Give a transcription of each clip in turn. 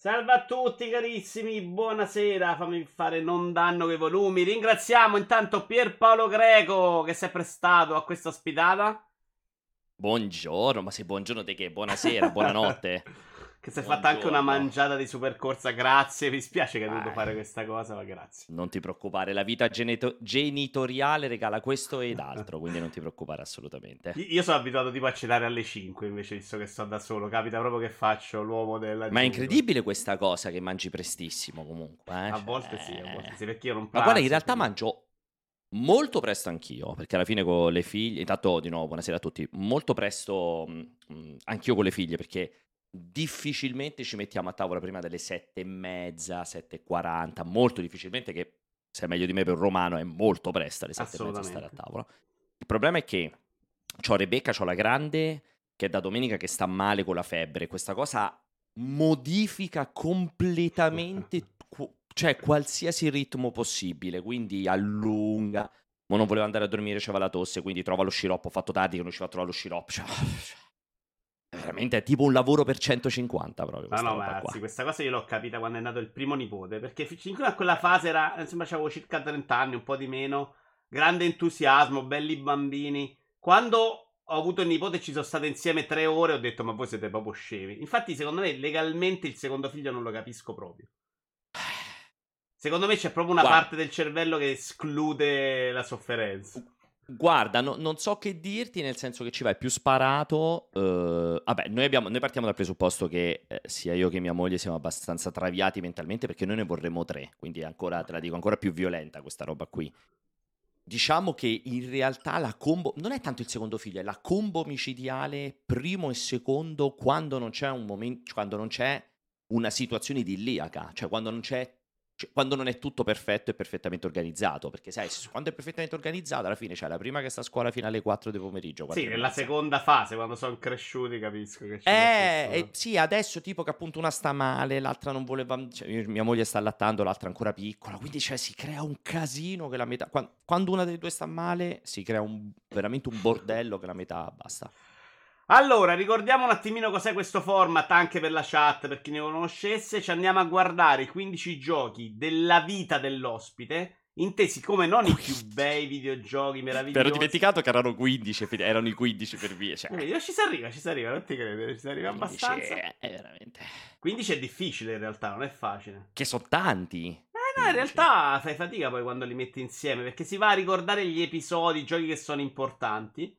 Salve a tutti carissimi, buonasera, fammi fare non danno che volumi. Ringraziamo intanto Pierpaolo Greco che si è prestato a questa ospitata. Buongiorno, ma se buongiorno te che? Buonasera, buonanotte. Che si è fatta anche una mangiata di supercorsa, grazie, mi spiace che hai dovuto fare questa cosa, ma grazie. Non ti preoccupare, la vita genitoriale regala questo ed altro, quindi non ti preoccupare assolutamente. Io sono abituato tipo a cenare alle 5 invece, visto che sto da solo, capita proprio che faccio l'uomo della... Ma è incredibile questa cosa che mangi prestissimo comunque, eh? A volte sì, perché io non pranzo. Ma guarda, in realtà mangio... molto presto anch'io, perché alla fine con le figlie, intanto di nuovo buonasera a tutti, molto presto anch'io con le figlie, perché difficilmente ci mettiamo a tavola prima delle 7:30, 7:40, molto difficilmente, che se è meglio di me per un romano è molto presto alle 7:30 stare a tavola. Il problema è che c'ho Rebecca, c'ho la grande, che è da domenica che sta male con la febbre, questa cosa modifica completamente cioè qualsiasi ritmo possibile, quindi allunga. Ma non voleva andare a dormire, c'aveva la tosse, quindi trova lo sciroppo, ho fatto tardi che non riusciva a trovare lo sciroppo. Cioè, veramente è tipo un lavoro per 150 proprio. No, ma ragazzi, questa cosa io l'ho capita quando è nato il primo nipote, perché fino a quella fase era, insomma, c'avevo circa 30 anni, un po' di meno, grande entusiasmo, belli bambini. Quando ho avuto il nipote e ci sono state insieme 3 ore, ho detto ma voi siete proprio scemi. Infatti secondo me legalmente il secondo figlio non lo capisco proprio. Secondo me c'è proprio una parte del cervello che esclude la sofferenza. Guarda, non so che dirti, nel senso che ci vai più sparato. Vabbè, noi partiamo dal presupposto che sia io che mia moglie siamo abbastanza traviati mentalmente, perché noi ne vorremmo 3, quindi ancora, te la dico, ancora più violenta questa roba qui. Diciamo che in realtà la combo, non è tanto il secondo figlio, è la combo micidiale primo e secondo quando non c'è un momento, quando non c'è una situazione idilliaca, cioè quando non c'è, quando non è tutto perfetto e perfettamente organizzato, perché sai, quando è perfettamente organizzato alla fine c'è la prima che sta a scuola fino alle 4 di pomeriggio. Sì, nella seconda fase, quando sono cresciuti, capisco che c'è sì, adesso tipo che appunto una sta male, l'altra non voleva, cioè, mia moglie sta allattando, l'altra ancora piccola, quindi cioè si crea un casino che la metà, quando una delle due sta male si crea veramente un bordello che la metà basta. Allora, ricordiamo un attimino cos'è questo format anche per la chat, per chi ne conoscesse. Ci andiamo a guardare i 15 giochi della vita dell'ospite, intesi come non i più bei videogiochi meravigliosi. Però ho dimenticato che erano i 15 per via. Cioè. Ci si arriva, non ti credo, ci si arriva abbastanza. 15 è veramente... 15 è difficile in realtà, non è facile. Che sono tanti! No, in realtà fai fatica poi quando li metti insieme, perché si va a ricordare gli episodi, i giochi che sono importanti.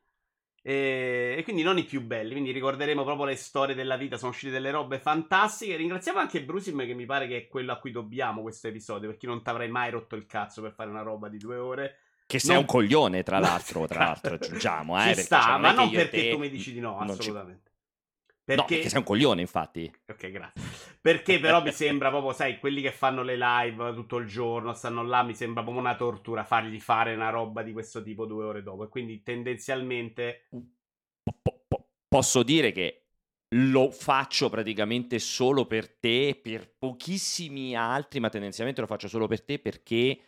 E quindi non i più belli, quindi ricorderemo proprio le storie della vita. Sono uscite delle robe fantastiche. Ringraziamo anche Brusim, che mi pare che è quello a cui dobbiamo questo episodio, perché non ti avrei mai rotto il cazzo per fare una roba di 2 ore. Che sei un coglione, tra l'altro aggiungiamo, ci sta, cioè, ma non perché tu mi dici di no, assolutamente perché... No, perché sei un coglione, infatti. Ok, grazie. Perché però mi sembra proprio, sai, quelli che fanno le live tutto il giorno, stanno là, mi sembra proprio una tortura fargli fare una roba di questo tipo 2 ore dopo. E quindi tendenzialmente... Posso dire che lo faccio praticamente solo per te, per pochissimi altri, ma tendenzialmente lo faccio solo per te, perché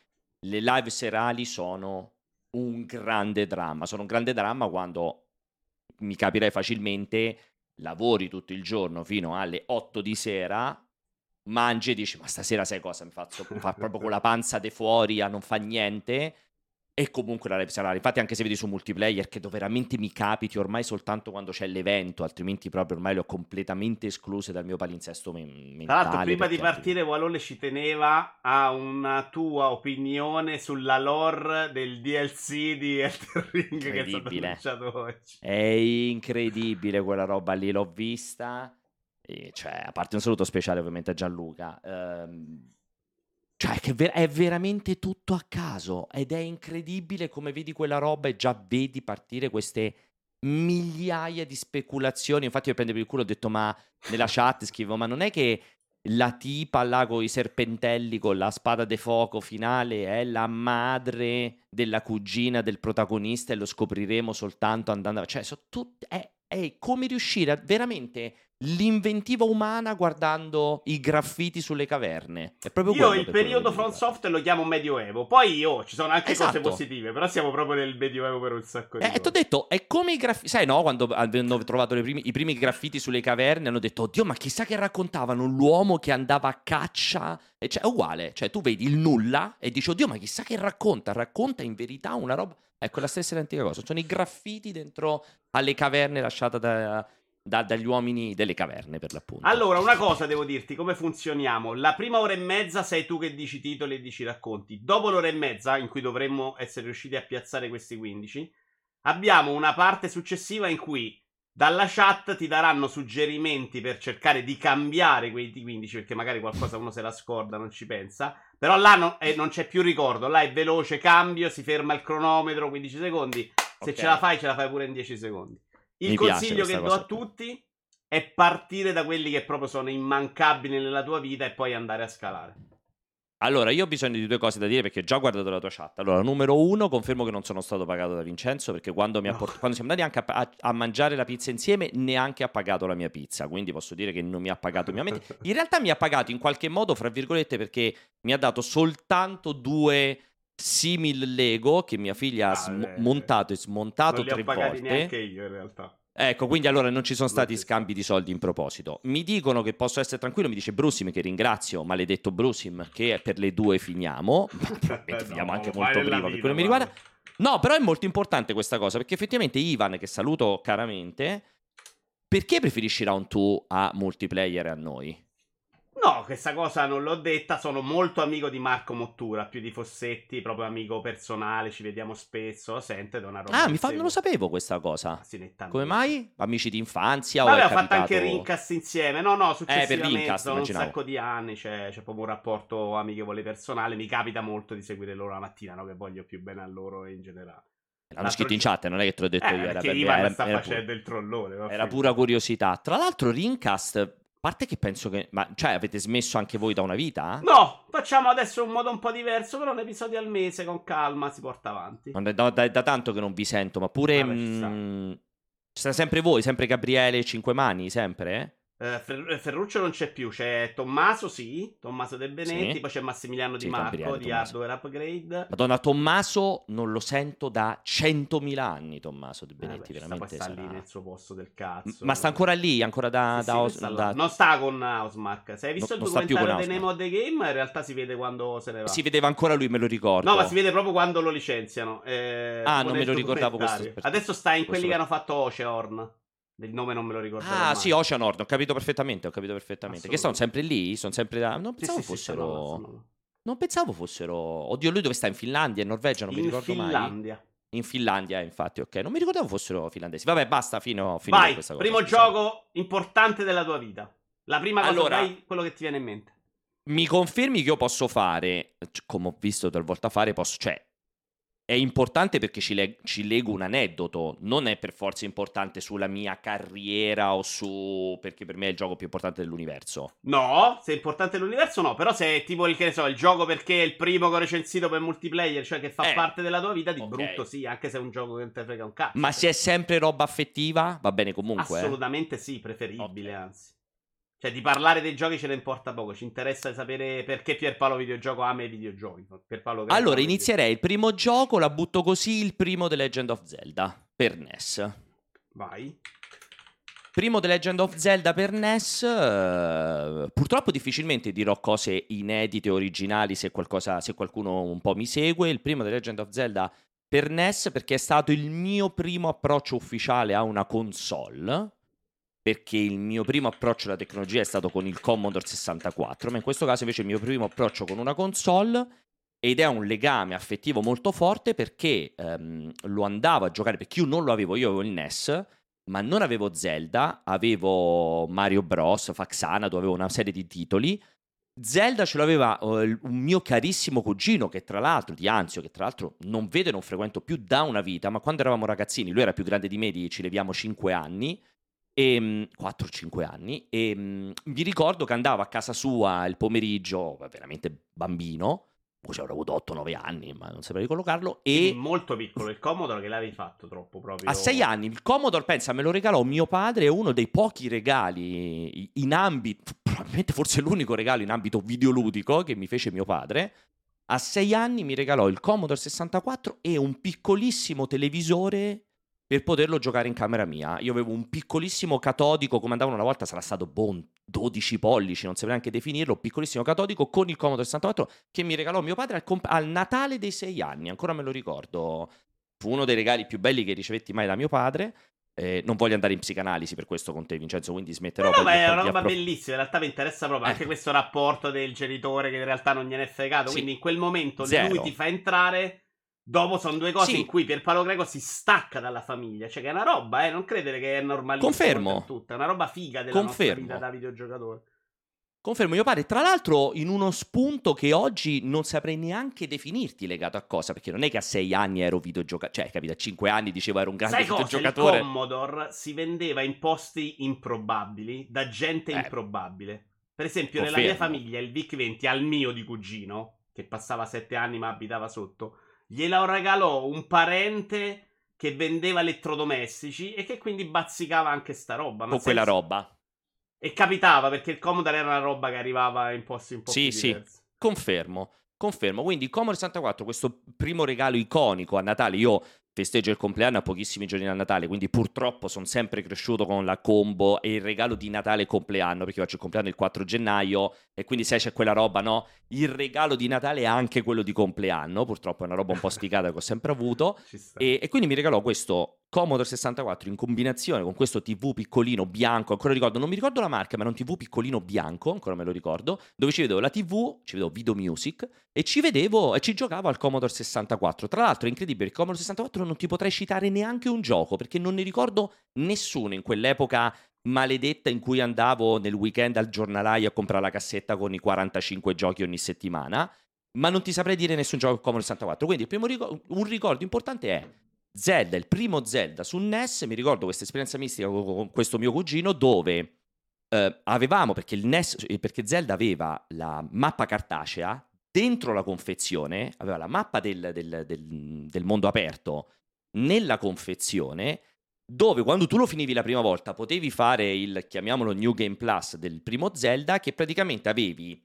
le live serali sono un grande dramma. Sono un grande dramma quando, mi capirei facilmente... lavori tutto il giorno fino alle 8 di sera, mangi e dici ma stasera sai cosa mi faccio? Fa proprio con la panza de fuori a non fa niente, e comunque la live sarà. Infatti anche se vedi su multiplayer, che dove veramente mi capiti ormai soltanto quando c'è l'evento, altrimenti proprio ormai le ho completamente escluse dal mio palinsesto mentale. Tra l'altro prima di partire Walole ci teneva a una tua opinione sulla lore del DLC di Elden Ring che è stato annunciato oggi. È incredibile quella roba lì, l'ho vista, e cioè, a parte un saluto speciale ovviamente a Gianluca, cioè che è veramente tutto a caso, ed è incredibile come vedi quella roba e già vedi partire queste migliaia di speculazioni. Infatti io prendo per il culo, ho detto ma nella chat scrivo ma non è che la tipa là con i serpentelli con la spada de fuoco finale è la madre della cugina del protagonista e lo scopriremo soltanto andando... Cioè, è come riuscire a veramente l'inventiva umana guardando i graffiti sulle caverne. È proprio io il periodo From Software lo chiamo medioevo. Poi io ci sono anche cose positive, però siamo proprio nel medioevo per un sacco di cose. Ti ho detto, è come i graffiti, sai, no? Quando hanno trovato i primi graffiti sulle caverne, hanno detto oddio, ma chissà che raccontavano l'uomo che andava a caccia. E cioè, è uguale, cioè tu vedi il nulla e dici oddio, ma chissà che racconta in verità una roba. Ecco, la stessa identica cosa, sono i graffiti dentro alle caverne lasciate dagli uomini delle caverne, per l'appunto. Allora, una cosa devo dirti, come funzioniamo? La prima ora e mezza sei tu che dici titoli e dici racconti. Dopo l'ora e mezza, in cui dovremmo essere riusciti a piazzare questi 15, abbiamo una parte successiva in cui dalla chat ti daranno suggerimenti per cercare di cambiare quei 15, perché magari qualcosa uno se la scorda, non ci pensa. Però là non c'è più ricordo, là è veloce, cambio, si ferma il cronometro, 15 secondi. Se ce la fai pure in 10 secondi. Il consiglio che do a tutti è partire da quelli che proprio sono immancabili nella tua vita e poi andare a scalare. Allora, io ho bisogno di due cose da dire perché ho già guardato la tua chat. Allora, numero uno, confermo che non sono stato pagato da Vincenzo, perché quando siamo andati anche a mangiare la pizza insieme, neanche ha pagato la mia pizza, quindi posso dire che non mi ha pagato mia mente. In realtà mi ha pagato in qualche modo, fra virgolette, perché mi ha dato soltanto due simil Lego che mia figlia ha montato e smontato 3 volte. Non li ho pagati neanche io, in realtà. Ecco, quindi allora non ci sono stati scambi di soldi in proposito. Mi dicono che posso essere tranquillo, mi dice Brusim, che ringrazio, maledetto Brusim, che per le 2 finiamo. Finiamo anche molto prima per quello che mi riguarda. No, però è molto importante questa cosa, perché effettivamente Ivan, che saluto caramente, perché preferisci Round 2 a Multiplayer e a noi? No, questa cosa non l'ho detta, sono molto amico di Marco Mottura, più di Fossetti, proprio amico personale, ci vediamo spesso, sento ed è una roba. Non lo sapevo questa cosa. Sì, come mai? Amici di infanzia? Vabbè, ho fatto anche Rincast insieme, no, successivamente sono un sacco di anni, c'è proprio un rapporto amichevole personale, mi capita molto di seguire loro la mattina, no? Che voglio più bene a loro in generale. L'hanno scritto in chat, non è che te l'ho detto io. Perché Ivan sta facendo il trollone. Era pura curiosità. Tra l'altro Rincast... A parte che penso che... Ma cioè avete smesso anche voi da una vita? No, facciamo adesso un modo un po' diverso, però un episodio al mese con calma si porta avanti. Da tanto che non vi sento, ma pure... C'è sempre voi, sempre Gabriele, Cinquemani, sempre? Ferruccio non c'è più, c'è Tommaso, sì, Tommaso De Benetti, sì. Poi c'è Massimiliano Di Marco, Gabriele, di Tommaso. Hardware Upgrade. Madonna, Tommaso non lo sento da 100.000 anni, Tommaso De Benetti, veramente. Sta lì nel suo posto del cazzo. Ma sta ancora lì, ancora da... Non sta con Housemarque, se hai visto il documentario The Name of the Game, in realtà si vede quando se ne va. Si vedeva ancora lui, me lo ricordo. No, ma si vede proprio quando lo licenziano. Non me lo ricordavo questo. Adesso sta in quelli che hanno fatto Oceanhorn. Il nome non me lo ricordo. Ah, mai. Sì, Oceanhorn, ho capito perfettamente. Che sono sempre lì, sono sempre là. Non pensavo fossero. Non pensavo fossero. Oddio, lui dove sta? In Finlandia, in Norvegia, non mi ricordo mai. In Finlandia, infatti, ok. Non mi ricordavo fossero finlandesi. Vabbè, basta, fino a questa cosa. Primo gioco importante della tua vita. La prima cosa, quello che ti viene in mente. Mi confermi che io posso fare, come ho visto talvolta fare, è importante perché ci leggo un aneddoto, non è per forza importante sulla mia carriera o su... perché per me è il gioco più importante dell'universo. No, se è importante dell'universo no, però se è tipo il gioco perché è il primo che ho recensito per Multiplayer, cioè che fa parte della tua vita, brutto sì, anche se è un gioco che non te frega un cazzo. Ma se è sempre roba affettiva, va bene comunque? Assolutamente sì, preferibile anzi. Cioè, di parlare dei giochi ce ne importa poco. Ci interessa sapere perché Pierpaolo Videogioco ama i videogiochi. Allora, inizierei il primo gioco, la butto così, il primo The Legend of Zelda per NES. Vai. Primo The Legend of Zelda per NES. Purtroppo difficilmente dirò cose inedite, originali, se qualcuno un po' mi segue. Il primo The Legend of Zelda per NES perché è stato il mio primo approccio ufficiale a una console. Perché il mio primo approccio alla tecnologia è stato con il Commodore 64, ma in questo caso invece il mio primo approccio con una console, ed è un legame affettivo molto forte perché lo andavo a giocare, perché io non lo avevo, io avevo il NES, ma non avevo Zelda, avevo Mario Bros, Faxanadu, avevo una serie di titoli. Zelda ce l'aveva un mio carissimo cugino che tra l'altro non vedo e non frequento più da una vita, ma quando eravamo ragazzini, lui era più grande di me, ci leviamo 5 anni, 4-5 anni, e mi ricordo che andavo a casa sua il pomeriggio, veramente bambino, ci avrò avuto 8-9 anni, ma non saprei ricollocarlo. E molto piccolo il Commodore, che l'avevi fatto troppo proprio. A 6 anni il Commodore, pensa, me lo regalò mio padre, è uno dei pochi regali in ambito, probabilmente forse l'unico regalo in ambito videoludico che mi fece mio padre. A 6 anni mi regalò il Commodore 64 e un piccolissimo televisore per poterlo giocare in camera mia. Io avevo un piccolissimo catodico, come andavano una volta, sarà stato 12 pollici, non saprei neanche definirlo, piccolissimo catodico con il Commodore 64 che mi regalò mio padre al Natale dei 6 anni, ancora me lo ricordo. Fu uno dei regali più belli che ricevetti mai da mio padre. Non voglio andare in psicanalisi per questo con te, Vincenzo, quindi smetterò. No, ma è una roba bellissima, in realtà mi interessa proprio anche questo rapporto del genitore che in realtà non gliene è fregato, sì. Quindi in quel momento lui ti fa entrare. Dopo sono due cose in cui Pierpaolo Greco si stacca dalla famiglia, cioè che è una roba, non credere che è normalissimo. Confermo. Tutta, è una roba figa della nostra vita da videogiocatore. Confermo, mio padre, tra l'altro in uno spunto che oggi non saprei neanche definirti legato a cosa, perché non è che a 6 anni ero videogiocatore, cioè capito, a 5 anni dicevo ero un grande videogiocatore. Il Commodore si vendeva in posti improbabili, da gente improbabile. Per esempio nella mia famiglia il VIC-20 al mio di cugino, che passava 7 anni ma abitava sotto, gliela regalò un parente che vendeva elettrodomestici e che quindi bazzicava anche sta roba. Con quella roba. E capitava, perché il Commodore era una roba che arrivava in posti un po' più diversi. Sì, confermo. Quindi il Commodore 64, questo primo regalo iconico a Natale. Io festeggio il compleanno a pochissimi giorni da Natale, quindi purtroppo sono sempre cresciuto con la combo e il regalo di Natale e compleanno, perché io faccio il compleanno il 4 gennaio e quindi sai c'è quella roba, no? Il regalo di Natale è anche quello di compleanno, purtroppo è una roba un po' sfigata che ho sempre avuto e quindi mi regalò questo Commodore 64 in combinazione con questo TV piccolino bianco, ancora ricordo, non mi ricordo la marca, ma era un TV piccolino bianco, ancora me lo ricordo, dove ci vedevo la TV, ci vedevo Video Music e ci giocavo al Commodore 64. Tra l'altro è incredibile, il Commodore 64 non ti potrei citare neanche un gioco, perché non ne ricordo nessuno in quell'epoca maledetta in cui andavo nel weekend al giornalaio a comprare la cassetta con i 45 giochi ogni settimana, ma non ti saprei dire nessun gioco Commodore 64. Quindi il primo un ricordo importante è Zelda, il primo Zelda su NES. Mi ricordo questa esperienza mistica con questo mio cugino dove avevamo, perché Zelda aveva la mappa cartacea dentro la confezione, aveva la mappa del mondo aperto nella confezione, dove quando tu lo finivi la prima volta potevi fare il, chiamiamolo, New Game Plus del primo Zelda, che praticamente avevi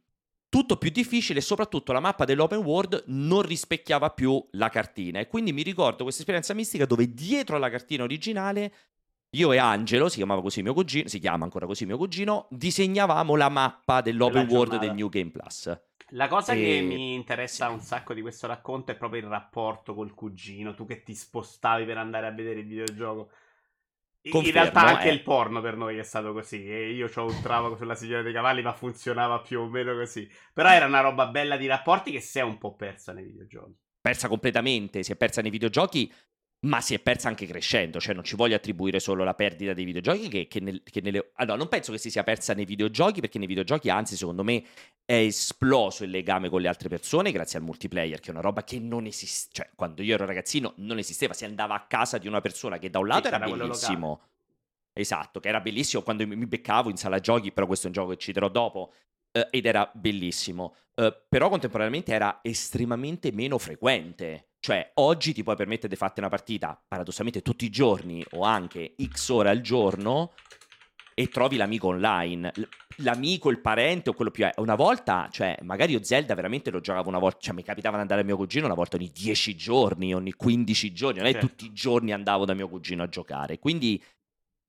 tutto più difficile e soprattutto la mappa dell'open world non rispecchiava più la cartina. E quindi mi ricordo questa esperienza mistica dove dietro alla cartina originale io e Angelo, si chiama ancora così mio cugino, disegnavamo la mappa dell'open world del New Game Plus. La cosa che mi interessa un sacco di questo racconto è proprio il rapporto col cugino, tu che ti spostavi per andare a vedere il videogioco. Confermo, in realtà anche il porno per noi è stato così, e io c'ho un travago sulla Signora dei Cavalli, ma funzionava più o meno così. Però era una roba bella di rapporti che si è un po' persa nei videogiochi. Persa completamente, si è persa nei videogiochi, ma si è persa anche crescendo, cioè non ci voglio attribuire solo la perdita dei videogiochi allora non penso che si sia persa nei videogiochi, perché nei videogiochi anzi secondo me è esploso il legame con le altre persone grazie al multiplayer, che è una roba che non esiste, cioè quando io ero ragazzino non esisteva, si andava a casa di una persona che da un lato era bellissimo, esatto, che era bellissimo quando mi beccavo in sala giochi, però questo è un gioco che citerò dopo, ed era bellissimo, però contemporaneamente era estremamente meno frequente. Cioè, oggi ti puoi permettere di farti una partita paradossalmente tutti i giorni o anche X ore al giorno e trovi l'amico online, l'amico, il parente o quello più è. Una volta, cioè, magari io Zelda veramente lo giocavo una volta, cioè mi capitava di andare a mio cugino una volta ogni 10 giorni, ogni 15 giorni, non è tutti i giorni andavo da mio cugino a giocare. Quindi,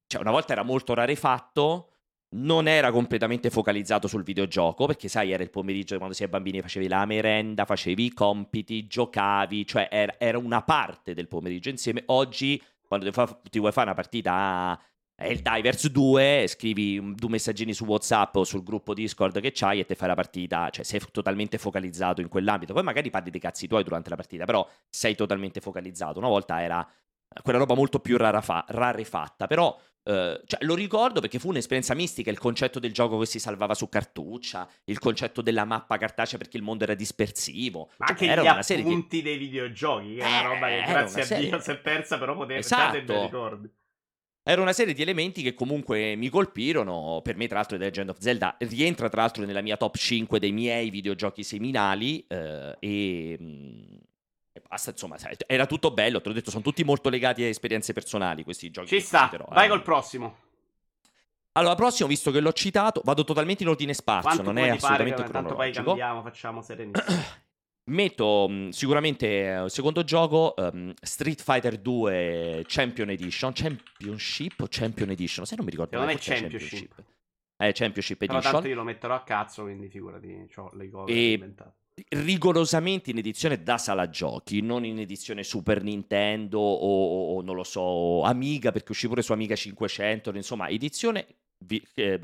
cioè, una volta era molto rarefatto, non era completamente focalizzato sul videogioco, perché sai, era il pomeriggio quando si è bambini, facevi la merenda, facevi i compiti, giocavi, cioè era una parte del pomeriggio insieme. Oggi quando ti vuoi fare una partita a Helldivers 2 scrivi 2 messaggini su WhatsApp o sul gruppo Discord che c'hai e te fai la partita, cioè sei totalmente focalizzato in quell'ambito, poi magari parli dei cazzi tuoi durante la partita, però sei totalmente focalizzato. Una volta era quella roba molto più rarefatta, però cioè, lo ricordo perché fu un'esperienza mistica, il concetto del gioco che si salvava su cartuccia, il concetto della mappa cartacea perché il mondo era dispersivo. Ma anche gli appunti dei videogiochi, che è una roba che grazie a Dio si è persa, però poteva essere dei ricordi. Era una serie di elementi che comunque mi colpirono. Per me, tra l'altro, The Legend of Zelda rientra tra l'altro nella mia top 5 dei miei videogiochi seminali, e basta, insomma, era tutto bello, te l'ho detto, sono tutti molto legati a esperienze personali questi giochi. Ci sta, vai col prossimo. Allora, prossimo, visto che l'ho citato, vado totalmente in ordine spazio, quanto non è assolutamente cronologico. Tanto poi cambiamo, facciamo serenissimo. Metto sicuramente secondo gioco Street Fighter 2 Champion Edition. Championship o Champion Edition? Se non mi ricordo. Non è Championship. Championship Edition. Però tanto io lo metterò a cazzo, quindi figurati, c'ho le cose inventate. Rigorosamente in edizione da sala giochi, non in edizione Super Nintendo o non lo so, Amiga, perché uscì pure su Amiga 500, insomma, edizione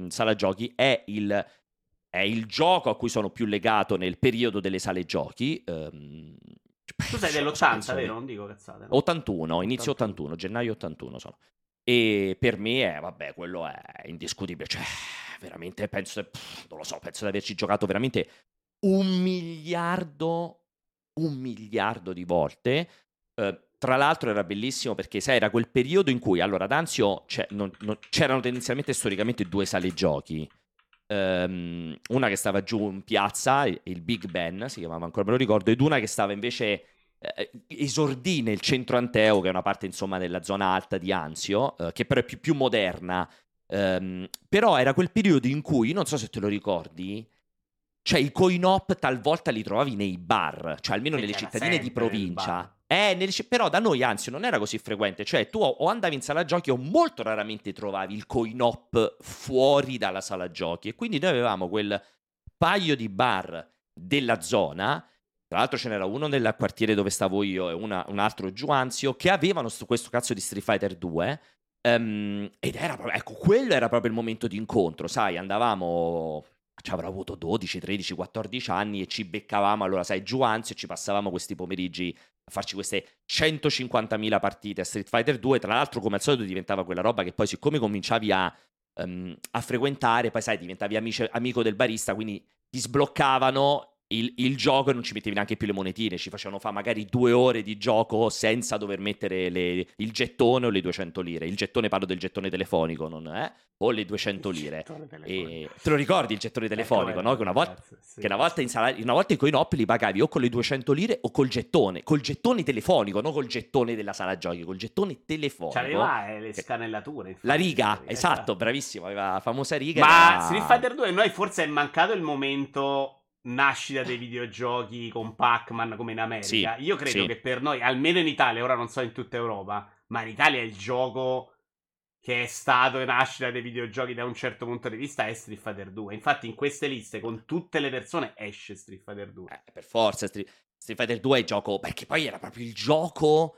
sala giochi è il gioco a cui sono più legato nel periodo delle sale giochi. Tu sei dell'80, vero? Non dico cazzate. No? 81, inizio 81, gennaio 81 sono. E per me, vabbè, quello è indiscutibile. Cioè, veramente, penso di averci giocato veramente un miliardo di volte. Tra l'altro era bellissimo perché, sai, era quel periodo in cui, allora, ad Anzio c'erano tendenzialmente storicamente due sale giochi. Una che stava giù in piazza, il Big Ben si chiamava ancora, me lo ricordo, ed una che stava invece esordì nel centro Anteo, che è una parte insomma della zona alta di Anzio, che però è più moderna. Però era quel periodo in cui, non so se te lo ricordi, cioè i coin-op talvolta li trovavi nei bar, cioè almeno nelle cittadine di provincia. Però da noi Anzio non era così frequente, cioè tu o andavi in sala giochi o molto raramente trovavi il coin-op fuori dalla sala giochi, e quindi noi avevamo quel paio di bar della zona, tra l'altro ce n'era uno nel quartiere dove stavo io e un altro giù Anzio, che avevano questo cazzo di Street Fighter 2, ed era proprio, ecco, quello era proprio il momento di incontro, sai, andavamo, ci avrà avuto 12, 13, 14 anni e ci beccavamo, allora sai, giù Anzio, e ci passavamo questi pomeriggi a farci queste 150.000 partite a Street Fighter 2, tra l'altro come al solito diventava quella roba che poi, siccome cominciavi a frequentare, poi sai, diventavi amico del barista, quindi ti sbloccavano il gioco e non ci mettevi neanche più le monetine, ci facevano fare magari 2 ore di gioco senza dover mettere il gettone o le 200 lire, il gettone, parlo del gettone telefonico, non è? O le 200 lire, e te lo ricordi il gettone telefonico, no? Che una volta in coin-op li pagavi o con le 200 lire o col gettone telefonico, non col gettone della sala giochi, col gettone telefonico. C'aveva le scanellature, infatti, la riga, esatto, bravissimo, aveva la famosa riga. Ma Street Fighter 2 noi forse è mancato il momento nascita dei videogiochi con Pac-Man come in America. Sì, io credo che per noi, almeno in Italia, ora non so in tutta Europa, ma in Italia il gioco che è stato nascita dei videogiochi da un certo punto di vista è Street Fighter 2. Infatti in queste liste con tutte le persone esce Street Fighter 2. Per forza Street Fighter 2 è il gioco, perché poi era proprio il gioco,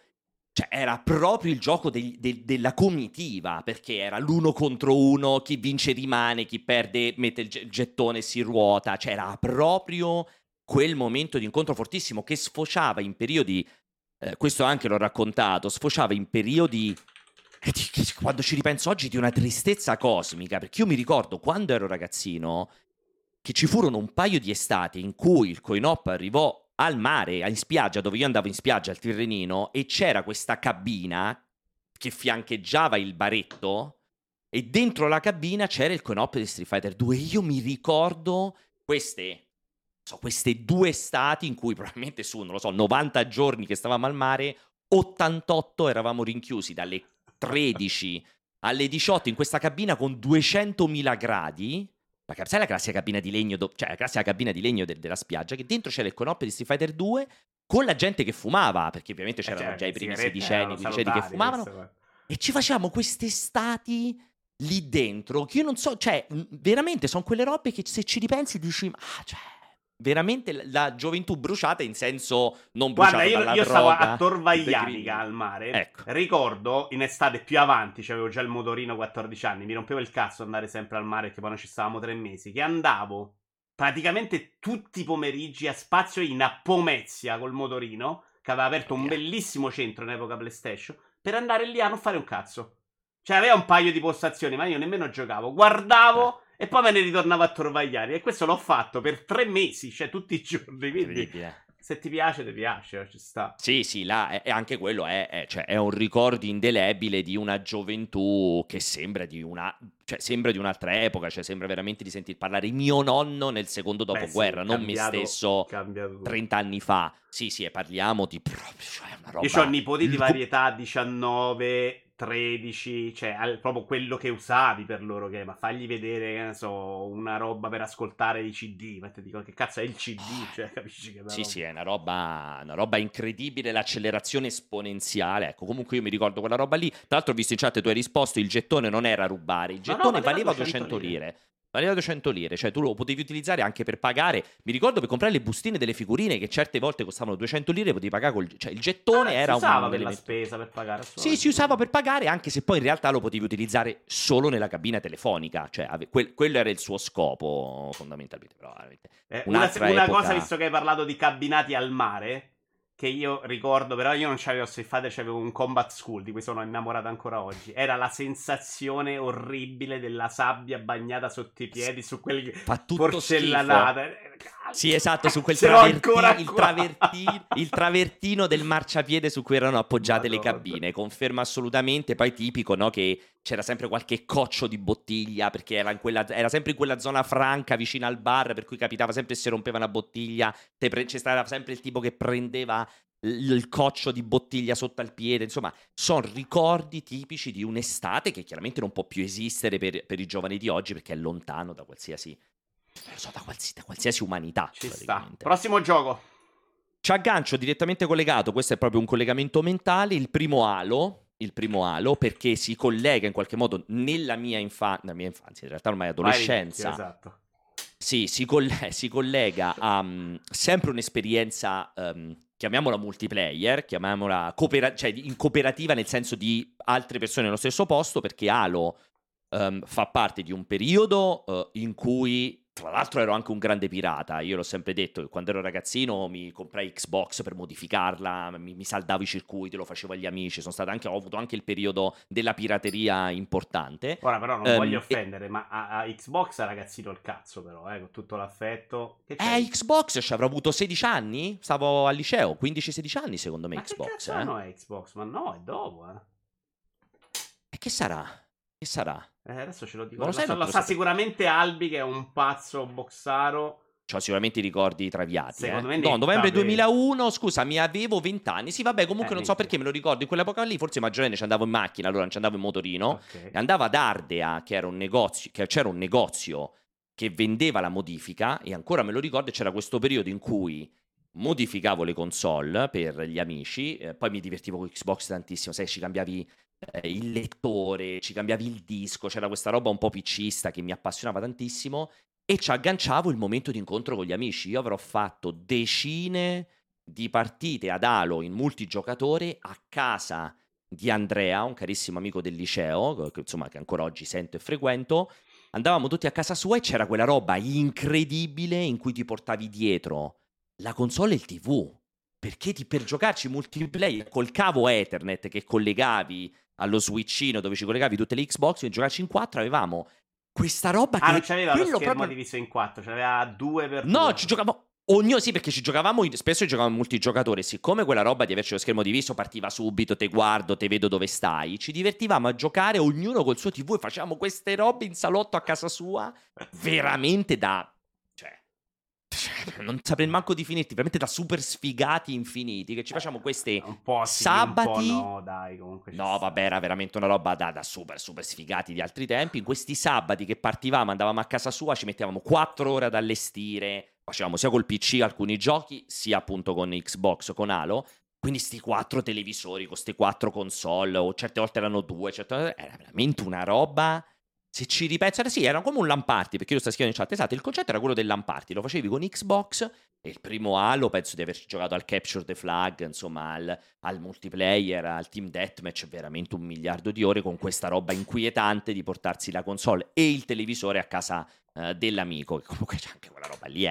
cioè era proprio il gioco della comitiva, perché era l'1 contro 1, chi vince rimane, chi perde mette il gettone e si ruota, cioè era proprio quel momento di incontro fortissimo che sfociava in periodi, questo anche l'ho raccontato, sfociava in periodi, quando ci ripenso oggi, di una tristezza cosmica, perché io mi ricordo quando ero ragazzino che ci furono un paio di estate in cui il coin-op arrivò al mare, in spiaggia, dove io andavo in spiaggia al Tirrenino, e c'era questa cabina che fiancheggiava il baretto e dentro la cabina c'era il coin-op di Street Fighter 2. Io mi ricordo queste 2 estati in cui probabilmente su, non lo so, 90 giorni che stavamo al mare, 88 eravamo rinchiusi dalle 13 alle 18 in questa cabina con 200.000 gradi. Sai la classica cabina di legno, cioè la classica cabina di legno della spiaggia, che dentro c'era il coin-op di Street Fighter 2 con la gente che fumava, perché ovviamente c'erano già i primi sedicenni, quindicenni che fumavano, e ci facevamo queste estati lì dentro, che io non so, cioè veramente sono quelle robe che se ci ripensi dici, cioè veramente la gioventù bruciata, in senso non bruciata dalla droga. Guarda, io stavo a Torvaianica al mare, ecco. Ricordo in estate più avanti, avevo già il motorino, 14 anni, mi rompevo il cazzo andare sempre al mare, che poi non ci stavamo 3 mesi, che andavo praticamente tutti i pomeriggi a Spazio In a Pomezia col motorino, che aveva aperto un bellissimo centro in epoca PlayStation, per andare lì a non fare un cazzo, cioè aveva un paio di postazioni ma io nemmeno giocavo, guardavo e poi me ne ritornavo a Torvagliari, e questo l'ho fatto per 3 mesi, cioè tutti i giorni, quindi se ti piace, ti piace, ci sta. Sì, sì, là è anche quello, cioè, è un ricordo indelebile di una gioventù che sembra di una... cioè, sembra di un'altra epoca, cioè sembra veramente di sentir parlare mio nonno nel secondo dopoguerra, sì, non cambiato, me stesso 30 anni fa. Sì, sì, e parliamo di proprio, cioè, una roba... Io ho nipoti di varietà 19, 13, cioè proprio quello che usavi per loro, che ma fagli vedere, che ne so, una roba per ascoltare i CD, ma ti dico che cazzo è il CD, cioè capisci che sì, roba... sì, è una roba incredibile, l'accelerazione esponenziale. Ecco, comunque io mi ricordo quella roba lì. Tra l'altro ho visto in chat, tu hai risposto, il gettone non era rubare, il gettone valeva 200 lire. Valeva 200 lire, cioè tu lo potevi utilizzare anche per pagare. Mi ricordo per comprare le bustine delle figurine che certe volte costavano 200 lire, potevi pagare cioè il gettone era un... Si usava per la spesa, per pagare. Sì, si usava per pagare, anche se poi in realtà lo potevi utilizzare solo nella cabina telefonica, cioè quello era il suo scopo fondamentalmente. Però, una cosa, visto che hai parlato di cabinati al mare, che io ricordo, però io non c'avevo, se fate c'avevo un Combat School, di cui sono innamorato ancora oggi. Era la sensazione orribile della sabbia bagnata sotto i piedi, su quel porcellanata. Sì, esatto, su quel travertino del marciapiede su cui erano appoggiate le cabine. Conferma assolutamente. Poi tipico, no, che c'era sempre qualche coccio di bottiglia, perché era sempre in quella zona franca vicino al bar, per cui capitava sempre, se rompeva una bottiglia c'era sempre il tipo che prendeva il coccio di bottiglia sotto al piede. Insomma, sono ricordi tipici di un'estate che chiaramente non può più esistere per i giovani di oggi, perché è lontano da qualsiasi... da qualsiasi umanità. Ci sta. Prossimo gioco. Ci aggancio direttamente collegato. Questo è proprio un collegamento mentale. Il primo Halo, perché si collega in qualche modo nella mia infanzia, in realtà ormai adolescenza. Esatto. Sì, si collega a sempre un'esperienza, chiamiamola multiplayer, chiamiamola cioè in cooperativa, nel senso di altre persone nello stesso posto, perché Halo fa parte di un periodo in cui, tra l'altro, ero anche un grande pirata. Io l'ho sempre detto, che quando ero ragazzino mi comprai Xbox per modificarla, mi saldavo i circuiti, lo facevo agli amici. Ho avuto anche il periodo della pirateria importante. Ora però non voglio offendere, ma a Xbox ragazzino il cazzo, però, con tutto l'affetto. Xbox, ci avrò avuto 16 anni? Stavo al liceo, 15-16 anni secondo me. Ma Xbox, che cazzo no è Xbox? Ma no, è dopo, E che sarà? Che sarà? Adesso ce lo dico. Lo sa sicuramente Albi, che è un pazzo boxaro. C'ho sicuramente i ricordi traviati. Secondo me no, novembre 2001, scusami, avevo 20 anni. Sì, vabbè, comunque non so perché me lo ricordo in quell'epoca lì, forse maggiorenne, ci andavo in macchina, allora non ci andavo in motorino. Okay. E andavo ad Ardea, che era un negozio, che vendeva la modifica, e ancora me lo ricordo, c'era questo periodo in cui modificavo le console per gli amici, poi mi divertivo con Xbox tantissimo, sai, ci cambiavi il lettore, ci cambiavi il disco, c'era questa roba un po' piccista che mi appassionava tantissimo, e ci agganciavo il momento di incontro con gli amici. Io avrò fatto decine di partite ad Halo in multigiocatore a casa di Andrea, un carissimo amico del liceo, che, insomma, che ancora oggi sento e frequento. Andavamo tutti a casa sua e c'era quella roba incredibile in cui ti portavi dietro la console e il TV, perché per giocarci multiplayer col cavo Ethernet che collegavi allo switchino dove ci collegavi tutte le Xbox, per giocarci in quattro avevamo questa roba che... non c'aveva lo schermo proprio... diviso in quattro, c'aveva due per due. No, ci giocavamo... Sì, perché spesso giocavamo in multigiocatore. Siccome quella roba di averci lo schermo diviso partiva subito, te guardo, te vedo dove stai, ci divertivamo a giocare ognuno col suo TV e facevamo queste robe in salotto a casa sua, veramente da... non saprei manco definirti, veramente da super sfigati infiniti, che ci facciamo questi sabati. No, dai, comunque. No, vabbè, era veramente una roba da super super sfigati di altri tempi. In questi sabati che partivamo, andavamo a casa sua, ci mettevamo 4 ore ad allestire, facevamo sia col PC alcuni giochi, sia appunto con Xbox, con Halo. Quindi sti 4 televisori, con queste 4 console, o certe volte erano 2, era veramente una roba... Se ci ripensare, sì, era come un lamparty, perché io sto scrivendo in chat, esatto, il concetto era quello del lamparty, lo facevi con Xbox, e il primo Halo penso di averci giocato al Capture the Flag, insomma, al multiplayer, al team deathmatch, veramente 1 miliardo di ore, con questa roba inquietante di portarsi la console e il televisore a casa dell'amico, che comunque c'è anche quella roba lì,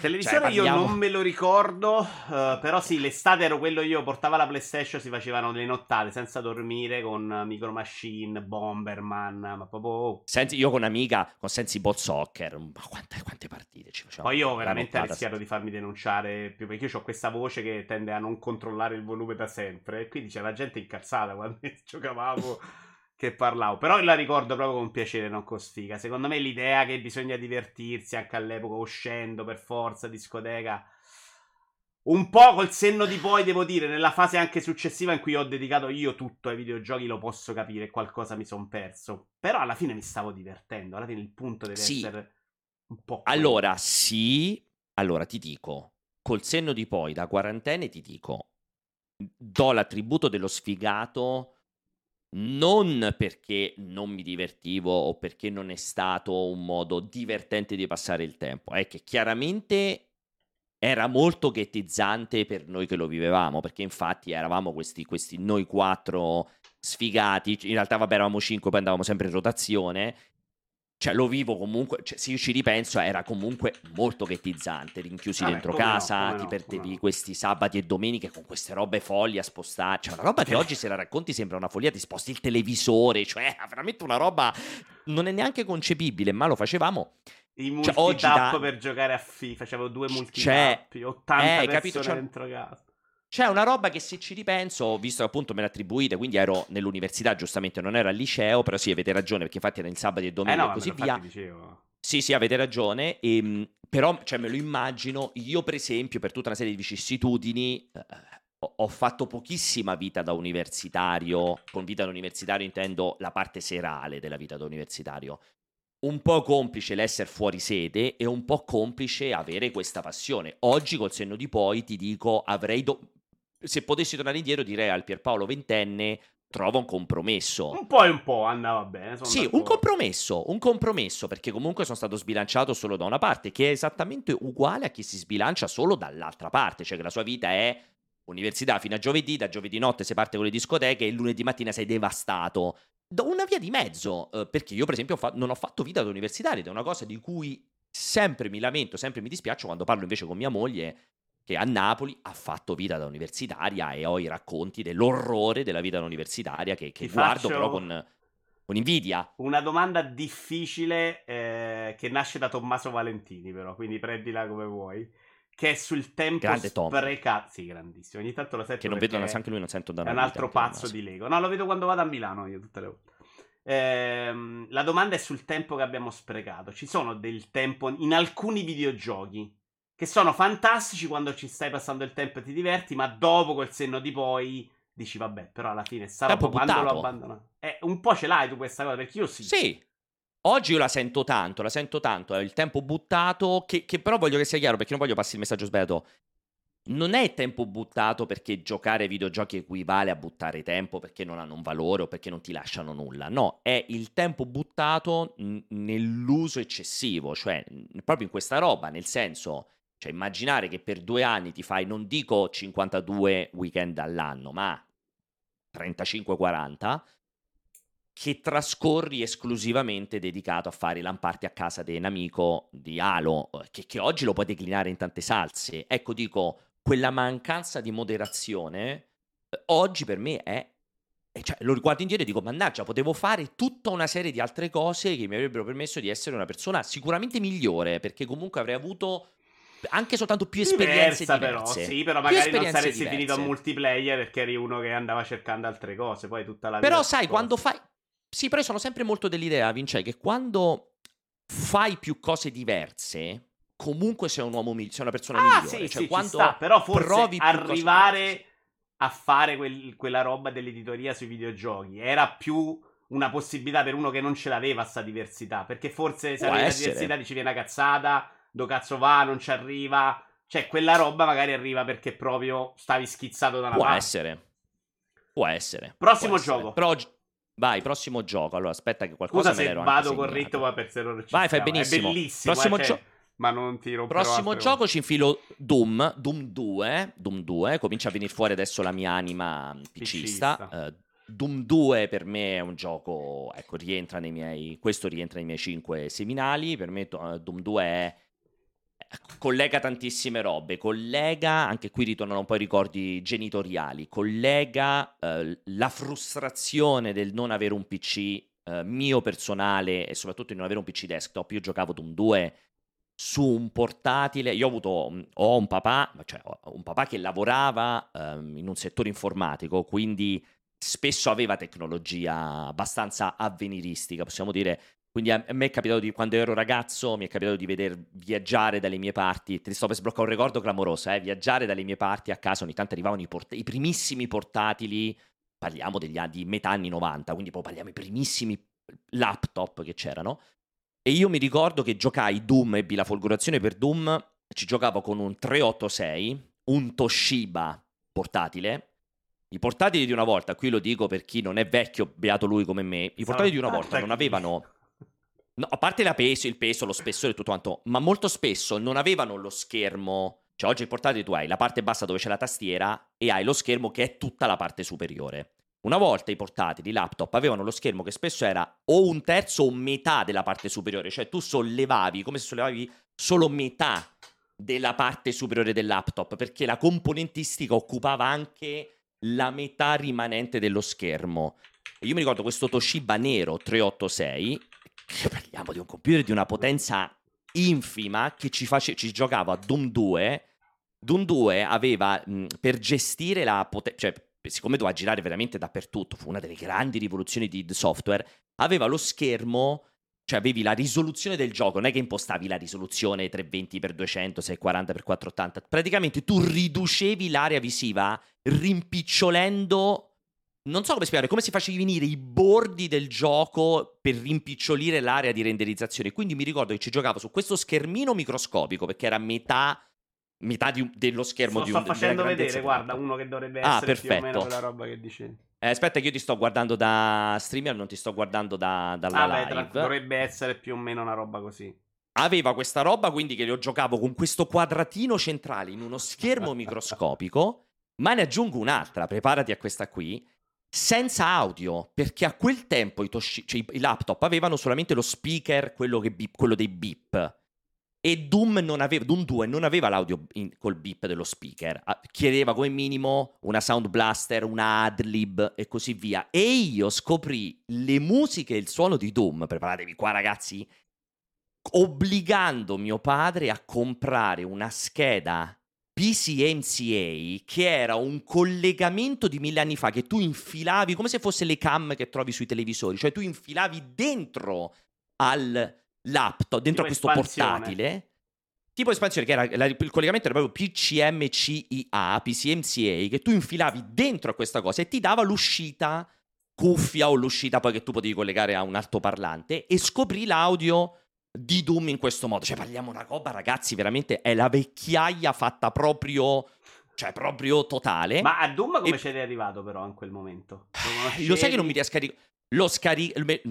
televisore, cioè, io non me lo ricordo, però sì, l'estate ero quello io, portava la PlayStation, si facevano le nottate senza dormire con Micro Machine, Bomberman, ma proprio... Io con un'amica, con Sensi Ball Soccer, ma quante partite ci facevo. diciamo. Poi io veramente ho rischiato di farmi denunciare più, perché io ho questa voce che tende a non controllare il volume da sempre, e quindi c'era gente incazzata quando giocavamo che parlavo, però la ricordo proprio con piacere, non con sfiga. Secondo me l'idea che bisogna divertirsi anche all'epoca, uscendo per forza, discoteca, un po' col senno di poi, devo dire, nella fase anche successiva in cui ho dedicato io tutto ai videogiochi, lo posso capire, qualcosa mi son perso. Però alla fine mi stavo divertendo, alla fine il punto deve essere un po'... Allora, sì, allora ti dico, col senno di poi, da quarantenne ti dico, do l'attributo dello sfigato non perché non mi divertivo o perché non è stato un modo divertente di passare il tempo, è che chiaramente... era molto ghettizzante per noi che lo vivevamo, perché infatti eravamo questi noi quattro sfigati, in realtà vabbè eravamo 5, poi andavamo sempre in rotazione, cioè lo vivo comunque, cioè, se io ci ripenso era comunque molto ghettizzante, rinchiusi dentro casa, ti perdevi questi sabati e domeniche con queste robe folli a spostare, cioè una roba che oggi se la racconti sembra una follia, ti sposti il televisore, cioè veramente una roba non è neanche concepibile, ma lo facevamo. I multitap, cioè, per giocare a FIFA, facevo 2 multitap, 80 persone dentro casa. C'è una roba che se ci ripenso, visto che appunto me l'attribuite, quindi ero nell'università, giustamente non era al liceo, però sì, avete ragione, perché infatti era il sabato e domenica e così via. Sì, avete ragione, però cioè, me lo immagino, io per esempio per tutta una serie di vicissitudini ho fatto pochissima vita da universitario, con vita da universitario intendo la parte serale della vita da universitario. Un po' complice l'essere fuori sede e un po' complice avere questa passione. Oggi col senno di poi ti dico, se potessi tornare indietro direi al Pierpaolo ventenne trovo un compromesso. Un po' e un po' andava bene. Sì, un compromesso, perché comunque sono stato sbilanciato solo da una parte, che è esattamente uguale a chi si sbilancia solo dall'altra parte, cioè che la sua vita è università fino a giovedì, da giovedì notte si parte con le discoteche e lunedì mattina sei devastato. Una via di mezzo, perché io per esempio non ho fatto vita da universitario, ed è una cosa di cui sempre mi lamento, sempre mi dispiaccio quando parlo invece con mia moglie, che a Napoli ha fatto vita da universitaria, e ho i racconti dell'orrore della vita da universitaria che guardo però con invidia. Una domanda difficile che nasce da Tommaso Valentini però, quindi prendila come vuoi, che è sul tempo sprecato. Sì, grandissimo. Ogni tanto lo sento che non vedo, anche lui non sento da un altro pazzo di Lego. No, lo vedo quando vado a Milano io tutte le volte. La domanda è sul tempo che abbiamo sprecato. Ci sono del tempo in alcuni videogiochi che sono fantastici quando ci stai passando il tempo e ti diverti, ma dopo col senno di poi dici vabbè, però alla fine sarà quando lo abbandono. Un po' ce l'hai tu questa cosa, perché io sì. Oggi io la sento tanto, è il tempo buttato, che però voglio che sia chiaro, perché non voglio passare il messaggio sbagliato. Non è tempo buttato perché giocare ai videogiochi equivale a buttare tempo, perché non hanno un valore o perché non ti lasciano nulla. No, è il tempo buttato nell'uso eccessivo, cioè proprio in questa roba, nel senso, cioè immaginare che per 2 anni ti fai, non dico 52 weekend all'anno, ma 35-40, che trascorri esclusivamente dedicato a fare l'amparty a casa di un amico di Halo, che oggi lo puoi declinare in tante salse. Ecco, dico, quella mancanza di moderazione oggi per me è... Cioè, lo riguardo indietro e dico, mannaggia, potevo fare tutta una serie di altre cose che mi avrebbero permesso di essere una persona sicuramente migliore, perché comunque avrei avuto anche soltanto più esperienze diverse. Però, sì, però magari non saresti finito a multiplayer perché eri uno che andava cercando altre cose, poi tutta la vita... Però sai, quando fai... Sì, però io sono sempre molto dell'idea, Vince, che quando fai più cose diverse, comunque sei un uomo sei una persona migliore. Sì, cioè, sì, quando ci sta, però forse provi arrivare a fare quella roba dell'editoria sui videogiochi era più una possibilità per uno che non ce l'aveva sta diversità, perché forse se la diversità dicevi una cazzata, do cazzo va, non ci arriva, cioè quella roba magari arriva perché proprio stavi schizzato da una parte. Può essere. Prossimo gioco. Vai, prossimo gioco. Allora, aspetta che qualcosa me l'ero anche segnato. Scusa se vado corretto, ma per se non ci vai, fai benissimo. È bellissimo, prossimo ma non ti romperò. Prossimo gioco ci infilo Doom 2. Comincia a venire fuori adesso la mia anima PCista. Doom 2 per me è un gioco, ecco, rientra nei miei 5 seminali. Per me Doom 2 collega tantissime robe, collega, anche qui ritornano un po' i ricordi genitoriali, collega la frustrazione del non avere un PC mio personale e soprattutto di non avere un PC desktop. Io giocavo Doom 2 su un portatile. Io ho un papà, cioè un papà che lavorava in un settore informatico, quindi spesso aveva tecnologia abbastanza avveniristica, possiamo dire. Quindi a me è capitato quando ero ragazzo, mi è capitato di veder viaggiare dalle mie parti. Ti sto per sbloccare un ricordo clamoroso, viaggiare dalle mie parti a casa. Ogni tanto arrivavano i primissimi portatili, parliamo di metà anni 90, quindi poi parliamo i primissimi laptop che c'erano. E io mi ricordo che giocai Doom, ebbi la folgorazione per Doom, ci giocavo con un 386, un Toshiba portatile. I portatili di una volta, qui lo dico per chi non è vecchio, beato lui come me, i portatili di una volta non avevano... No, a parte il peso, lo spessore e tutto quanto, ma molto spesso non avevano lo schermo. Cioè oggi il portatile tu hai la parte bassa dove c'è la tastiera e hai lo schermo che è tutta la parte superiore. Una volta i portatili, i laptop, avevano lo schermo che spesso era o un terzo o metà della parte superiore. Cioè tu sollevavi, come se sollevavi solo metà della parte superiore del laptop, perché la componentistica occupava anche la metà rimanente dello schermo. E io mi ricordo questo Toshiba nero 386... Che parliamo di un computer di una potenza infima che ci giocava a Doom 2. Doom 2 aveva, per gestire la potenza, cioè siccome doveva girare veramente dappertutto, fu una delle grandi rivoluzioni di software, aveva lo schermo, cioè avevi la risoluzione del gioco, non è che impostavi la risoluzione 320x200, 640x480, praticamente tu riducevi l'area visiva rimpicciolendo... Non so come spiegare, come si facevi venire i bordi del gioco per rimpicciolire l'area di renderizzazione. Quindi mi ricordo che ci giocavo su questo schermino microscopico, perché era metà dello schermo di un... Sto facendo vedere, guarda, uno che dovrebbe essere perfetto. Più o meno quella roba che dicevi. Aspetta che io ti sto guardando da streamer, non ti sto guardando dalla live. Dovrebbe essere più o meno una roba così. Aveva questa roba, quindi, che lo giocavo con questo quadratino centrale in uno schermo microscopico, ma ne aggiungo un'altra, preparati a questa qui. Senza audio, perché a quel tempo i laptop avevano solamente lo speaker, quello dei beep, e Doom 2 non aveva l'audio col beep dello speaker, chiedeva come minimo una Sound Blaster, una Adlib e così via. E io scoprì le musiche e il suono di Doom, preparatevi qua ragazzi, obbligando mio padre a comprare una scheda PCMCA, che era un collegamento di 1000 anni fa che tu infilavi come se fosse le cam che trovi sui televisori, cioè tu infilavi dentro al laptop, dentro a questo portatile, tipo espansione, che era il collegamento era proprio PCMCA, che tu infilavi dentro a questa cosa e ti dava l'uscita cuffia o l'uscita poi che tu potevi collegare a un altoparlante, e scoprì l'audio di Doom in questo modo. Cioè parliamo una roba, ragazzi, veramente è la vecchiaia fatta proprio, cioè proprio totale. Ma a Doom come c'eri arrivato però in quel momento? Lo sai che non mi riesco a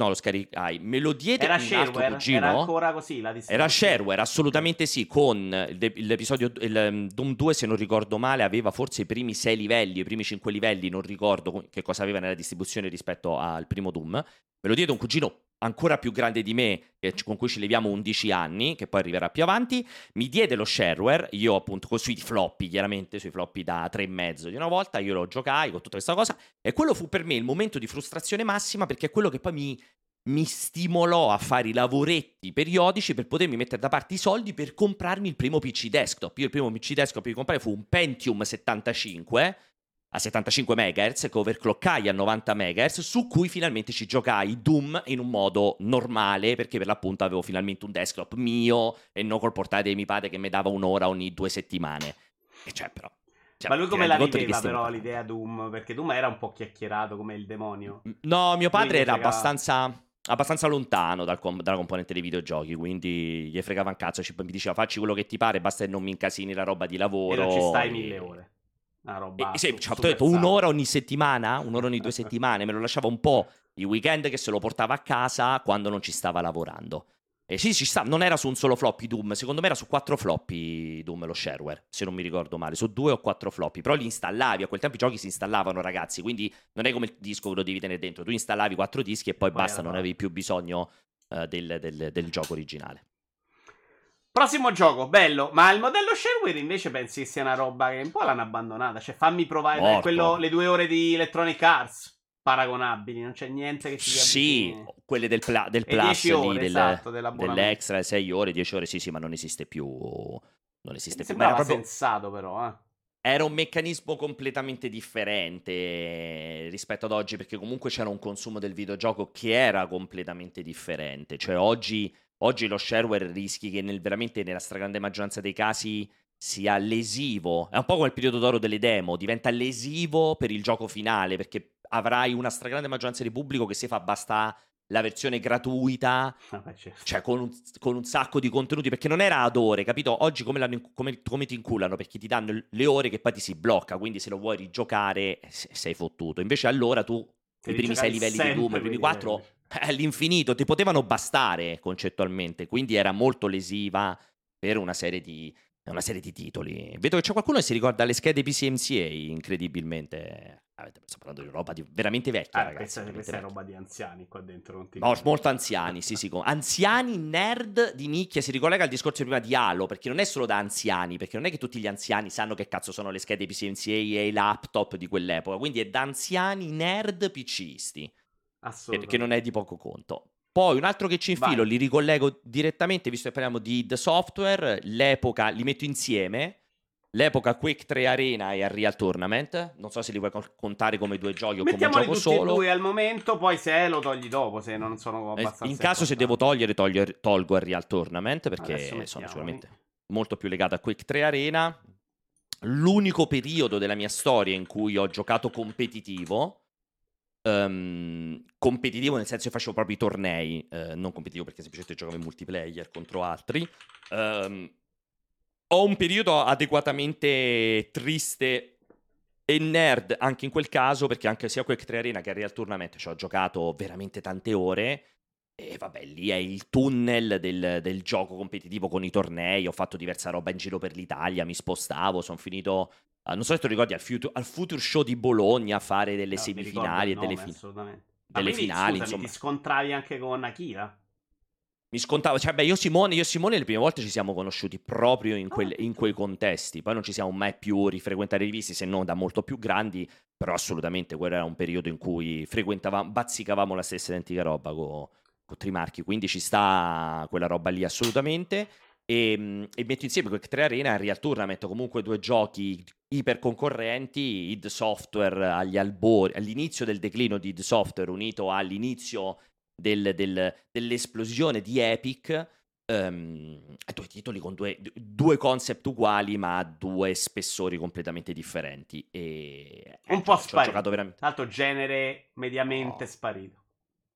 scaricai, me lo diede un altro cugino. Era ancora così la distanza. Era shareware, assolutamente sì, con l'episodio Doom 2, se non ricordo male, aveva forse i primi 6 livelli, i primi 5 livelli, non ricordo che cosa aveva nella distribuzione rispetto al primo Doom. Me lo diede un cugino ancora più grande di me, con cui ci leviamo 11 anni, che poi arriverà più avanti. Mi diede lo shareware, io appunto sui floppy, chiaramente sui floppy da 3,5 di una volta, io lo giocai con tutta questa cosa, e quello fu per me il momento di frustrazione massima, perché è quello che poi mi stimolò a fare i lavoretti periodici per potermi mettere da parte i soldi per comprarmi il primo PC desktop. Io il primo PC desktop che comprai fu un Pentium 75, a 75 MHz, che overcloccai a 90 MHz, su cui finalmente ci giocai Doom in un modo normale, perché per l'appunto avevo finalmente un desktop mio e non col portatile di mio padre che mi dava un'ora ogni 2 settimane. E cioè però... Cioè, ma lui come la viveva però l'idea Doom? Perché Doom era un po' chiacchierato come il demonio. No, mio padre era abbastanza lontano dalla componente dei videogiochi, quindi gli fregava un cazzo, mi diceva facci quello che ti pare, basta che non mi incasini la roba di lavoro. E non ci stai 1000 ore. Una roba ci ho detto un'ora ogni settimana, un'ora ogni 2 settimane, me lo lasciava un po' i weekend che se lo portava a casa quando non ci stava lavorando. E sì, ci sta, non era su un solo floppy Doom, secondo me era su 4 floppy Doom lo shareware, se non mi ricordo male, su 2 o 4 floppy, però li installavi, a quel tempo i giochi si installavano ragazzi, quindi non è come il disco che lo devi tenere dentro, tu installavi 4 dischi e poi basta, non avevi più bisogno del gioco originale. Prossimo gioco, bello, ma il modello shareware invece pensi che sia una roba che un po' l'hanno abbandonata, cioè fammi provare quello, le 2 ore di Electronic Arts, paragonabili, non c'è niente che ci sia. Sì, quelle del plus ore, lì, esatto, dell'extra, 6 ore, 10 ore, sì, ma non esiste più. Non esiste più. Sembrava proprio sensato, però, eh. Era un meccanismo completamente differente rispetto ad oggi, perché comunque c'era un consumo del videogioco che era completamente differente. Cioè oggi lo shareware rischi che veramente nella stragrande maggioranza dei casi sia lesivo. È un po' come il periodo d'oro delle demo, diventa lesivo per il gioco finale, perché avrai una stragrande maggioranza di pubblico che si fa basta la versione gratuita, cioè con un sacco di contenuti, perché non era ad ore, capito? Oggi come ti inculano, perché ti danno le ore che poi ti si blocca, quindi se lo vuoi rigiocare sei fottuto. Invece allora tu i primi 6 livelli di Doom, i primi 4 all'infinito ti potevano bastare concettualmente, quindi era molto lesiva per una serie di titoli. Vedo che c'è qualcuno che si ricorda le schede PCMCA, incredibilmente. Sto parlando di roba veramente vecchia, ragazzi. Questa è roba di anziani qua dentro. Molto anziani, sì. Anziani, nerd di nicchia. Si ricollega al discorso prima di Halo, perché non è solo da anziani, perché non è che tutti gli anziani sanno che cazzo sono le schede PCMCA e i laptop di quell'epoca. Quindi è da anziani, nerd, PCisti. Assolutamente. Perché non è di poco conto. Poi un altro che ci infilo, li ricollego direttamente, visto che parliamo di The Software, l'epoca, li metto insieme, l'epoca Quake 3 Arena e Unreal Tournament, non so se li vuoi contare come due giochi o come un gioco solo. Mettiamoli tutti e due al momento, poi se lo togli dopo, se non sono abbastanza... In caso se devo tolgo Unreal Tournament, perché sono sicuramente molto più legato a Quake 3 Arena. L'unico periodo della mia storia in cui ho giocato competitivo nel senso che facevo proprio i tornei, non competitivo perché semplicemente giocavo in multiplayer contro altri, ho un periodo adeguatamente triste e nerd anche in quel caso, perché anche sia Quake 3 Arena che Real Tournament ci ho giocato veramente tante ore, e vabbè, lì è il tunnel del gioco competitivo con i tornei. Ho fatto diversa roba in giro per l'Italia, mi spostavo, sono finito... non so se ti ricordi, al Future Show di Bologna a fare delle semifinali e delle finali. Ti scontravi anche con Akira? Mi scontavo, cioè, io e Simone le prime volte ci siamo conosciuti proprio in quei contesti. Poi non ci siamo mai più rifrequentati, rivisti, se non da molto più grandi. Però assolutamente quello era un periodo in cui frequentavamo, bazzicavamo la stessa identica roba con Trimarchi. Quindi ci sta quella roba lì assolutamente. E metto insieme Quake 3 Arena e Unreal Tournament, comunque due giochi iper concorrenti. id Software agli albori, all'inizio del declino di id Software, unito all'inizio dell'esplosione di Epic, due titoli con due concept uguali ma due spessori completamente differenti, e un po' sparito, veramente... l'altro genere mediamente sparito,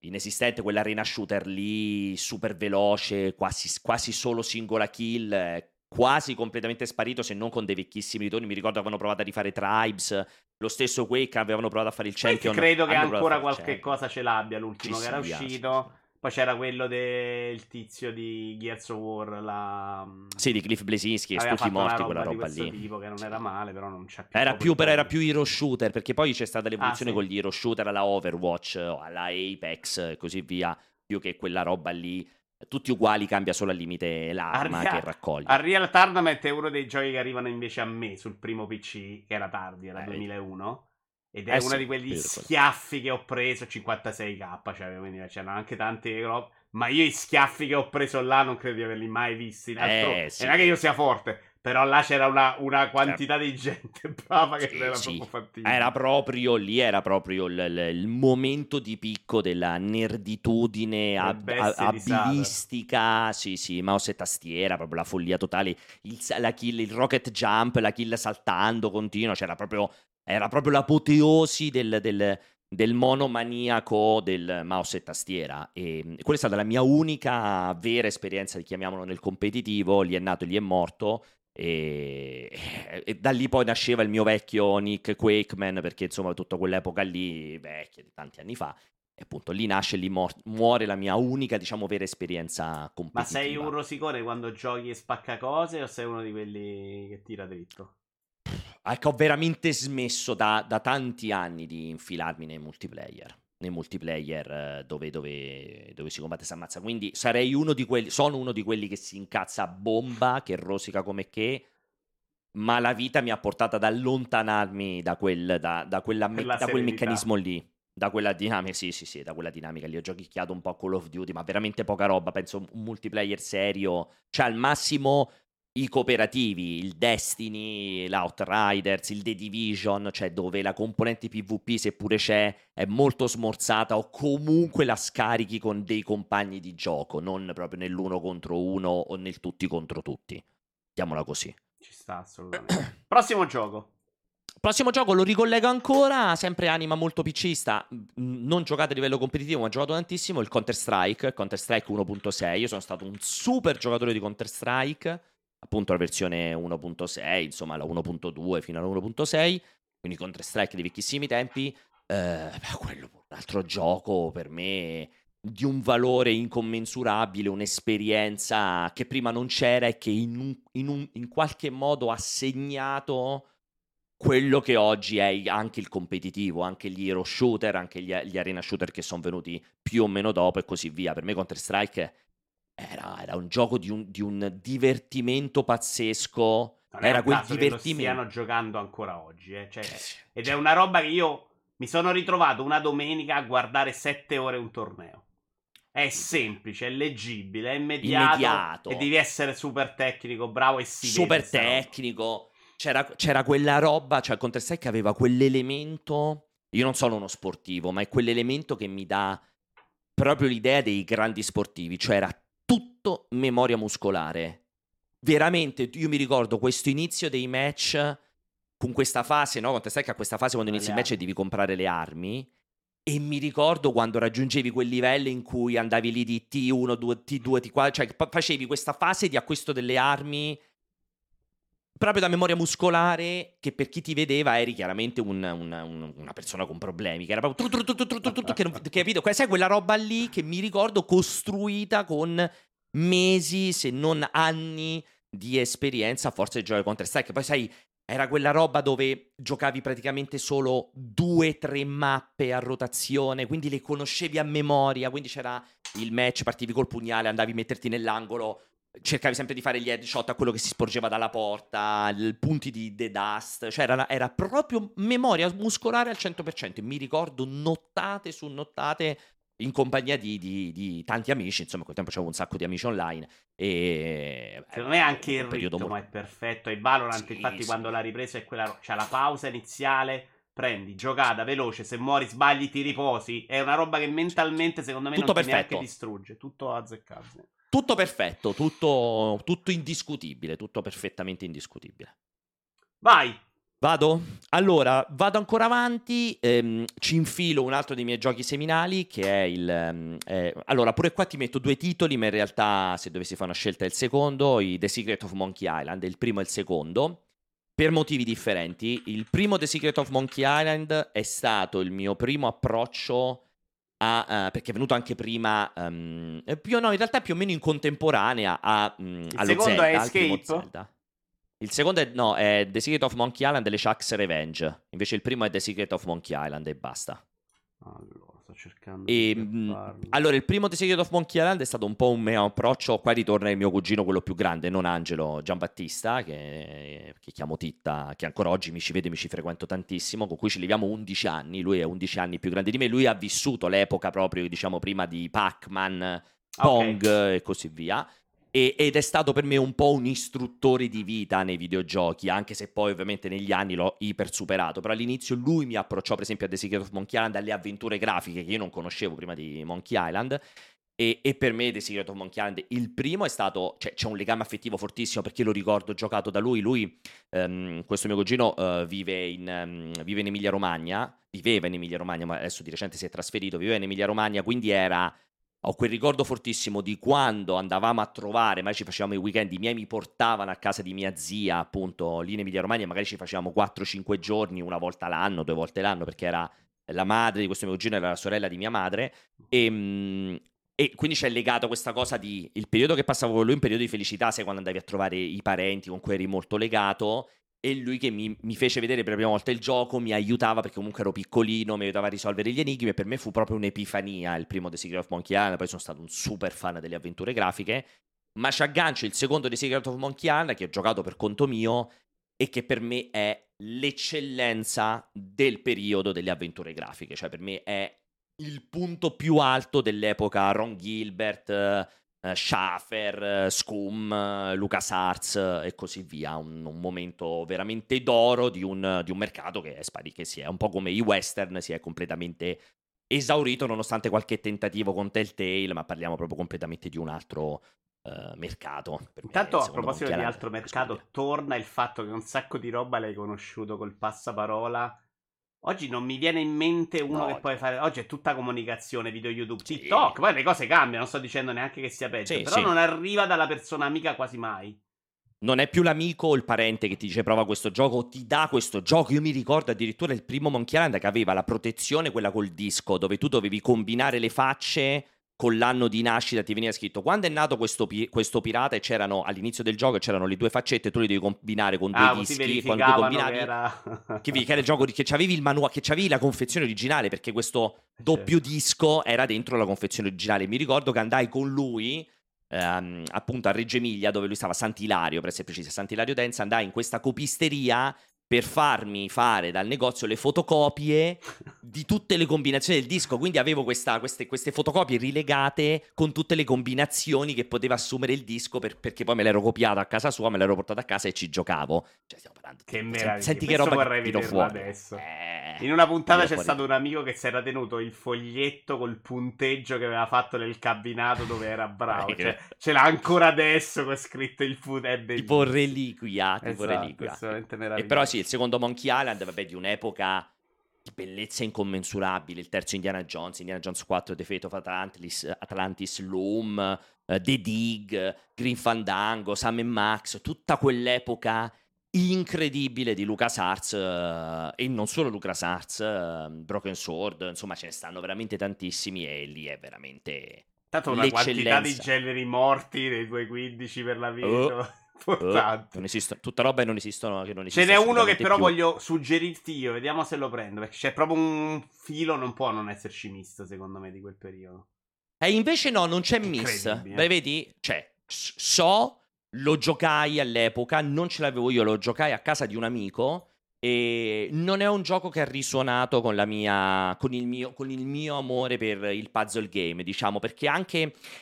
inesistente. Quell'arena shooter lì super veloce, quasi solo singola kill, quasi completamente sparito, se non con dei vecchissimi ritorni. Mi ricordo avevano provato a rifare Tribes, lo stesso Quake, avevano provato a fare il Champion, credo che ancora qualche cosa ce l'abbia, l'ultimo che era uscito. Poi c'era quello del tizio di Gears of War, sì, di Cliff Bleszinski, Stucchi Morti, quella roba lì, tipo, che non era male, però non c'è più. Era più hero shooter, perché poi c'è stata l'evoluzione con gli hero shooter alla Overwatch, alla Apex e così via, più che quella roba lì, tutti uguali, cambia solo al limite l'arma che raccoglie. Unreal Tournament è uno dei giochi che arrivano invece a me sul primo PC, che era tardi, era 2001. Ed è uno di quegli schiaffi che ho preso, 56k, cioè, quindi c'erano anche tante robe, ma io i schiaffi che ho preso là non credo di averli mai visti. Non è che io sia forte, però là c'era una quantità di gente brava che era proprio fatica. Era proprio il momento di picco della nerditudine abilistica, sì, mouse e tastiera, proprio la follia totale, la kill, il rocket jump, la kill saltando continua, c'era proprio... Era proprio l'apoteosi del monomaniaco del mouse e tastiera. E quella è stata la mia unica vera esperienza, chiamiamolo, nel competitivo. Lì è nato, lì è morto. E da lì poi nasceva il mio vecchio Nick Quakeman, perché insomma tutta quell'epoca lì, vecchia, di tanti anni fa. E appunto lì nasce, lì muore la mia unica, diciamo, vera esperienza competitiva. Ma sei un rosicone quando giochi e spacca cose, o sei uno di quelli che tira dritto? Ecco, ho veramente smesso da tanti anni di infilarmi nei multiplayer dove si combatte e si ammazza. Quindi sono uno di quelli che si incazza a bomba, che rosica come che, ma la vita mi ha portato ad allontanarmi da quel meccanismo lì. Da quella dinamica, sì, da quella dinamica lì ho giochicchiato un po' a Call of Duty, ma veramente poca roba, penso un multiplayer serio, cioè al massimo i cooperativi, il Destiny, l'Outriders, il The Division, cioè dove la componente PvP, seppure c'è, è molto smorzata o comunque la scarichi con dei compagni di gioco, non proprio nell'uno contro uno o nel tutti contro tutti. Diamola così. Ci sta assolutamente. Prossimo gioco. Prossimo gioco lo ricollego ancora, sempre anima molto piccista, non giocato a livello competitivo ma ho giocato tantissimo, il Counter Strike 1.6, io sono stato un super giocatore di Counter Strike, appunto la versione 1.6, insomma la 1.2 fino alla 1.6, quindi Counter Strike di vecchissimi tempi, quello un altro gioco per me di un valore incommensurabile, un'esperienza che prima non c'era e che in qualche modo ha segnato quello che oggi è anche il competitivo, anche gli hero shooter, anche gli arena shooter che sono venuti più o meno dopo e così via. Per me Counter Strike era un gioco di un divertimento pazzesco. Non era quel divertimento che lo stiano giocando ancora oggi, cioè, ed è una roba che io mi sono ritrovato una domenica a guardare 7 ore un torneo. È semplice, è leggibile, è immediato. E devi essere super tecnico, bravo e super tecnico. C'era quella roba, cioè Counter Strike aveva quell'elemento, io non sono uno sportivo, ma è quell'elemento che mi dà proprio l'idea dei grandi sportivi, cioè era tutto memoria muscolare. Veramente, io mi ricordo questo inizio dei match con questa fase, no? Counter Strike ha questa fase quando inizi il match e devi comprare le armi. E mi ricordo quando raggiungevi quel livello in cui andavi lì di T1, T2, T4, cioè facevi questa fase di acquisto delle armi proprio da memoria muscolare, che per chi ti vedeva eri chiaramente una persona con problemi, che era proprio capito? Sai quella roba lì che mi ricordo costruita con mesi, se non anni di esperienza, forse giochi Counter Strike. Poi sai, era quella roba dove giocavi praticamente solo 2-3 mappe a rotazione, quindi le conoscevi a memoria, quindi c'era il match, partivi col pugnale, andavi a metterti nell'angolo, cercavi sempre di fare gli headshot a quello che si sporgeva dalla porta, punti di The Dust, cioè era proprio memoria muscolare al 100%. Mi ricordo nottate su nottate in compagnia di tanti amici, insomma, quel tempo c'avevo un sacco di amici online. E secondo me anche il ritmo è perfetto, e Valorant infatti quando la ripresa è quella, cioè la pausa iniziale, prendi, giocata veloce, se muori sbagli ti riposi, è una roba che mentalmente secondo me tutto non ti neanche distrugge, tutto azzeccato. Tutto perfetto, tutto indiscutibile, tutto perfettamente indiscutibile. Vai! Vado? Allora, vado ancora avanti, ci infilo un altro dei miei giochi seminali, che è il... allora, pure qua ti metto 2 titoli, ma in realtà, se dovessi fare una scelta, è il secondo, The Secret of Monkey Island, il primo e il secondo, per motivi differenti. Il primo, The Secret of Monkey Island, è stato il mio primo approccio... perché è venuto anche prima, in realtà più o meno in contemporanea allo Zelda. Il secondo è Escape? Il secondo è The Secret of Monkey Island e le Chuck's Revenge. Invece il primo è The Secret of Monkey Island e basta. Allora, sto cercando allora, il primo The Secret of Monkey Island è stato un po' un mio approccio. Qua ritorna il mio cugino, quello più grande, non Angelo, Giambattista, che chiamo Titta, che ancora oggi mi ci vede, mi ci frequento tantissimo, con cui ci leviamo 11 anni. Lui è 11 anni più grande di me. Lui ha vissuto l'epoca proprio, diciamo, prima di Pac-Man, Pong e così via. Ed è stato per me un po' un istruttore di vita nei videogiochi, anche se poi ovviamente negli anni l'ho iper superato, però all'inizio lui mi approcciò per esempio a The Secret of Monkey Island, alle avventure grafiche che io non conoscevo prima di Monkey Island, e per me The Secret of Monkey Island il primo è stato, cioè, c'è un legame affettivo fortissimo perché lo ricordo giocato da lui, questo mio cugino vive in Emilia Romagna, viveva in Emilia Romagna, ma adesso di recente si è trasferito, viveva in Emilia Romagna, quindi ho quel ricordo fortissimo di quando andavamo a trovare, magari ci facevamo i weekend, i miei mi portavano a casa di mia zia, appunto, lì in Emilia Romagna, magari ci facevamo 4-5 giorni, una volta l'anno, 2 volte l'anno, perché era la madre di questo mio cugino, era la sorella di mia madre, e quindi c'è legato questa cosa di, il periodo che passavo con lui, un periodo di felicità, sai, quando andavi a trovare i parenti con cui eri molto legato, e lui che mi fece vedere per la prima volta il gioco, mi aiutava perché comunque ero piccolino, mi aiutava a risolvere gli enigmi, e per me fu proprio un'epifania il primo The Secret of Monkey Island. Poi sono stato un super fan delle avventure grafiche, ma ci aggancio il secondo The Secret of Monkey Island che ho giocato per conto mio e che per me è l'eccellenza del periodo delle avventure grafiche, cioè per me è il punto più alto dell'epoca Ron Gilbert, Schafer, Skum, Lucas Arts e così via, un momento veramente d'oro di un mercato che si è un po' come i western, si è completamente esaurito nonostante qualche tentativo con Telltale, ma parliamo proprio completamente di un altro mercato. Intanto a proposito di altro mercato, torna il fatto che un sacco di roba l'hai conosciuto col passaparola. Oggi non mi viene in mente uno che puoi fare. Oggi è tutta comunicazione, video YouTube, sì. TikTok. Poi le cose cambiano, non sto dicendo neanche che sia peggio, sì, però sì, non arriva dalla persona amica quasi mai. Non è più l'amico o il parente che ti dice prova questo gioco, ti dà questo gioco. Io mi ricordo addirittura il primo Monkey Island che aveva la protezione, quella col disco, dove tu dovevi combinare le facce con l'anno di nascita, ti veniva scritto quando è nato questo pirata, e c'erano all'inizio del gioco c'erano le due faccette, tu le devi combinare con due dischi, quando tu combinavi che era il gioco che c'avevi il manuale, che c'avevi la confezione originale, perché questo doppio disco era dentro la confezione originale. Mi ricordo che andai con lui appunto a Reggio Emilia, dove lui stava a Sant'Ilario, per essere precisi, a Sant'Ilario Denza, andai in questa copisteria per farmi fare dal negozio le fotocopie di tutte le combinazioni del disco, quindi avevo queste fotocopie rilegate con tutte le combinazioni che poteva assumere il disco, perché poi me l'ero copiato a casa sua, me l'ero portato a casa e ci giocavo. Cioè, stiamo parlando che meraviglia. Senti che roba che tiro fuori adesso. In una puntata c'è stato un amico che si era tenuto il foglietto col punteggio che aveva fatto nel cabinato dove era bravo, cioè, ce l'ha ancora adesso con scritto il punteggio, tipo reliquia, tipo esatto, reliquia. E però sì, il secondo Monkey Island, vabbè, di un'epoca di bellezza incommensurabile, il terzo Indiana Jones, Indiana Jones 4, The Fate of Atlantis, Loom, The Dig, Green Fandango, Sam & Max, tutta quell'epoca incredibile di LucasArts, e non solo LucasArts, Broken Sword, insomma ce ne stanno veramente tantissimi, e lì è veramente tanto una quantità di generi morti dei 2.15 per la vita. Non esistono, tutta roba che non esiste. Ce n'è uno che però voglio suggerirti io, vediamo se lo prendo, perché c'è proprio un filo, non può non esserci misto secondo me di quel periodo. E invece no, non c'è misto. Beh, vedi, cioè, lo giocai all'epoca, non ce l'avevo io, lo giocai a casa di un amico, e non è un gioco che ha risuonato con il mio amore per il puzzle game, diciamo, perché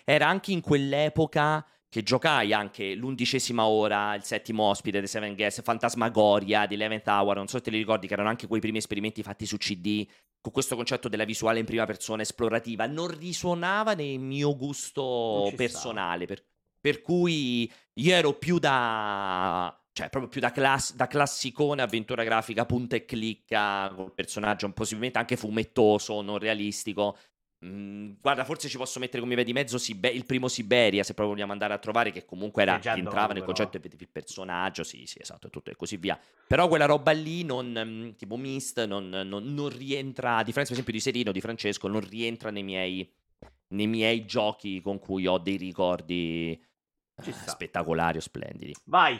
era anche in quell'epoca che giocai anche l'11ª ora, il 7º ospite, The Seven Guests, Fantasmagoria, The 11th Hour, non so se te li ricordi, che erano anche quei primi esperimenti fatti su CD, con questo concetto della visuale in prima persona esplorativa. Non risuonava nel mio gusto personale, per cui io ero più da classicone, avventura grafica, punta e clicca, col personaggio possibilmente anche fumettoso, non realistico. Guarda, forse ci posso mettere come via di mezzo il primo Siberia, se proprio vogliamo andare a trovare, che comunque entrava nel concetto del personaggio, sì esatto, tutto e così via. Però quella roba lì non, tipo Myst, non rientra, a differenza per esempio di Serino, di Francesco, non rientra nei miei giochi con cui ho dei ricordi spettacolari o splendidi. Vai.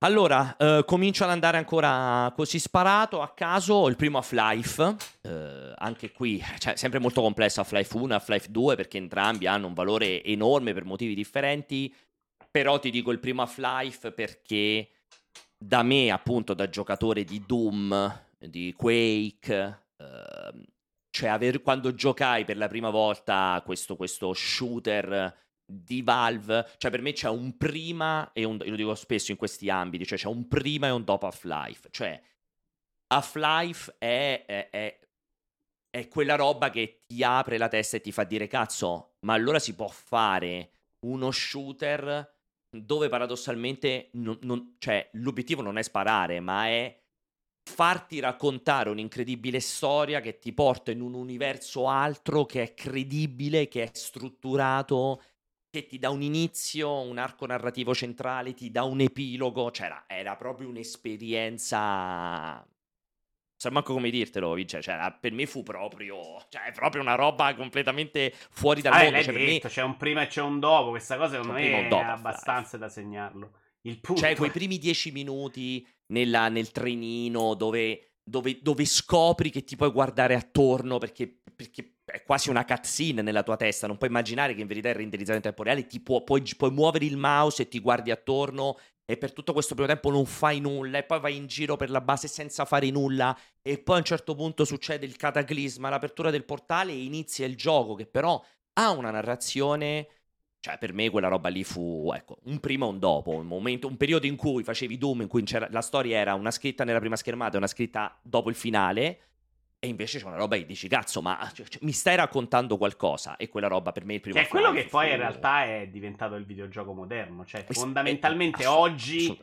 Allora, comincio ad andare ancora così sparato a caso. Il primo Half-Life, anche qui, cioè, sempre molto complesso, Half-Life 1 e Half-Life 2, perché entrambi hanno un valore enorme per motivi differenti. Però ti dico il primo Half-Life perché da me, appunto, da giocatore di Doom, di Quake, quando giocai per la prima volta questo shooter di Valve, cioè per me c'è un prima e io lo dico spesso in questi ambiti, cioè c'è un prima e un dopo Half-Life. Cioè Half-Life è quella roba che ti apre la testa e ti fa dire cazzo, ma allora si può fare uno shooter dove paradossalmente cioè l'obiettivo non è sparare, ma è farti raccontare un'incredibile storia che ti porta in un universo altro, che è credibile, che è strutturato, che ti dà un inizio, un arco narrativo centrale, ti dà un epilogo. Cioè era proprio un'esperienza, non so manco come dirtelo, cioè, per me fu proprio una roba completamente fuori dal mondo. Cioè, detto, per me c'è un prima e c'è un dopo, questa cosa secondo me è abbastanza da segnarlo. Il punto. Cioè quei primi 10 minuti nel trenino dove scopri che ti puoi guardare attorno, perché è quasi una cutscene nella tua testa, non puoi immaginare che in verità è renderizzato in tempo reale, puoi muovere il mouse e ti guardi attorno e per tutto questo primo tempo non fai nulla e poi vai in giro per la base senza fare nulla e poi a un certo punto succede il cataclisma, l'apertura del portale e inizia il gioco che però ha una narrazione, cioè per me quella roba lì fu, ecco, un prima e un dopo, un momento, un periodo in cui facevi Doom, in cui c'era, la storia era una scritta nella prima schermata e una scritta dopo il finale. E invece c'è una roba che dici, cazzo, ma mi stai raccontando qualcosa? E quella roba per me è il primo. Che è quello che poi in realtà è diventato il videogioco moderno. Cioè, fondamentalmente oggi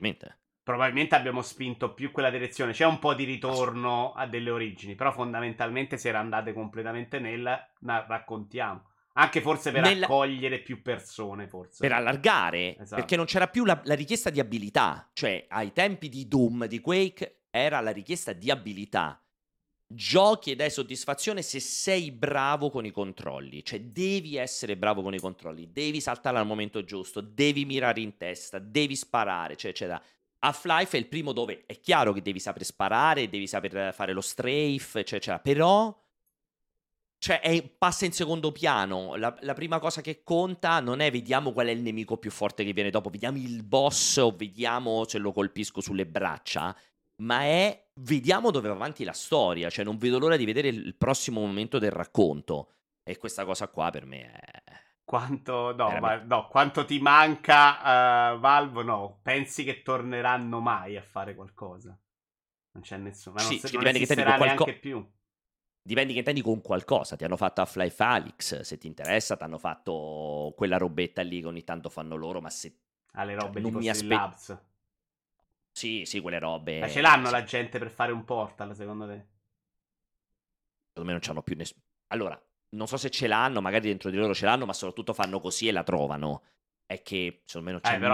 probabilmente abbiamo spinto più quella direzione. C'è un po' di ritorno a delle origini, però fondamentalmente si era andate completamente nel raccontiamo. Anche forse per accogliere più persone, forse. Per allargare, esatto. Perché non c'era più la richiesta di abilità. Cioè, ai tempi di Doom, di Quake, era la richiesta di abilità. Giochi e dai soddisfazione se sei bravo con i controlli, cioè devi essere bravo con i controlli, devi saltare al momento giusto, devi mirare in testa, devi sparare, cioè eccetera. Half-Life è il primo dove è chiaro che devi saper sparare, devi saper fare lo strafe, eccetera, però cioè passa in secondo piano. La prima cosa che conta non è vediamo qual è il nemico più forte che viene dopo, vediamo il boss o vediamo se lo colpisco sulle braccia, ma è vediamo dove va avanti la storia, cioè non vedo l'ora di vedere il prossimo momento del racconto. E questa cosa qua per me è quanto ti manca Valve, no, pensi che torneranno mai a fare qualcosa? Non c'è nessuno, sì, non dipende che intendi con più. Dipende che intendi con qualcosa, ti hanno fatto Half-Life Alyx, se ti interessa, ti hanno fatto quella robetta lì che ogni tanto fanno loro, ma se alle robe cioè, non mi aspetto. Sì, quelle robe... Ma ce l'hanno la gente per fare un Portal, secondo te? Secondo me non c'hanno più nessuno. Allora, non so se ce l'hanno, magari dentro di loro ce l'hanno, ma soprattutto fanno così e la trovano. È che, secondo me, non c'è nessun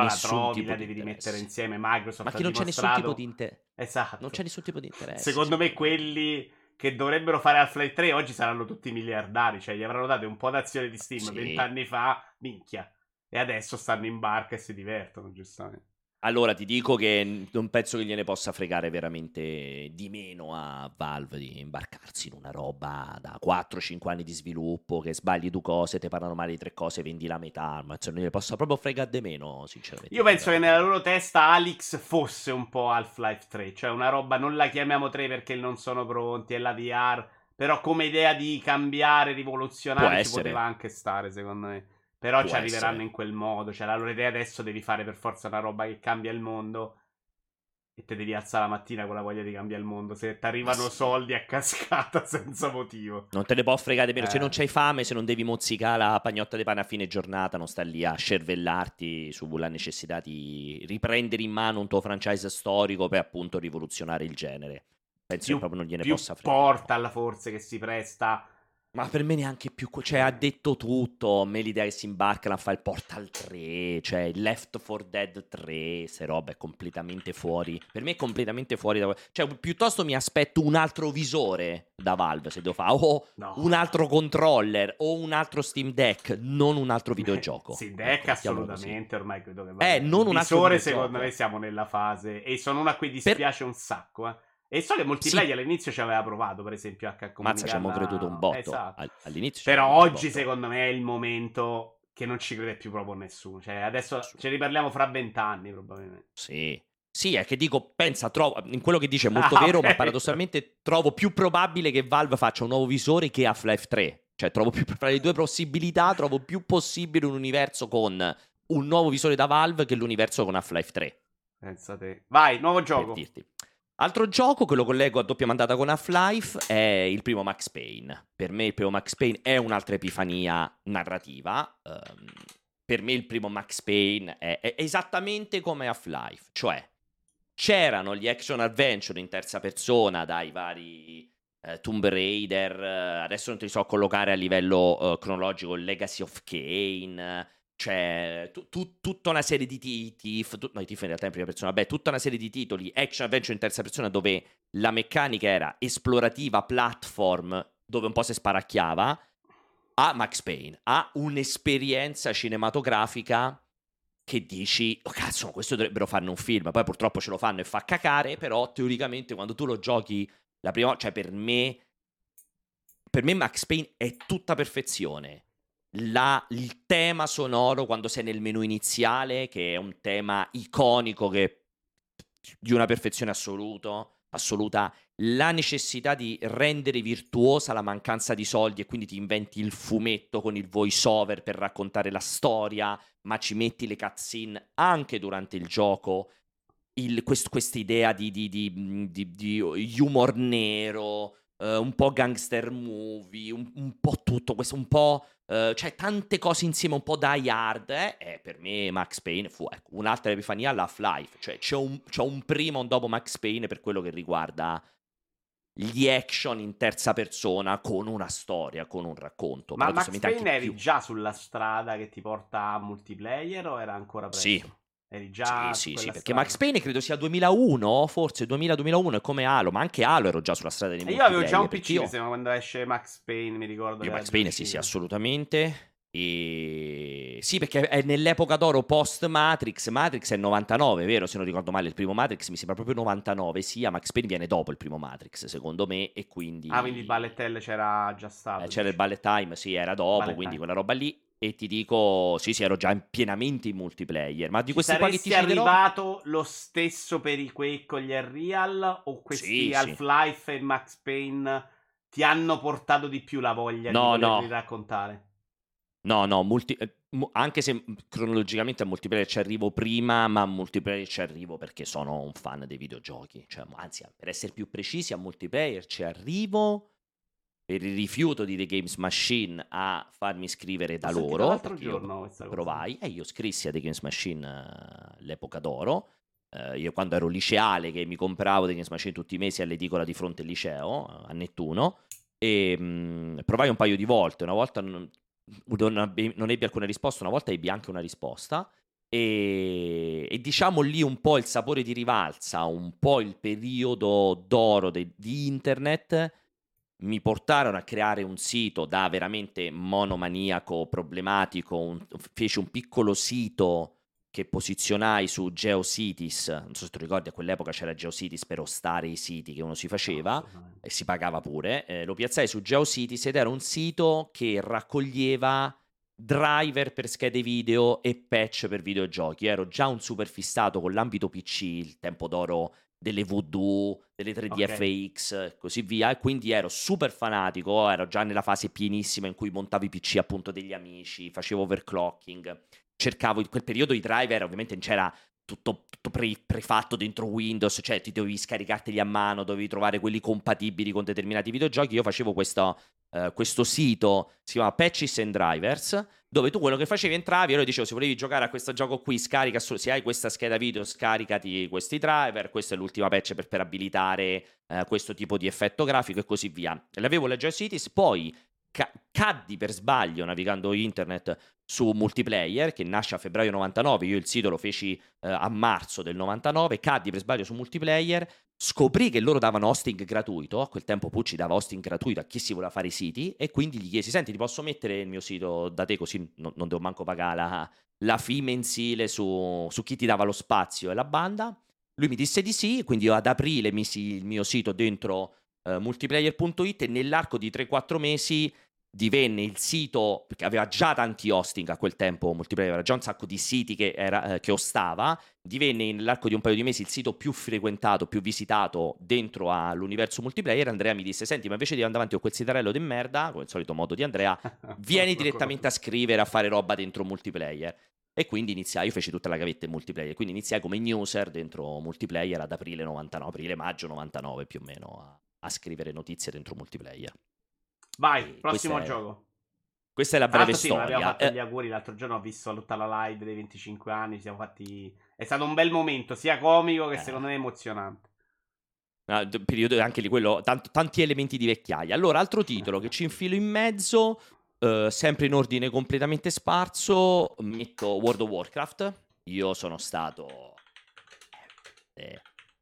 tipo di interesse. Però la trovi, la devi rimettere insieme, Microsoft ha dimostrato... Ma che non c'è nessun tipo di interesse. Esatto. Non c'è nessun tipo di interesse. Secondo me quelli che dovrebbero fare Half-Life 3 oggi saranno tutti miliardari, cioè gli avranno dato un po' d'azione di Steam 20 anni fa, minchia. E adesso stanno in barca e si divertono, giustamente. Allora ti dico che non penso che gliene possa fregare veramente di meno a Valve di imbarcarsi in una roba da 4-5 anni di sviluppo che sbagli due cose, te parlano male di tre cose, vendi la metà, ma cioè, non gliene possa proprio fregare di meno sinceramente. Io penso che nella loro testa Alyx fosse un po' Half-Life 3, cioè una roba, non la chiamiamo 3 perché non sono pronti, è la VR, però come idea di cambiare, rivoluzionare ci poteva anche stare secondo me. Però ci arriveranno in quel modo, cioè la loro idea adesso devi fare per forza una roba che cambia il mondo e te devi alzare la mattina con la voglia di cambiare il mondo, se ti arrivano soldi a cascata senza motivo. Non te ne può fregare meno, se non c'hai fame, se non devi mozzicare la pagnotta di pane a fine giornata, non sta lì a scervellarti sulla necessità di riprendere in mano un tuo franchise storico per appunto rivoluzionare il genere. Penso che proprio non gliene possa fregare. Portal forse che si presta... Ma per me neanche più, cioè ha detto tutto, a me l'idea che si imbarcano a fare il Portal 3, cioè il Left 4 Dead 3, se roba è completamente fuori, per me è completamente fuori da... Cioè piuttosto mi aspetto un altro visore da Valve se devo fare, o un altro controller, o un altro Steam Deck, non un altro videogioco. Steam Deck assolutamente, ormai credo che vada. Non un altro visore secondo me siamo nella fase, e sono una a cui dispiace un sacco, E so che Multiplayer all'inizio ci aveva provato, per esempio, a comunicare. Mazza, ci abbiamo creduto un botto all'inizio. Però oggi, secondo me, è il momento che non ci crede più proprio nessuno. Cioè, adesso ce ne riparliamo fra 20 anni, probabilmente. Sì, è che dico, pensa, trovo, in quello che dice è molto vero, ma paradossalmente trovo più probabile che Valve faccia un nuovo visore che Half-Life 3. Cioè, trovo più, fra le due possibilità, trovo più possibile un universo con un nuovo visore da Valve che l'universo con Half-Life 3. Pensate. Vai, nuovo gioco. Per dirti. Altro gioco che lo collego a doppia mandata con Half-Life è il primo Max Payne. Per me il primo Max Payne è un'altra epifania narrativa. Per me il primo Max Payne è esattamente come Half-Life. Cioè, c'erano gli action adventure in terza persona dai vari Tomb Raider, adesso non te li so collocare a livello cronologico, Legacy of Kain... C'è tutta una serie di Thief in realtà in prima persona, tutta una serie di titoli action adventure in terza persona dove la meccanica era esplorativa, platform, dove un po' si sparacchiava, a Max Payne, ha un'esperienza cinematografica che dici, oh cazzo, questo dovrebbero farne un film, poi purtroppo ce lo fanno e fa cacare, però teoricamente quando tu lo giochi la prima volta, cioè per me Max Payne è tutta perfezione. il tema sonoro quando sei nel menu iniziale, che è un tema iconico, che di una perfezione assoluta, la necessità di rendere virtuosa la mancanza di soldi, e quindi ti inventi il fumetto con il voice over per raccontare la storia, ma ci metti le cutscene anche durante il gioco, questa idea di humor nero, un po' gangster movie, un po' tutto questo, un po' cioè tante cose insieme, un po' Die Hard, per me Max Payne fu un'altra epifania all'Half-Life, cioè c'è un prima e un dopo Max Payne per quello che riguarda gli action in terza persona con una storia, con un racconto. Ma Max Payne eri già sulla strada che ti porta a multiplayer o era ancora presto? Sì. Eri già sì, perché Max Payne credo sia 2001, forse 2000-2001, è come Halo, ma anche Halo ero già sulla strada di multiplayer. Io avevo già un PC, quando esce Max Payne, mi ricordo. Max Payne sì, assolutamente. E sì, perché è nell'epoca d'oro post Matrix. Matrix è 99, vero? Se non ricordo male, il primo Matrix mi sembra proprio 99. Sì, Max Payne viene dopo il primo Matrix, secondo me, e quindi quindi il Bullet Hell c'era già stato. C'era il Bullet Time, sì, era dopo, Bullet quindi Time. Quella roba lì. E ti dico, sì, ero già pienamente in multiplayer. Ma di questi qua che ti citerò, arrivato lo stesso per i Quake con gli Unreal, o questi Half-Life e Max Payne ti hanno portato di più la voglia di raccontare? No, anche se cronologicamente a multiplayer ci arrivo prima, ma a multiplayer ci arrivo perché sono un fan dei videogiochi. Cioè, anzi, per essere più precisi, a multiplayer ci arrivo per il rifiuto di The Games Machine a farmi scrivere da loro. L'altro giorno io provai e io scrissi a The Games Machine l'epoca d'oro. Io quando ero liceale, che mi compravo The Games Machine tutti i mesi all'edicola di fronte al liceo, a Nettuno, e provai un paio di volte. Una volta non ebbi alcuna risposta, una volta ebbi anche una risposta. E diciamo lì un po' il sapore di rivalsa, un po' il periodo d'oro di internet mi portarono a creare un sito da veramente monomaniaco, problematico. Feci un piccolo sito che posizionai su GeoCities. Non so se tu ricordi, a quell'epoca c'era GeoCities per ostare i siti che uno si faceva, e si pagava pure. Lo piazzai su GeoCities ed era un sito che raccoglieva driver per schede video e patch per videogiochi. Ero già un super fissato con l'ambito PC, il tempo d'oro delle Voodoo, delle 3DFX, e così via, e quindi ero super fanatico, ero già nella fase pienissima in cui montavo i PC appunto degli amici, facevo overclocking, cercavo, in quel periodo i driver ovviamente non c'era tutto prefatto dentro Windows, cioè ti dovevi scaricarteli a mano, dovevi trovare quelli compatibili con determinati videogiochi. Io facevo questo sito, si chiama Patches and Drivers, dove tu quello che facevi entravi e io dicevo: se volevi giocare a questo gioco qui, scarica, se hai questa scheda video scaricati questi driver, questa è l'ultima patch per abilitare questo tipo di effetto grafico e così via. L'avevo la GeoCities, poi caddi per sbaglio navigando internet su multiplayer, che nasce a febbraio 99, io il sito lo feci a marzo del 99, caddi per sbaglio su multiplayer, scoprì che loro davano hosting gratuito. A quel tempo Pucci dava hosting gratuito a chi si voleva fare i siti, e quindi gli chiesi: senti, ti posso mettere il mio sito da te, così non devo manco pagare la fee mensile su chi ti dava lo spazio e la banda? Lui mi disse di sì, quindi io ad aprile misi il mio sito dentro multiplayer.it, e nell'arco di 3-4 mesi divenne il sito, perché aveva già tanti hosting a quel tempo, multiplayer aveva già un sacco di siti che ostava, divenne nell'arco di un paio di mesi il sito più frequentato, più visitato dentro all'universo multiplayer. Andrea mi disse: senti, ma invece di andare avanti con quel sitarello di merda, con il solito modo di Andrea, vieni direttamente a scrivere, a fare roba dentro multiplayer. E quindi iniziai, io feci tutta la gavetta in multiplayer, quindi iniziai come user dentro multiplayer ad aprile 99, aprile-maggio 99 più o meno, a scrivere notizie dentro multiplayer. Vai, prossimo gioco. Questa è la breve storia. Abbiamo fatto gli auguri l'altro giorno, ho visto la live dei 25 anni, siamo fatti. È stato un bel momento, sia comico che secondo me emozionante. Periodo anche di quello, tanti elementi di vecchiaia. Allora, altro titolo che ci infilo in mezzo, sempre in ordine completamente sparso, metto World of Warcraft. Io sono stato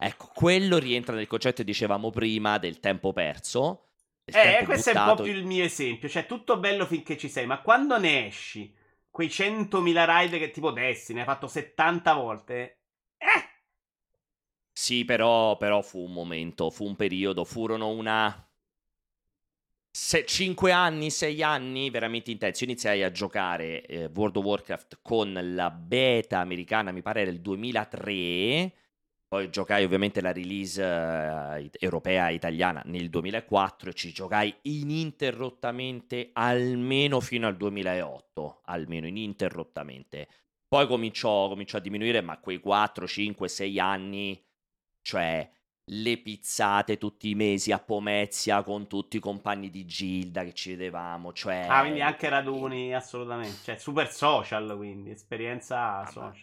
ecco, quello rientra nel concetto che dicevamo prima del tempo perso. Questo buttato. È un po' più il mio esempio. Cioè, tutto bello finché ci sei, ma quando ne esci, quei 100.000 raid che tipo Destiny hai fatto 70 volte. Sì, però fu un momento, fu un periodo, furono una 5 anni, 6 anni, veramente intenso. Io iniziai a giocare World of Warcraft con la beta americana, mi pare del 2003, poi giocai ovviamente la release europea e italiana nel 2004 e ci giocai ininterrottamente almeno fino al 2008, almeno ininterrottamente. Poi cominciò a diminuire, ma quei 4, 5, 6 anni, cioè le pizzate tutti i mesi a Pomezia con tutti i compagni di Gilda che ci vedevamo, cioè... Ah, quindi anche raduni, assolutamente, cioè super social, quindi, esperienza social.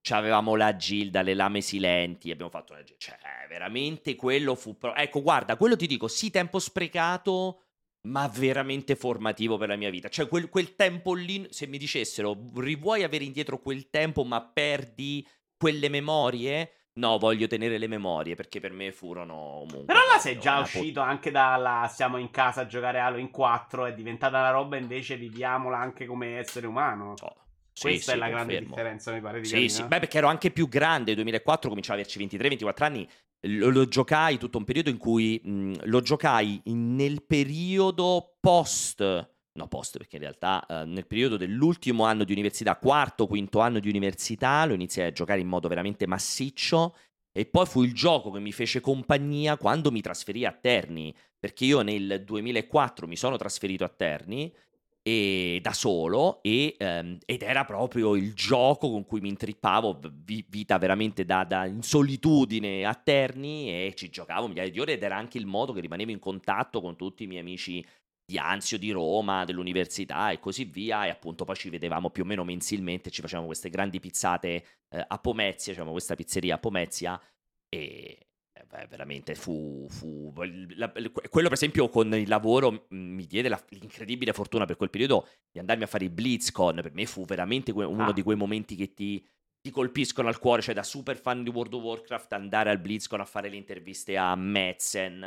C'avevamo la Gilda, le lame silenti, abbiamo fatto la Gilda, cioè veramente quello fu... Ecco, guarda, quello ti dico, sì, tempo sprecato... ma veramente formativo per la mia vita. Cioè quel tempo lì, se mi dicessero rivuoi avere indietro quel tempo ma perdi quelle memorie, no, voglio tenere le memorie perché per me furono comunque. Però là sei già uscito anche dalla siamo in casa a giocare Halo in 4, è diventata una roba invece viviamola anche come essere umano. No. Questa è la confermo. Grande differenza, mi pare di capire. Sì, beh, perché ero anche più grande, 2004 cominciavo ad averci 23-24 anni, lo giocai tutto un periodo in cui lo giocai nel periodo post, perché in realtà nel periodo dell'ultimo anno di università, quarto, quinto anno di università, lo iniziai a giocare in modo veramente massiccio e poi fu il gioco che mi fece compagnia quando mi trasferì a Terni, perché io nel 2004 mi sono trasferito a Terni e da solo ed era proprio il gioco con cui mi intrippavo, vita veramente da in solitudine a Terni, e ci giocavo migliaia di ore ed era anche il modo che rimanevo in contatto con tutti i miei amici di Anzio, di Roma, dell'università e così via, e appunto poi ci vedevamo più o meno mensilmente, ci facevamo queste grandi pizzate a Pomezia, facevamo questa pizzeria a Pomezia e... Beh, veramente fu quello per esempio con il lavoro mi diede l'incredibile fortuna per quel periodo di andarmi a fare i BlizzCon. Per me fu veramente uno di quei momenti che ti colpiscono al cuore, cioè da super fan di World of Warcraft andare al BlizzCon a fare le interviste a Madsen,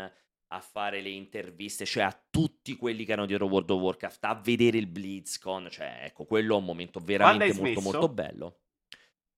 a fare le interviste cioè a tutti quelli che erano dietro World of Warcraft, a vedere il BlizzCon, cioè ecco, quello è un momento veramente molto molto bello.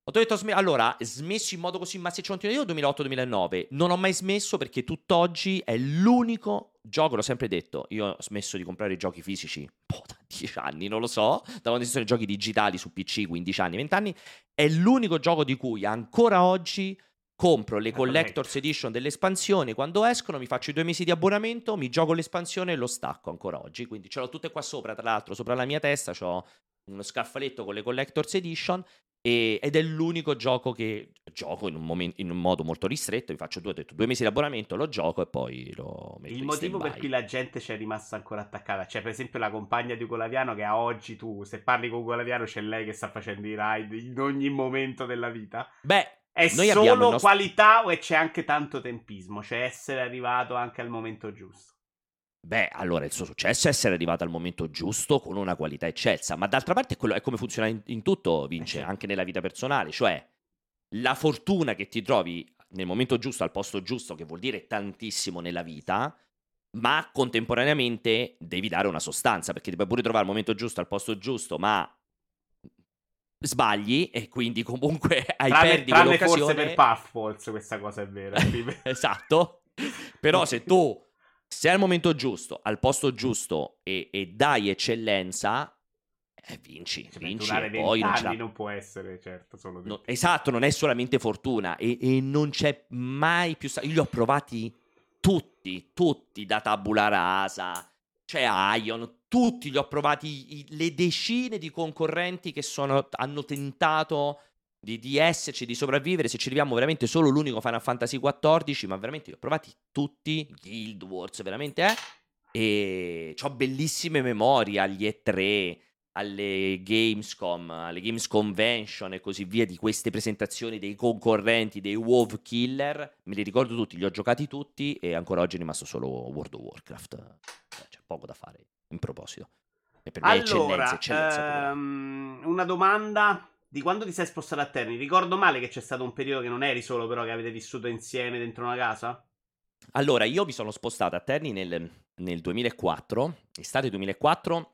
Ho detto, allora, smesso in modo così massiccio, io 2008-2009, non ho mai smesso perché tutt'oggi è l'unico gioco, l'ho sempre detto, io ho smesso di comprare i giochi fisici, da 10 anni, non lo so, da quando ci sono i giochi digitali su PC, 15 anni, 20 anni, è l'unico gioco di cui ancora oggi compro le Collector's Edition delle espansioni, quando escono mi faccio i 2 mesi di abbonamento, mi gioco l'espansione e lo stacco ancora oggi, quindi ce l'ho tutte qua sopra, tra l'altro, sopra la mia testa, c'ho uno scaffaletto con le Collector's Edition, ed è l'unico gioco che gioco in un modo molto ristretto. Vi faccio ho detto 2 mesi di abbonamento, lo gioco e poi lo metto in stand-by. Il motivo per cui la gente c'è rimasta ancora attaccata, cioè per esempio la compagna di Ugolaviano, che a oggi tu se parli con Ugolaviano c'è lei che sta facendo i raid in ogni momento della vita. Beh, è solo qualità e c'è anche tanto tempismo, cioè essere arrivato anche al momento giusto. Beh, allora il suo successo è essere arrivato al momento giusto con una qualità eccelsa, ma d'altra parte quello è come funziona in tutto, Vince, anche nella vita personale, cioè la fortuna che ti trovi nel momento giusto, al posto giusto, che vuol dire tantissimo nella vita, ma contemporaneamente devi dare una sostanza, perché ti puoi pure trovare al momento giusto, al posto giusto, ma sbagli e quindi comunque perdi quell'occasione. Tranne forse per Puffballs questa cosa è vera. Esatto, però se tu... Se è al momento giusto, al posto giusto e dai eccellenza, vinci e poi non può essere certo solo di... Esatto, non è solamente fortuna e non c'è mai più. Io li ho provati tutti da tabula rasa, cioè Ion, tutti li ho provati le decine di concorrenti che hanno tentato di esserci, di sopravvivere. Se ci arriviamo veramente solo l'unico Final Fantasy 14, ma veramente li ho provati tutti, Guild Wars, veramente e c'ho bellissime memorie agli E3, alle Gamescom, alle Games Convention e così via, di queste presentazioni dei concorrenti, dei WoW Killer, me li ricordo tutti, li ho giocati tutti e ancora oggi è rimasto solo World of Warcraft, c'è poco da fare in proposito. E per me eccellenza una domanda... Di quando ti sei spostato a Terni? Ricordo male che c'è stato un periodo che non eri solo, però che avete vissuto insieme dentro una casa? Allora, io mi sono spostato a Terni nel 2004, estate 2004,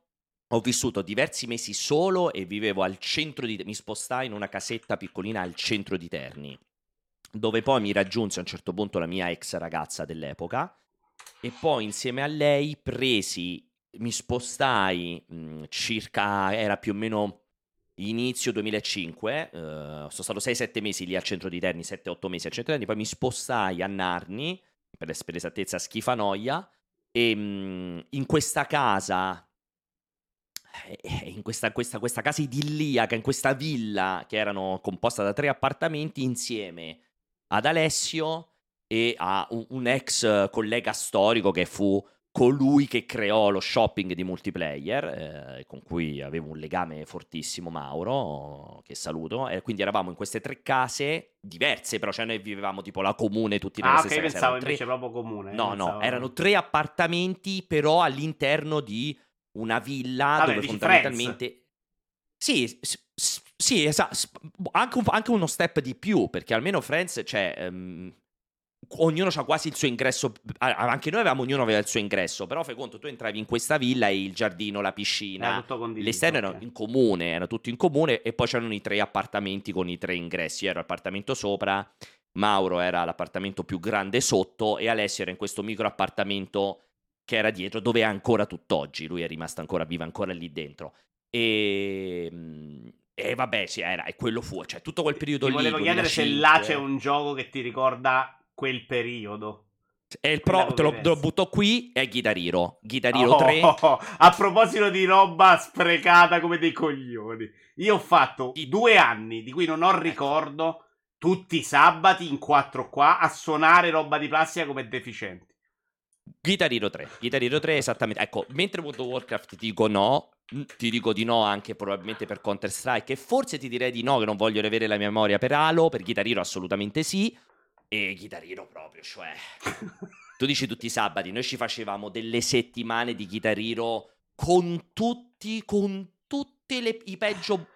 ho vissuto diversi mesi solo e vivevo al centro di... Mi spostai in una casetta piccolina al centro di Terni, dove poi mi raggiunse a un certo punto la mia ex ragazza dell'epoca, e poi insieme a lei mi spostai circa, era più o meno inizio 2005, sono stato 6-7 mesi lì al centro di Terni, 7-8 mesi al centro di Terni, poi mi spostai a Narni, per l'esattezza a Schifanoia, e in questa casa, in questa casa idilliaca, in questa villa che erano composta da 3 appartamenti insieme ad Alessio e a un ex collega storico che fu colui che creò lo shopping di Multiplayer, con cui avevo un legame fortissimo, Mauro, che saluto, e quindi eravamo in queste 3 case diverse, però cioè noi vivevamo tipo la comune tutti nella stessa casa. Pensavo invece proprio comune. No, no, erano 3 appartamenti però all'interno di una villa. Vabbè, dove fondamentalmente... Friends. Sì, esatto, anche uno step di più, perché almeno Friends, cioè... ognuno c'ha quasi il suo ingresso, anche noi avevamo, ognuno aveva il suo ingresso, però fai conto, tu entravi in questa villa e il giardino, la piscina, l'esterno era in comune, era tutto in comune, e poi c'erano i 3 appartamenti con i 3 ingressi. Io ero l'appartamento sopra, Mauro era l'appartamento più grande sotto e Alessio era in questo micro appartamento che era dietro, dove è ancora tutt'oggi, lui è rimasto ancora vivo, ancora lì dentro. E vabbè, sì, era, e quello fu, cioè tutto quel periodo lì. Ti volevo chiedere se là c'è un gioco che ti ricorda quel periodo. E il pro te lo butto qui, è Guitar Hero 3. A proposito di roba sprecata come dei coglioni, io ho fatto 2 anni di cui non ho ricordo, tutti i sabati in 4 qua a suonare roba di plastica come deficienti. Guitar Hero 3 esattamente. Ecco, mentre World of Warcraft ti dico di no anche probabilmente per Counter Strike, e forse ti direi di no, che non voglio avere la memoria, per Halo, per Guitar Hero assolutamente sì. E Guitar Hero proprio, cioè tu dici tutti i sabati, noi ci facevamo delle settimane di Guitar Hero con tutti i peggio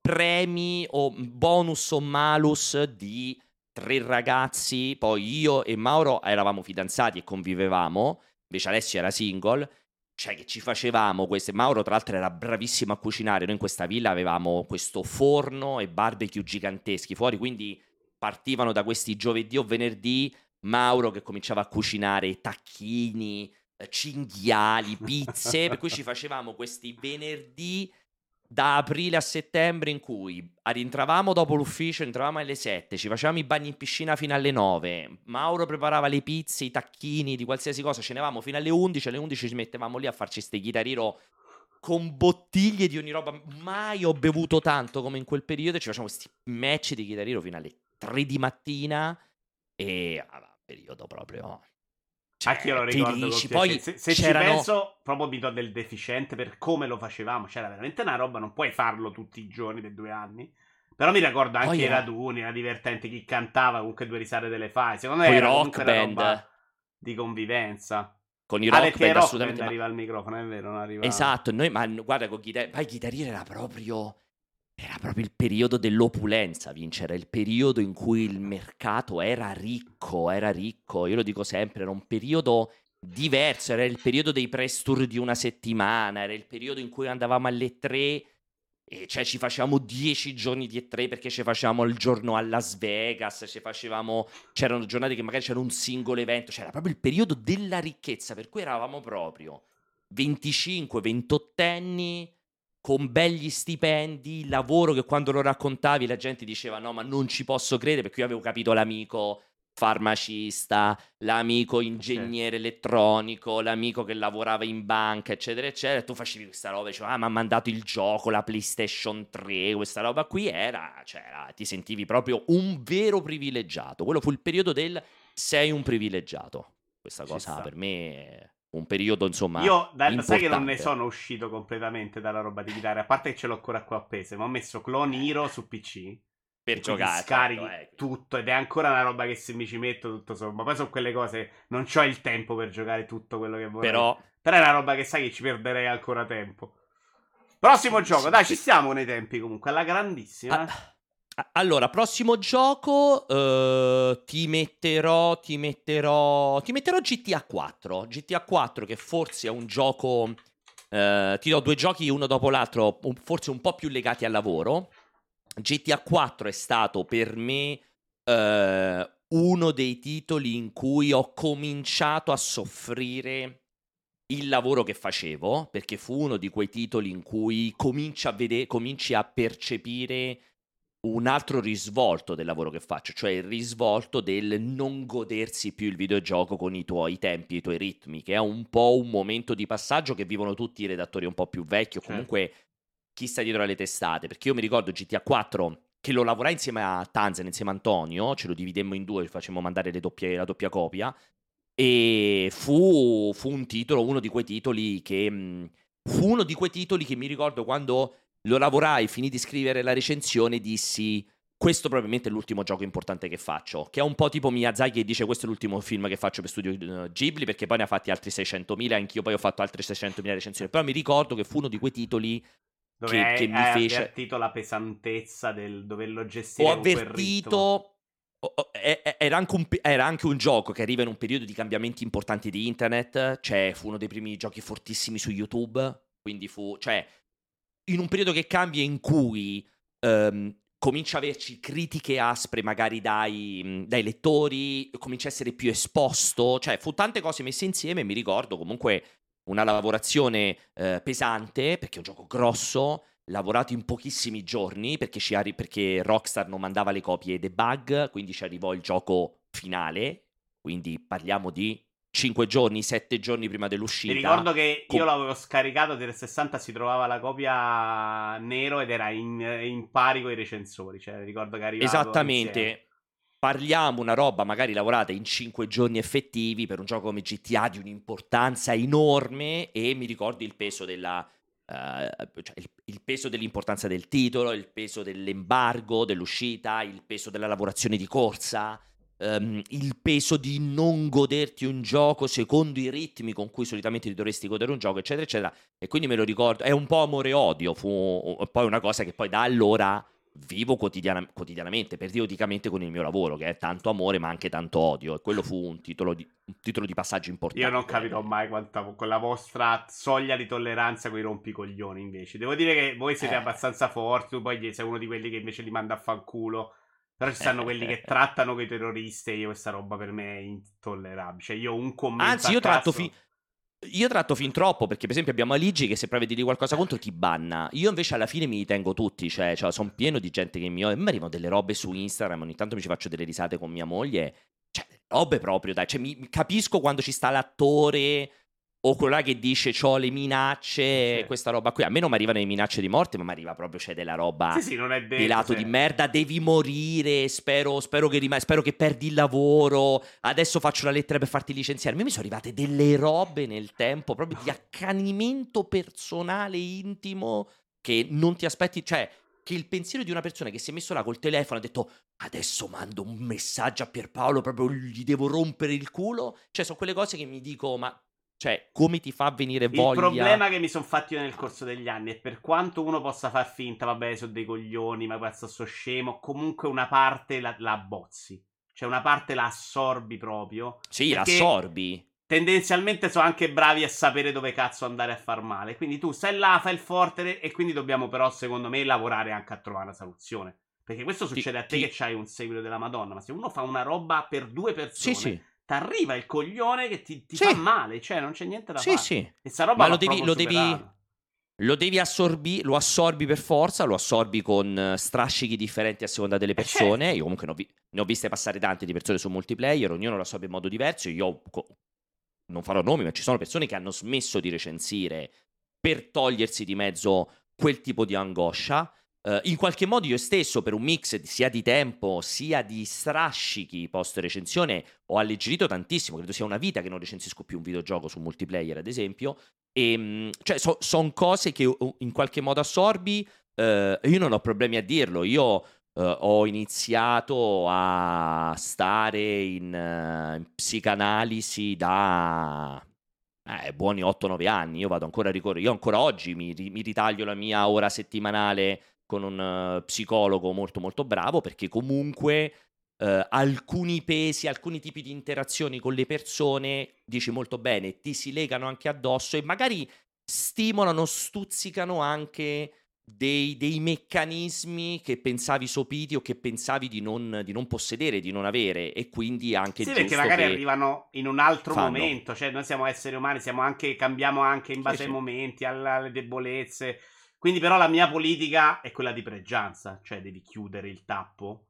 premi o bonus o malus di 3 ragazzi. Poi io e Mauro eravamo fidanzati e convivevamo, invece Alessio era single, cioè che ci facevamo queste. Mauro tra l'altro era bravissimo a cucinare, noi in questa villa avevamo questo forno e barbecue giganteschi fuori, quindi partivano da questi giovedì o venerdì, Mauro che cominciava a cucinare tacchini, cinghiali, pizze, per cui ci facevamo questi venerdì da aprile a settembre in cui rientravamo dopo l'ufficio, entravamo alle 7, ci facevamo i bagni in piscina fino alle 9, Mauro preparava le pizze, i tacchini, di qualsiasi cosa, cenavamo fino alle 11, alle 11 ci mettevamo lì a farci ste Guitar Hero con bottiglie di ogni roba, mai ho bevuto tanto come in quel periodo, e ci facevamo questi match di Guitar Hero fino alle 3 di mattina, e periodo proprio, cioè, anche io lo ricordo felici. Poi se ci penso proprio mi do del deficiente per come lo facevamo, c'era veramente una roba, non puoi farlo tutti i giorni per 2 anni, però mi ricordo anche i raduni, era divertente, chi cantava comunque 2 risate delle fai, secondo me era rock band, roba di convivenza con i rock band, assolutamente, arriva al microfono, è vero, non arriva, esatto, noi, ma guarda, con Guitar Hero era proprio il periodo dell'opulenza, vincere, il periodo in cui il mercato era ricco, io lo dico sempre, era un periodo diverso, era il periodo dei press tour di una settimana, era il periodo in cui andavamo alle 3 e cioè ci facevamo 10 giorni di E3, perché ci facevamo il giorno a Las Vegas, c'erano giornate che magari c'era un singolo evento, cioè era proprio il periodo della ricchezza, per cui eravamo proprio 25-28enni con belli stipendi, lavoro che quando lo raccontavi la gente diceva no, ma non ci posso credere, perché io avevo capito l'amico farmacista, l'amico ingegnere elettronico, l'amico che lavorava in banca, eccetera eccetera, e tu facevi questa roba, dicevo, ma ha mandato il gioco, la PlayStation 3, questa roba qui era, ti sentivi proprio un vero privilegiato, quello fu il periodo del sei un privilegiato, questa cosa per me... un periodo, insomma, io sai che non ne sono uscito completamente dalla roba di chitarra, a parte che ce l'ho ancora qua appese, ma ho messo Clone Hero su PC per giocare, scarichi tutto, ed è ancora una roba che se mi ci metto tutto somma, poi sono quelle cose, non c'ho il tempo per giocare tutto quello che vorrei, però è una roba che sai che ci perderei ancora tempo. Prossimo gioco, dai, ci siamo nei tempi comunque, alla grandissima. Allora, prossimo gioco, ti metterò GTA 4, che forse è un gioco, ti do 2 giochi uno dopo l'altro, forse un po' più legati al lavoro. GTA 4 è stato per me uno dei titoli in cui ho cominciato a soffrire il lavoro che facevo, perché fu uno di quei titoli in cui cominci a percepire un altro risvolto del lavoro che faccio, cioè il risvolto del non godersi più il videogioco con i tuoi tempi, i tuoi ritmi, che è un po' un momento di passaggio che vivono tutti i redattori un po' più vecchi o comunque chi sta dietro alle testate, perché io mi ricordo GTA 4 che lo lavorai insieme a Tanzan, insieme a Antonio, ce lo dividemmo in due, facemmo mandare la doppia copia, e fu un titolo, uno di quei titoli che mi ricordo quando lo lavorai, finì di scrivere la recensione, dissi: questo probabilmente è l'ultimo gioco importante che faccio. Che è un po' tipo Miyazaki che dice: questo è l'ultimo film che faccio per Studio Ghibli, perché poi ne ha fatti altri 600.000, anch'io poi ho fatto altre 600.000 recensioni. Però mi ricordo che fu uno di quei titoli che mi fece... Ho avvertito la pesantezza del doverlo gestire. Ho avvertito... Era anche un gioco che arriva in un periodo di cambiamenti importanti di internet, cioè fu uno dei primi giochi fortissimi su YouTube, quindi fu... cioè... in un periodo che cambia, in cui comincia a averci critiche aspre magari dai lettori, comincia a essere più esposto, cioè fu tante cose messe insieme. Mi ricordo comunque una lavorazione pesante, perché è un gioco grosso, lavorato in pochissimi giorni, perché Rockstar non mandava le copie debug, quindi ci arrivò il gioco finale, quindi parliamo di 5 giorni, 7 giorni prima dell'uscita. Mi ricordo che io l'avevo scaricato 360, si trovava la copia nero ed era in pari con i recensori, cioè ricordo che arrivava esattamente insieme. Parliamo una roba magari lavorata in 5 giorni effettivi per un gioco come GTA di un'importanza enorme, e mi ricordo il peso della cioè il peso dell'importanza del titolo, il peso dell'embargo, dell'uscita, il peso della lavorazione di corsa, il peso di non goderti un gioco secondo i ritmi con cui solitamente ti dovresti godere un gioco, eccetera eccetera. E quindi me lo ricordo, è un po' amore e odio, fu poi una cosa che poi da allora vivo quotidianamente, periodicamente con il mio lavoro, che è tanto amore ma anche tanto odio, e quello fu un titolo di passaggio importante. Io non capirò mai quanta, con la vostra soglia di tolleranza con i rompicoglioni, invece devo dire che voi siete abbastanza forti, poi sei uno di quelli che invece li manda a fanculo. Però ci stanno quelli che trattano quei terroristi, e io questa roba per me è intollerabile. Cioè io un commento... Anzi, io tratto fin troppo, perché per esempio abbiamo Aligi che se provi a dire qualcosa contro ti banna. Io invece alla fine mi tengo tutti, cioè sono pieno di gente che mi... Mi arrivano delle robe su Instagram, ogni tanto mi ci faccio delle risate con mia moglie. Cioè, robe proprio, dai. Cioè, mi capisco quando ci sta l'attore... o quello là che dice c'ho le minacce, sì. Questa roba qui a me non mi arriva le minacce di morte, ma mi arriva proprio c'è della roba, sì, non è detto, pilato di merda, devi morire, spero che perdi il lavoro, adesso faccio la lettera per farti licenziare. A me mi sono arrivate delle robe nel tempo proprio di accanimento personale intimo che non ti aspetti, cioè che il pensiero di una persona che si è messo là col telefono ha detto adesso mando un messaggio a Pierpaolo, proprio gli devo rompere il culo, cioè sono quelle cose che mi dico ma... Cioè, come ti fa venire voglia? Il problema che mi sono fatto io nel corso degli anni è per quanto uno possa far finta, vabbè, sono dei coglioni, ma questo so scemo, comunque una parte la abbozzi. Cioè, una parte la assorbi proprio. Sì, la assorbi. Tendenzialmente sono anche bravi a sapere dove cazzo andare a far male. Quindi tu stai là, fai il forte, e quindi dobbiamo però, secondo me, lavorare anche a trovare una soluzione. Perché questo succede a te che c'hai un seguito della Madonna, ma se uno fa una roba per due persone... Sì, sì. Arriva il coglione che ti sì. Fa male, cioè non c'è niente da fare. Sì, sì. E sta roba ma lo devi assorbire, lo assorbi per forza, lo assorbi con strascichi differenti a seconda delle persone. Certo. Io comunque ne ho viste passare tante di persone su multiplayer, ognuno lo assorbe in modo diverso. Io non farò nomi, ma ci sono persone che hanno smesso di recensire per togliersi di mezzo quel tipo di angoscia. In qualche modo io stesso per un mix sia di tempo sia di strascichi post recensione ho alleggerito tantissimo, credo sia una vita che non recensisco più un videogioco su multiplayer ad esempio, e cioè son cose che in qualche modo assorbi. Io non ho problemi a dirlo, io ho iniziato a stare in psicanalisi da buoni 8-9 anni, io vado ancora a ricorrere, io ancora oggi mi ritaglio la mia ora settimanale con un psicologo molto molto bravo, perché comunque alcuni pesi, alcuni tipi di interazioni con le persone, dici molto bene, ti si legano anche addosso e magari stimolano, stuzzicano anche dei meccanismi che pensavi sopiti o che pensavi di non possedere, di non avere, e quindi anche sì, perché magari arrivano in un altro momento, cioè noi siamo esseri umani, siamo anche, cambiamo anche in base ai momenti, alle debolezze, quindi però la mia politica è quella di pregianza, cioè devi chiudere il tappo.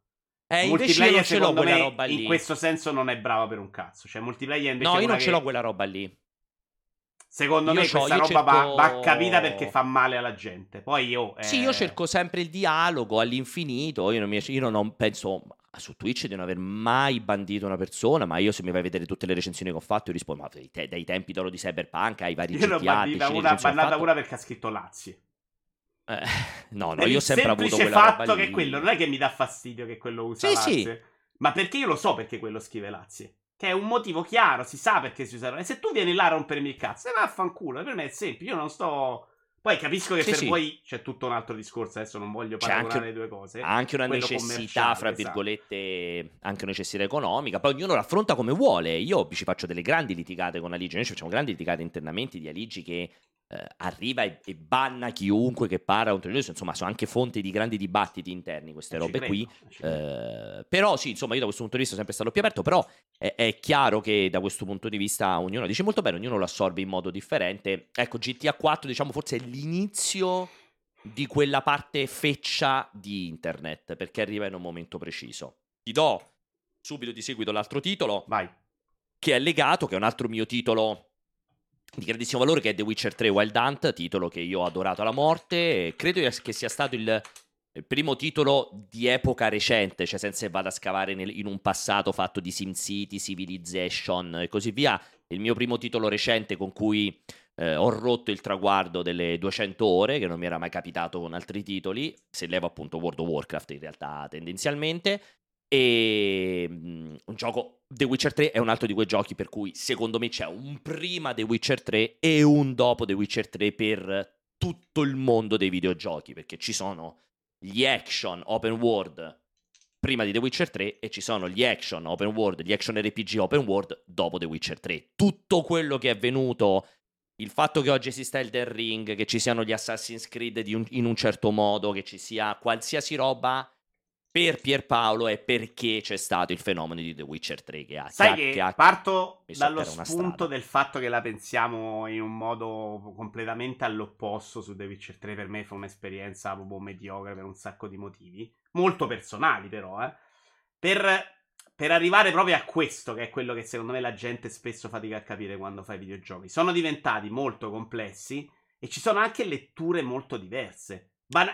Multiplayer non ce l'ho quella roba lì. In questo senso non è brava per un cazzo, cioè multiplayer invece no, io non ce l'ho quella roba lì. Secondo me questa roba va capita perché fa male alla gente. Poi io sì, io cerco sempre il dialogo all'infinito. Io non penso su Twitch di non aver mai bandito una persona, ma io, se mi vai a vedere tutte le recensioni che ho fatto, io rispondo dai tempi d'oro di Cyberpunk ai vari GTA. Ho bannata una perché ha scritto Lazzi. No, io ho sempre avuto quella roba lì. Il semplice fatto che quello non è che mi dà fastidio che quello usa Lazzi, ma perché io lo so perché quello scrive Lazzi. Che è un motivo chiaro, si sa perché si userà. E se tu vieni là a rompermi il cazzo, vaffanculo, per me è semplice, io non sto... Poi capisco che voi c'è tutto un altro discorso, adesso non voglio paragonare le due cose. Anche una necessità, fra virgolette, anche una necessità economica, poi ognuno l'affronta come vuole. Io ci faccio delle grandi litigate con Aligi, noi ci facciamo grandi litigate internamente di Aligi che arriva e banna chiunque che parla contro di noi, insomma sono anche fonte di grandi dibattiti interni queste robe qui, però sì, insomma io da questo punto di vista sono sempre stato più aperto, però è chiaro che da questo punto di vista ognuno dice molto bene, ognuno lo assorbe in modo differente. Ecco, GTA 4 diciamo forse è l'inizio di quella parte feccia di internet, perché arriva in un momento preciso. Ti do subito di seguito l'altro titolo, vai, che è legato, che è un altro mio titolo di grandissimo valore, che è The Witcher 3 Wild Hunt, titolo che io ho adorato alla morte. Credo che sia stato il primo titolo di epoca recente, cioè senza che vada a scavare in un passato fatto di SimCity, Civilization e così via. Il mio primo titolo recente con cui ho rotto il traguardo delle 200 ore, che non mi era mai capitato con altri titoli, se levo appunto World of Warcraft in realtà tendenzialmente. E un gioco, The Witcher 3 è un altro di quei giochi per cui secondo me c'è un prima The Witcher 3 e un dopo The Witcher 3 per tutto il mondo dei videogiochi, perché ci sono gli action open world prima di The Witcher 3 e ci sono gli action open world, gli action RPG open world dopo The Witcher 3. Tutto quello che è avvenuto, il fatto che oggi esista Elden Ring, che ci siano gli Assassin's Creed in un certo modo, che ci sia qualsiasi roba, per Pierpaolo è perché c'è stato il fenomeno di The Witcher 3 che ha... Sai che parto dallo spunto del fatto che la pensiamo in un modo completamente all'opposto su The Witcher 3. Per me fu un'esperienza proprio mediocre per un sacco di motivi, molto personali però, per arrivare proprio a questo, che è quello che secondo me la gente spesso fatica a capire quando fa i videogiochi. Sono diventati molto complessi e ci sono anche letture molto diverse.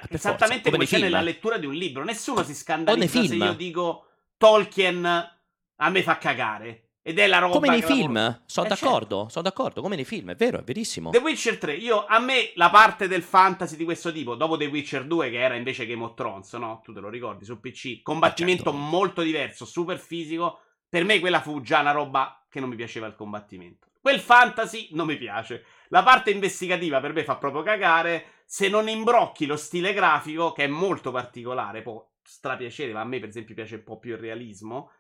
Esattamente come c'è nella lettura di un libro. Nessuno si scandalizza se io dico Tolkien a me fa cagare, ed è la roba come nei film. Sono d'accordo, come nei film, è vero, è verissimo. The Witcher 3, a me la parte del fantasy di questo tipo, dopo The Witcher 2 che era invece Game of Thrones, no? Tu te lo ricordi, su PC, combattimento molto diverso, super fisico. Per me quella fu già una roba che non mi piaceva, il combattimento. Quel fantasy non mi piace. La parte investigativa per me fa proprio cagare, se non imbrocchi lo stile grafico, che è molto particolare, può strapiacere, ma a me per esempio piace un po' più il realismo,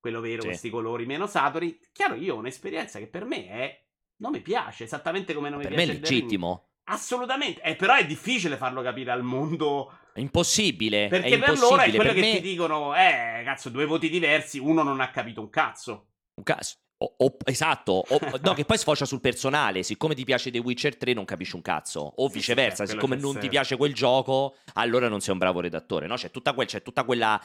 quello vero, questi colori meno saturi. Chiaro, io ho un'esperienza che per me non mi piace, esattamente come non mi piace. Per me è legittimo. Assolutamente, però è difficile farlo capire al mondo. È impossibile. Perché è per loro è quello che ti dicono, cazzo, due voti diversi, uno non ha capito un cazzo. Un cazzo. No, che poi sfocia sul personale. Siccome ti piace The Witcher 3 non capisci un cazzo, o viceversa, siccome non ti piace quel gioco allora non sei un bravo redattore, no? C'è tutta quella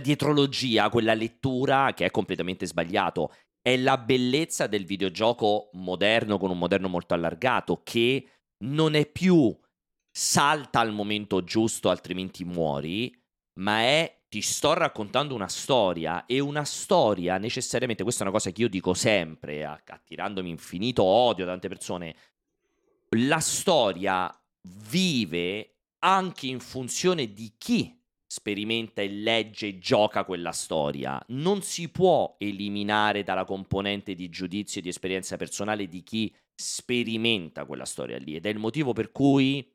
dietrologia, quella lettura che è completamente sbagliato. È la bellezza del videogioco moderno, con un moderno molto allargato, che non è più salta al momento giusto altrimenti muori, ma è... ti sto raccontando una storia, e una storia necessariamente, questa è una cosa che io dico sempre, attirandomi infinito odio da tante persone, la storia vive anche in funzione di chi sperimenta e legge e gioca quella storia. Non si può eliminare dalla componente di giudizio e di esperienza personale di chi sperimenta quella storia lì, ed è il motivo per cui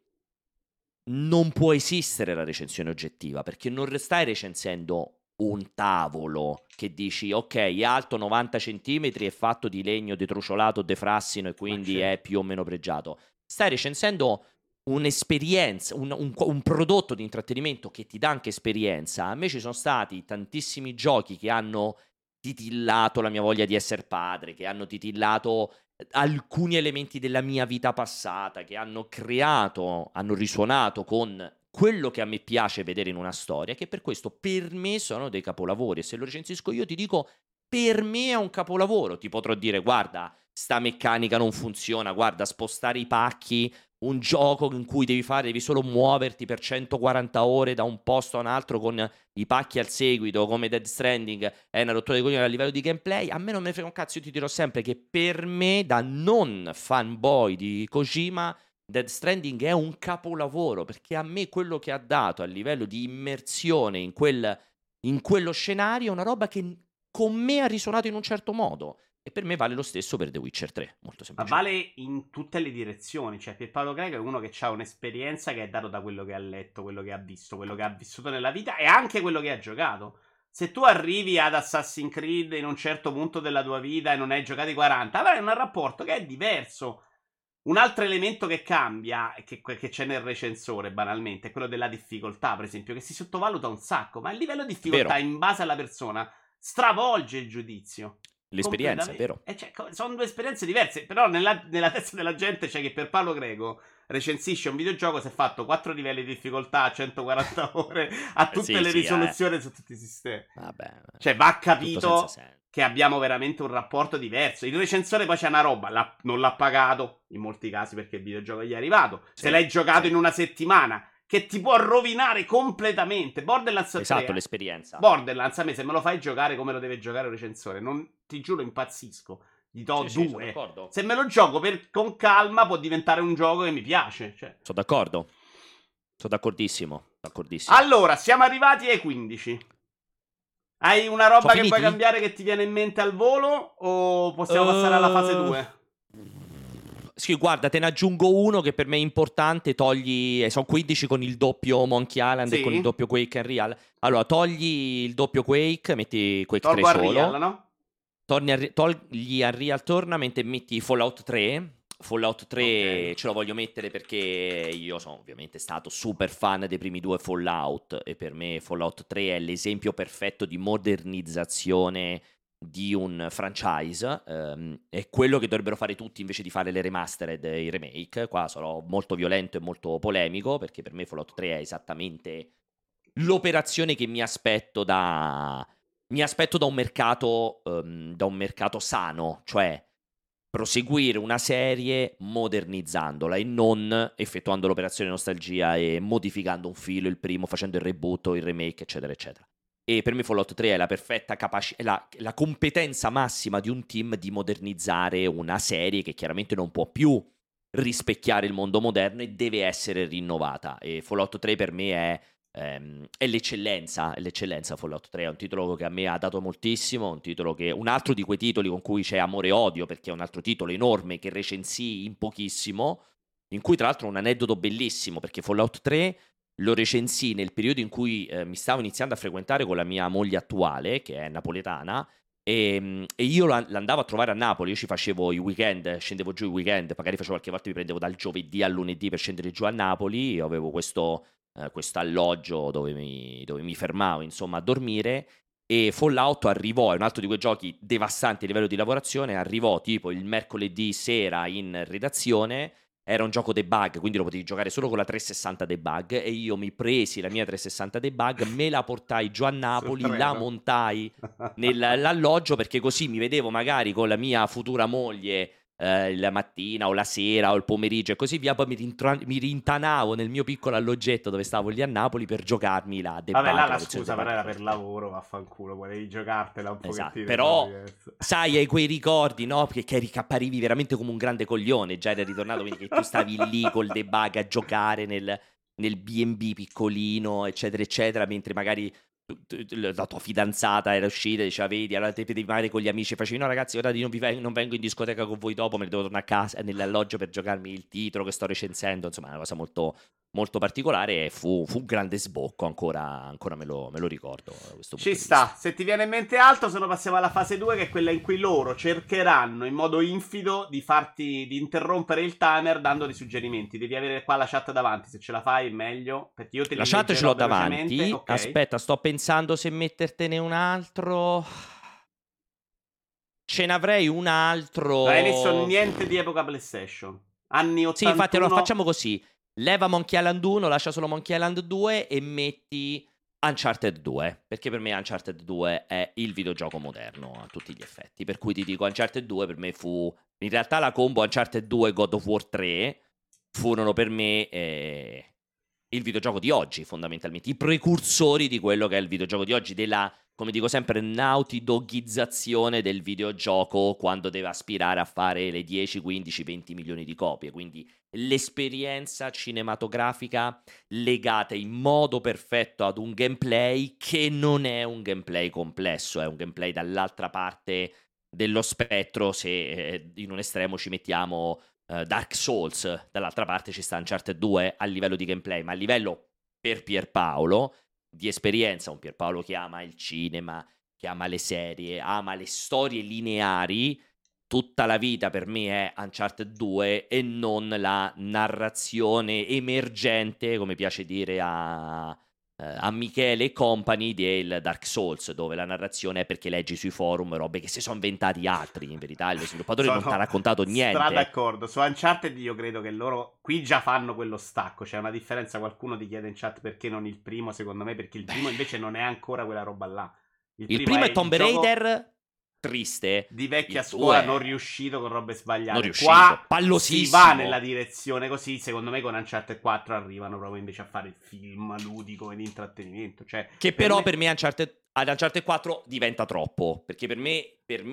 non può esistere la recensione oggettiva, perché non stai recensendo un tavolo che dici ok, è alto 90 cm, è fatto di legno detruciolato, defrassino e quindi è più o meno pregiato. Stai recensendo un'esperienza, un prodotto di intrattenimento che ti dà anche esperienza. A me ci sono stati tantissimi giochi che hanno titillato la mia voglia di essere padre, che hanno titillato alcuni elementi della mia vita passata, che hanno creato, hanno risuonato con quello che a me piace vedere in una storia, che per questo per me sono dei capolavori. E se lo recensisco io ti dico, per me è un capolavoro. Ti potrò dire, guarda, sta meccanica non funziona, guarda, spostare i pacchi, un gioco in cui devi solo muoverti per 140 ore da un posto a un altro con i pacchi al seguito, come Death Stranding, è una rottura di coglioni a livello di gameplay. A me non me ne frega un cazzo, io ti dirò sempre che per me, da non fanboy di Kojima, Death Stranding è un capolavoro, perché a me quello che ha dato a livello di immersione in quello scenario è una roba che con me ha risuonato in un certo modo. E per me vale lo stesso per The Witcher 3, molto semplice. Ma vale in tutte le direzioni, cioè Pierpaolo Greco è uno che ha un'esperienza che è dato da quello che ha letto, quello che ha visto, quello che ha vissuto nella vita e anche quello che ha giocato. Se tu arrivi ad Assassin's Creed in un certo punto della tua vita e non hai giocato i 40, avrai un rapporto che è diverso. Un altro elemento che cambia, che c'è nel recensore banalmente, è quello della difficoltà, per esempio, che si sottovaluta un sacco, ma il livello di difficoltà in base alla persona stravolge il giudizio. L'esperienza, vero? Cioè, sono due esperienze diverse, però nella testa della gente c'è che Pierpaolo Greco recensisce un videogioco se ha fatto 4 livelli di difficoltà a 140 ore a tutte le risoluzioni su tutti i sistemi. Vabbè, cioè va capito che abbiamo veramente un rapporto diverso. Il recensore poi c'è una roba, non l'ha pagato in molti casi perché il videogioco gli è arrivato, se l'hai giocato in una settimana, che ti può rovinare completamente. Borderlands 3. Esatto, l'esperienza. Borderlands, a me, se me lo fai giocare come lo deve giocare un recensore, non ti giuro, impazzisco. Gli do 2. Sì, se me lo gioco con calma, può diventare un gioco che mi piace. Cioè. Sono d'accordo. Sono d'accordissimo. Allora, siamo arrivati ai 15. Hai una roba che puoi cambiare che ti viene in mente al volo? O possiamo passare alla fase 2? Sì, guarda, te ne aggiungo uno che per me è importante, togli, sono 15 con il doppio Monkey Island, sì, e con il doppio Quake Unreal. Allora, togli il doppio Quake, metti Quake 3 solo. Unreal, no? Togli Unreal Tournament e metti Fallout 3. Fallout 3 okay. Ce lo voglio mettere perché io sono ovviamente stato super fan dei primi 2 Fallout e per me Fallout 3 è l'esempio perfetto di modernizzazione di un franchise, è quello che dovrebbero fare tutti invece di fare le remastered e i remake. Qua sarò molto violento e molto polemico perché per me Fallout 3 è esattamente l'operazione che mi aspetto da un mercato sano, cioè proseguire una serie modernizzandola e non effettuando l'operazione nostalgia e modificando un filo, il primo, facendo il reboot o il remake, eccetera eccetera. E per me Fallout 3 è la perfetta la competenza massima di un team di modernizzare una serie che chiaramente non può più rispecchiare il mondo moderno e deve essere rinnovata. E Fallout 3 per me è l'eccellenza. Fallout 3 è un titolo che a me ha dato moltissimo, un altro di quei titoli con cui c'è amore e odio, perché è un altro titolo enorme che recensii in pochissimo, in cui tra l'altro un aneddoto bellissimo, perché Fallout 3 lo recensii nel periodo in cui mi stavo iniziando a frequentare con la mia moglie attuale, che è napoletana, e io l'andavo a trovare a Napoli. Io ci facevo i weekend, scendevo giù i weekend, magari facevo qualche volta, mi prendevo dal giovedì al lunedì per scendere giù a Napoli. Io avevo questo alloggio dove mi fermavo, insomma, a dormire, e Fallout arrivò, è un altro di quei giochi devastanti a livello di lavorazione, arrivò tipo il mercoledì sera in redazione. Era un gioco debug, quindi lo potevi giocare solo con la 360 debug, e io mi presi la mia 360 debug, me la portai giù a Napoli, la montai nell'alloggio, perché così mi vedevo magari con la mia futura moglie la mattina o la sera o il pomeriggio e così via. Poi mi rintanavo nel mio piccolo alloggetto dove stavo lì a Napoli per giocarmi la debug. Vabbè, là la scusa però era per lavoro, vaffanculo, volevi giocartela un pochettino. Esatto, però sai, hai quei ricordi, no? Perché ricapparivi veramente come un grande coglione, già eri ritornato, quindi che tu stavi lì col debug a giocare nel B&B piccolino, eccetera eccetera, mentre magari la tua fidanzata era uscita e diceva, vedi, allora te potevi magari con gli amici facevi, no ragazzi, ora non vengo in discoteca con voi dopo, me ne devo tornare a casa nell'alloggio per giocarmi il titolo che sto recensendo. Insomma, è una cosa molto molto particolare e fu un grande sbocco, ancora me lo ricordo. Ci sta, se ti viene in mente altro, se no passiamo alla fase 2, che è quella in cui loro cercheranno in modo infido di farti, di interrompere il timer dando dei suggerimenti. Devi avere qua la chat davanti, se ce la fai meglio, perché io te la chat ce l'ho davanti, okay. Aspetta, sto pensando se mettertene un altro. Ce n'avrei un altro. Ma adesso niente di epoca PlayStation, anni 81. Sì, infatti, allora facciamo così. Leva Monkey Island 1, lascia solo Monkey Island 2 e metti Uncharted 2, perché per me Uncharted 2 è il videogioco moderno a tutti gli effetti, per cui ti dico Uncharted 2 per me fu, in realtà la combo Uncharted 2 e God of War 3 furono per me il videogioco di oggi, fondamentalmente i precursori di quello che è il videogioco di oggi, della, come dico sempre, Naughty Dogizzazione del videogioco, quando deve aspirare a fare le 10, 15, 20 milioni di copie. Quindi l'esperienza cinematografica legata in modo perfetto ad un gameplay che non è un gameplay complesso, è un gameplay dall'altra parte dello spettro, se in un estremo ci mettiamo Dark Souls, dall'altra parte ci sta Uncharted 2 a livello di gameplay, ma a livello, per Pierpaolo, di esperienza, un Pierpaolo che ama il cinema, che ama le serie, ama le storie lineari, tutta la vita per me è Uncharted 2 e non la narrazione emergente, come piace dire a Michele e company, del Dark Souls, dove la narrazione è perché leggi sui forum robe che si sono inventati altri. In verità lo sviluppatore non ti ha raccontato niente. Sono d'accordo, su Uncharted io credo che loro qui già fanno quello stacco, c'è una differenza, qualcuno ti chiede in chat perché non il primo, secondo me perché il primo invece non è ancora quella roba là. Il primo è Tomb Raider triste, di vecchia scuola, non riuscito, con robe sbagliate, non riuscito, qua pallosissimo. Si va nella direzione così, secondo me con Uncharted 4 arrivano proprio invece a fare il film ludico e l'intrattenimento, cioè, che per però me... per me Uncharted 4 diventa troppo, perché per me per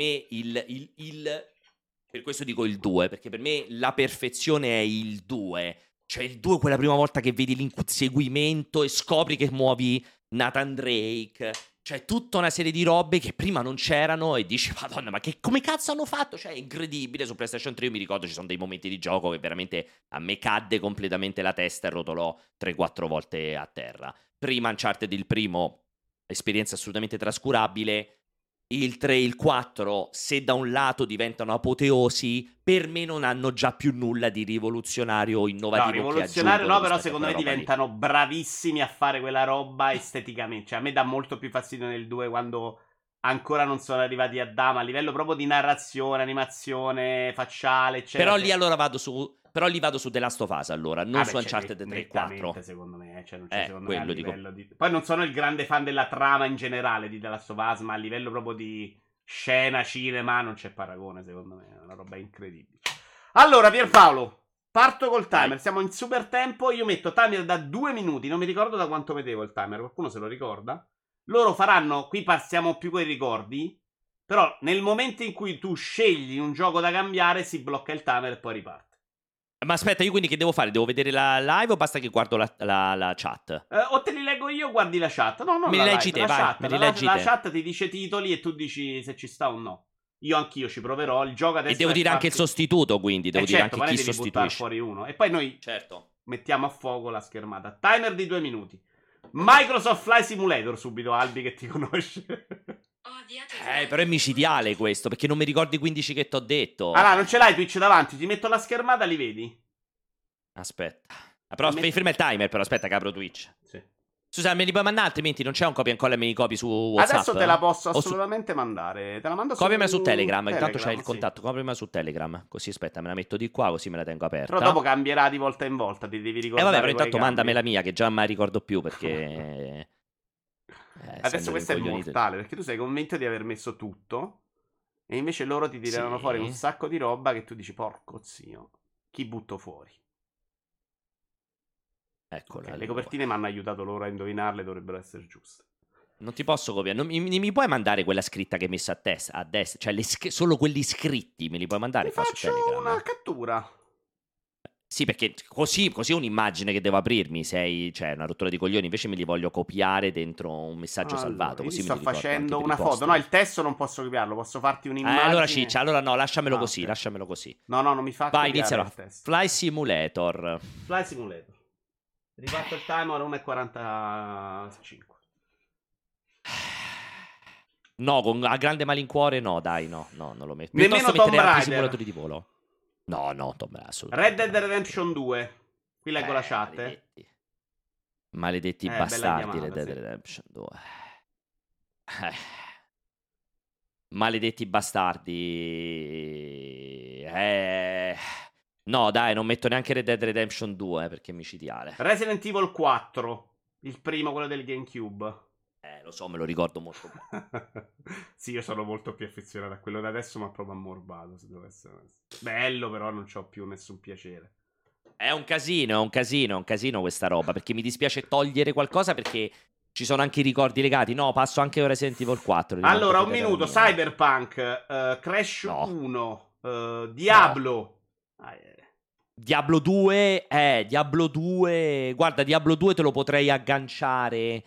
questo dico il 2, perché per me la perfezione è il 2, cioè il 2 quella prima volta che vedi l'inseguimento e scopri che muovi Nathan Drake, cioè tutta una serie di robe che prima non c'erano e dici madonna, ma che come cazzo hanno fatto, cioè è incredibile. Su PlayStation 3 io mi ricordo ci sono dei momenti di gioco che veramente a me cadde completamente la testa e rotolò 3-4 volte a terra. Prima Uncharted il primo, esperienza assolutamente trascurabile, il 3 e il 4 se da un lato diventano apoteosi, per me non hanno già più nulla di rivoluzionario o innovativo. No, rivoluzionario no, però secondo me diventano lì bravissimi a fare quella roba esteticamente, cioè a me dà molto più fastidio nel 2 quando ancora non sono arrivati a Dama a livello proprio di narrazione, animazione facciale eccetera. Però lì vado su The Last of Us, allora, non su Uncharted 3 e 4. Secondo me, cioè non c'è secondo me a livello di... Poi non sono il grande fan della trama in generale di The Last of Us, ma a livello proprio di scena, cinema, non c'è paragone, secondo me, è una roba incredibile. Allora, Pierpaolo, parto col timer, siamo in super tempo, io metto timer da 2 minuti, non mi ricordo da quanto mettevo il timer, qualcuno se lo ricorda? Loro faranno, qui passiamo più coi ricordi, però nel momento in cui tu scegli un gioco da cambiare si blocca il timer e poi riparte. Ma aspetta, io quindi che devo fare? Devo vedere la live o basta che guardo la chat? O te li leggo io o guardi la chat? No, no, la chat ti dice titoli e tu dici se ci sta o no. Io anch'io ci proverò, il gioco adesso... E devo dire anche il sostituto, quindi, devo dire anche chi sostituisce. Fuori uno. E poi noi mettiamo a fuoco la schermata. Timer di 2 minuti. Microsoft Flight Simulator subito, Albi, che ti conosce. Però è micidiale questo, perché non mi ricordo i 15 che t'ho detto. Ah, no, non ce l'hai Twitch davanti, ti metto la schermata, li vedi. Aspetta. Però ferma il timer, però aspetta che apro Twitch. Sì. Scusa, me li puoi mandare, altrimenti non c'è un copia e incolla e me li copi su WhatsApp. Adesso te la posso assolutamente mandare. Te la mando copiamela su Telegram, intanto c'hai il contatto, copiamela su Telegram. Così aspetta, me la metto di qua, così me la tengo aperta. Però dopo cambierà di volta in volta, ti devi ricordare. Vabbè, però intanto mandamela mia, che già mai ricordo più, perché... adesso questo è mortale, perché tu sei convinto di aver messo tutto e invece loro ti tirano fuori un sacco di roba che tu dici porco zio, chi butto fuori? Eccola, le copertine mi hanno aiutato loro a indovinarle, dovrebbero essere giuste. Non ti posso copiare, non mi puoi mandare quella scritta che hai messa a destra, cioè solo quelli scritti me li puoi mandare. Ti faccio una cattura. Sì, perché così è un'immagine che devo aprirmi, cioè una rottura di coglioni, invece me li voglio copiare dentro un messaggio salvato. Così sto facendo una foto, no, il testo non posso copiarlo, posso farti un'immagine. Allora ciccia, allora no, lasciamelo così, okay. Lasciamelo così. No, non mi fa copiare il testo. Vai, inizialo. Flight Simulator. Ribatto il timer, 1:45. No, con a grande malincuore no, dai, no, non lo metto. Nemmeno Tomb Raider. Simulatori di volo. No, Tomb Raider, assolutamente. Red Dead Redemption 2. Qui leggo la chat. Maledetti bastardi, Red Dead Redemption 2. Maledetti bastardi. No, dai, non metto neanche Red Dead Redemption 2, perché è micidiale. Resident Evil 4, il primo, quello del GameCube. Lo so, me lo ricordo molto bene. Sì, io sono molto più affezionato a quello da adesso, ma proprio ammorbato, se dovesse essere. Bello, però non c'ho più nessun piacere. È un casino, è un casino questa roba, perché mi dispiace togliere qualcosa, perché ci sono anche i ricordi legati. No, passo anche ora Resident Evil 4. Allora, un minuto, Cyberpunk, Crash 1, Diablo. No. Diablo 2, Diablo 2, guarda, Diablo 2 te lo potrei agganciare,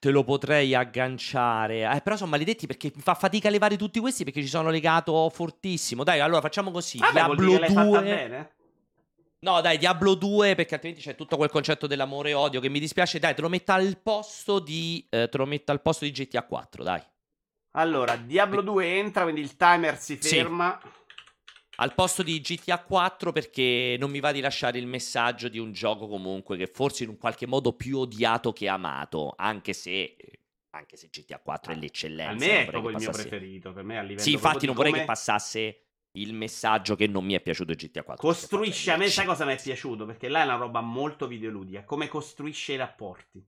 però sono maledetti perché mi fa fatica a levare tutti questi, perché ci sono legato fortissimo. Dai, allora facciamo così, Diablo 2, no dai, Diablo 2, perché altrimenti c'è tutto quel concetto dell'amore e odio che mi dispiace. Dai, te lo metto al posto di GTA 4, dai. Allora, Diablo 2 entra, quindi il timer si ferma. Sì. Al posto di GTA 4, perché non mi va di lasciare il messaggio di un gioco comunque che forse in un qualche modo più odiato che amato, anche se GTA 4 è l'eccellenza. A me è proprio il mio preferito, per me a livello. Sì, infatti non vorrei che passasse il messaggio che non mi è piaciuto GTA 4. Costruisce, a me sai cosa mi è piaciuto, perché là è una roba molto videoludica, come costruisce i rapporti.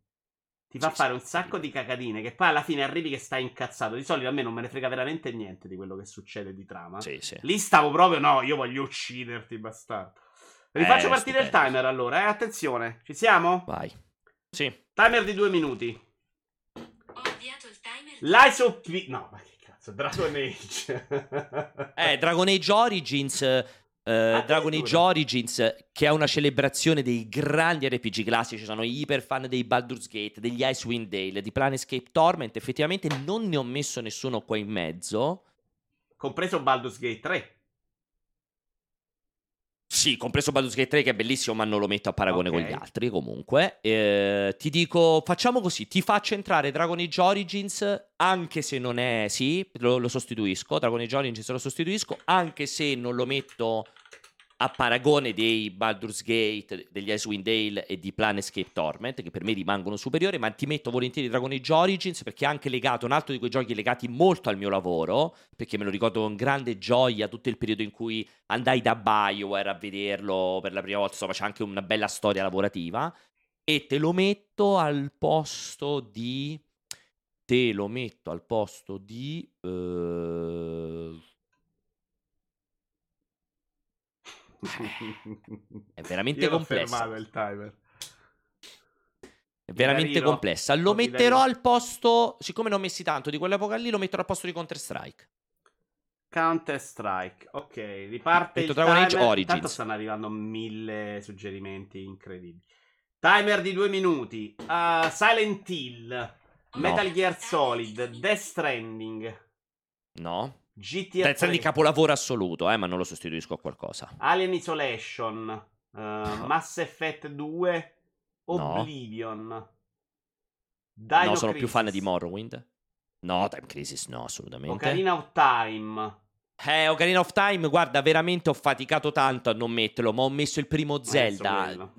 Ti fa fare un sacco di cacatine che poi alla fine arrivi che stai incazzato. Di solito a me non me ne frega veramente niente di quello che succede di trama. Sì. Lì stavo proprio, no, io voglio ucciderti, bastardo. Rifaccio partire il timer allora, attenzione. Ci siamo? Vai. Sì. Timer di 2 minuti. Ho avviato il timer. No, ma che cazzo, Dragon Age. Dragon Age Origins... Dragon Age Origins, che è una celebrazione dei grandi RPG classici. Sono iper fan dei Baldur's Gate, degli Icewind Dale, di Planescape Torment. Effettivamente non ne ho messo nessuno qua in mezzo, compreso Baldur's Gate 3. Sì, compreso Baldur's Gate 3, che è bellissimo, ma non lo metto a paragone con gli altri. Comunque, ti dico, facciamo così, ti faccio entrare Dragon Age Origins, anche se non è... Sì, lo sostituisco, Dragon Age Origins lo sostituisco, anche se non lo metto a paragone dei Baldur's Gate, degli Icewind Dale e di Planescape Torment, che per me rimangono superiori, ma ti metto volentieri Dragon Age Origins, perché è anche legato, un altro di quei giochi legati molto al mio lavoro, perché me lo ricordo con grande gioia tutto il periodo in cui andai da BioWare a vederlo per la prima volta. Insomma, c'è anche una bella storia lavorativa. E te lo metto al posto di è veramente complessa. Il timer. È veramente complessa. Lo metterò al posto, siccome ne ho messi tanto di quell'epoca lì, lo metterò al posto di Counter Strike. Ok, riparte il Dragon Age Origins. Tanto stanno arrivando 1000 suggerimenti incredibili. Timer di 2 minuti. Silent Hill, Metal Gear Solid, Death Stranding. No. GTA 3 di capolavoro assoluto, ma non lo sostituisco a qualcosa. Alien Isolation, Mass Effect 2, Oblivion. No, Dino sono Crisis. Più fan di Morrowind. No, Time Crisis no, assolutamente. Ocarina of Time. Ocarina of Time, guarda, veramente ho faticato tanto a non metterlo, ma ho messo il primo Zelda.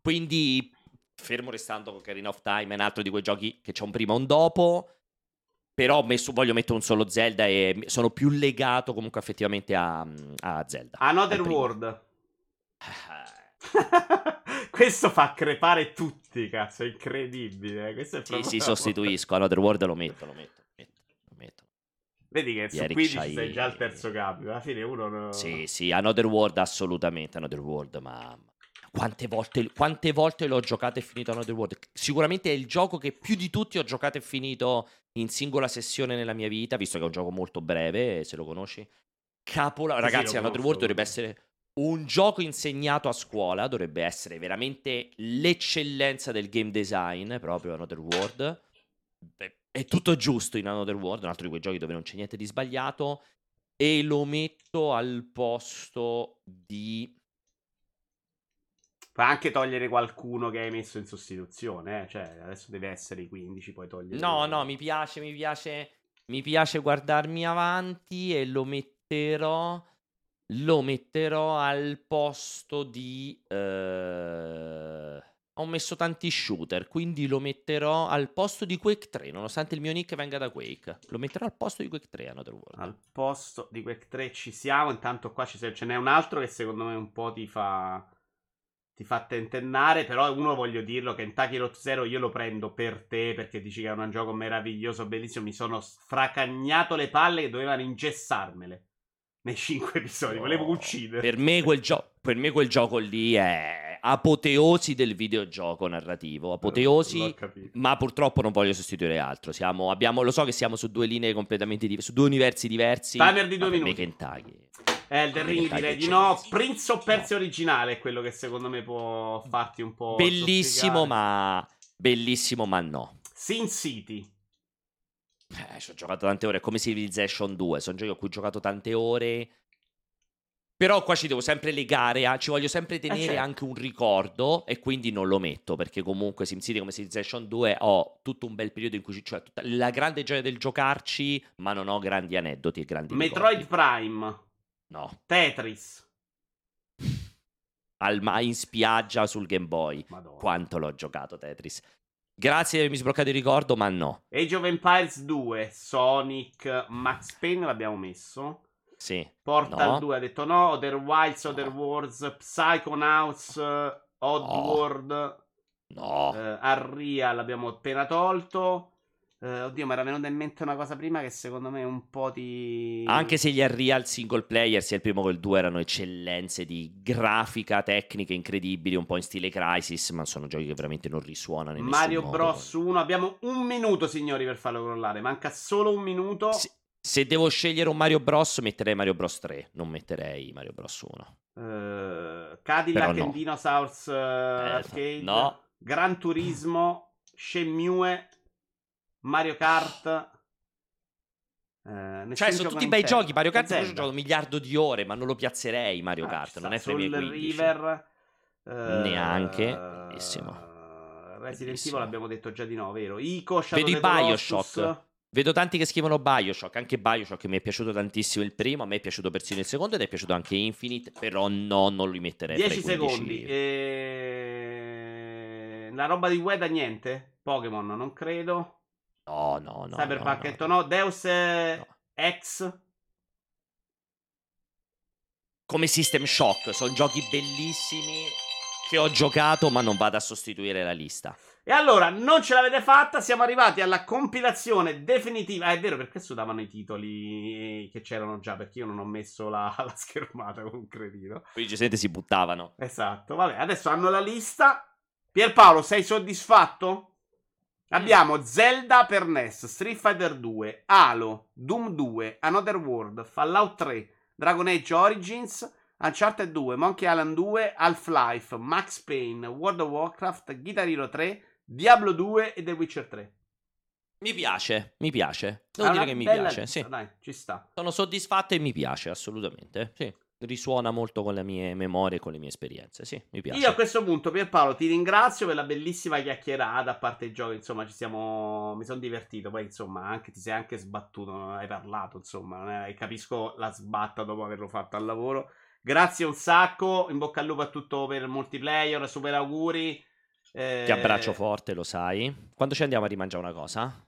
Quindi, fermo restando con Ocarina of Time, è un altro di quei giochi che c'è un prima e un dopo. Però voglio mettere un solo Zelda e sono più legato comunque effettivamente a Zelda. Another World. Questo fa crepare tutti, cazzo, è incredibile. Questo è proprio... Sì, sostituisco, Another World lo metto. Vedi che su 15 sei già al terzo capo, alla fine uno... No... Sì, Another World assolutamente, Another World, ma... Quante volte l'ho giocato e finito Another World? Sicuramente è il gioco che più di tutti ho giocato e finito in singola sessione nella mia vita, visto che è un gioco molto breve, se lo conosci. Ragazzi, sì, Another World dovrebbe essere un gioco insegnato a scuola, dovrebbe essere veramente l'eccellenza del game design, proprio Another World. È tutto giusto in Another World, un altro di quei giochi dove non c'è niente di sbagliato, e lo metto al posto di... Puoi anche togliere qualcuno che hai messo in sostituzione, eh? Cioè adesso deve essere i 15, poi togliere... No, mi piace guardarmi avanti e lo metterò al posto di... Ho messo tanti shooter, quindi lo metterò al posto di Quake 3, nonostante il mio nick venga da Quake. Lo metterò al posto di Quake 3, Another World. Al posto di Quake 3 ci siamo, intanto qua ce n'è un altro che secondo me un po' ti fa tentennare, però uno voglio dirlo, che Kentucky Road Zero io lo prendo per te, perché dici che è un gioco meraviglioso, bellissimo, mi sono stracagnato le palle che dovevano ingessarmele nei 5 episodi, volevo uccidere. Per me quel gioco lì è... apoteosi del videogioco narrativo, apoteosi, ma purtroppo non voglio sostituire altro. Lo so che siamo su due linee completamente diverse, su due universi diversi. Timer di 2 minuti. Kentucky. Elden Ring direi di no. Prince of Persia originale è quello che secondo me può farti un po' bellissimo ma no. Sin City. Ci ho giocato tante ore, è come Civilization 2, sono giochi a cui ho giocato tante ore. Però qua ci devo sempre legare, ci voglio sempre tenere anche un ricordo, e quindi non lo metto, perché comunque SimCity come Civilization 2 ho tutto un bel periodo in cui cioè tutta la grande gioia del giocarci, ma non ho grandi aneddoti e grandi Metroid ricordi. Prime. No. Tetris. In spiaggia sul Game Boy. Madonna. Quanto l'ho giocato Tetris. Grazie di avermi sbloccato il ricordo, ma no. Age of Empires 2, Sonic, Max Payne l'abbiamo messo. Sì, Portal 2 ha detto no. Other Wilds, Other Worlds, Psychonauts, Oddworld, Arria l'abbiamo appena tolto. Oddio, mi era venuta in mente una cosa prima che secondo me è un po' di... Anche se gli Unreal single player, sia il primo che il 2, erano eccellenze di grafica, tecniche incredibili, un po' in stile Crysis, ma sono giochi che veramente non risuonano in Mario nessun Bros. Modo. 1, abbiamo un minuto, signori, per farlo crollare. Manca solo un minuto. Sì. Se devo scegliere un Mario Bros, metterei Mario Bros 3, non metterei Mario Bros 1. Cadillac and Dinosaurs Arcade, no. Gran Turismo, Shenmue, Mario Kart. Cioè sono tutti bei giochi, Mario Kart ho giocato 1 miliardo di ore, ma non lo piazzerei Mario Kart, non è fra i miei 15. River, neanche, bellissimo. Resident Evil l'abbiamo detto già di no, vero? Ico, Shadow of the Colossus. Bioshock. Vedo tanti che scrivono Bioshock, anche Bioshock mi è piaciuto tantissimo il primo, a me è piaciuto persino il secondo ed è piaciuto anche Infinite, però no, non lo metterei. 10 secondi. La roba di Ueda niente? Pokémon non credo. No. Cyberpunk ha detto no. Deus Ex? Come System Shock, sono giochi bellissimi che ho giocato ma non vado a sostituire la lista. E allora, non ce l'avete fatta, siamo arrivati alla compilazione definitiva. È vero, perché sudavano i titoli che c'erano già, perché io non ho messo la schermata con un cretino. Poi gente si buttavano. Esatto, vabbè, adesso hanno la lista. Pierpaolo, sei soddisfatto? Abbiamo Zelda per NES, Street Fighter 2, Halo, Doom 2, Another World, Fallout 3, Dragon Age Origins, Uncharted 2, Monkey Island 2, Half-Life, Max Payne, World of Warcraft, Guitar Hero 3, Diablo 2 e The Witcher 3. Mi piace. Devo dire che mi piace, lista, sì. Dai, ci sta. Sono soddisfatto e mi piace, assolutamente. Sì, risuona molto con le mie memorie, con le mie esperienze, sì, mi piace. Io a questo punto, Pierpaolo, ti ringrazio per la bellissima chiacchierata, a parte i giochi, insomma, mi sono divertito, poi insomma, ti sei anche sbattuto, hai parlato, insomma, capisco la sbatta dopo averlo fatto al lavoro. Grazie un sacco, in bocca al lupo a tutto per il multiplayer, super auguri. Ti abbraccio forte, lo sai. Quando ci andiamo a rimangiare una cosa?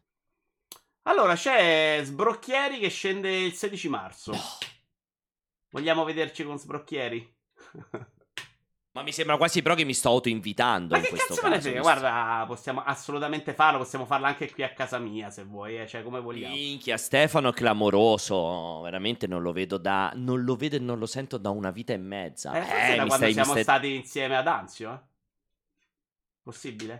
Allora, c'è Sbrocchieri che scende il 16 marzo. No. Vogliamo vederci con Sbrocchieri? Ma mi sembra quasi però che mi sto autoinvitando. Ma che cazzo me ne frega? Guarda, possiamo assolutamente farlo, possiamo farlo anche qui a casa mia se vuoi, cioè come vogliamo. Minchia, Stefano è clamoroso, veramente non lo vedo e non lo sento da una vita e mezza. Da quando siamo stati insieme ad Anzio, Possibile?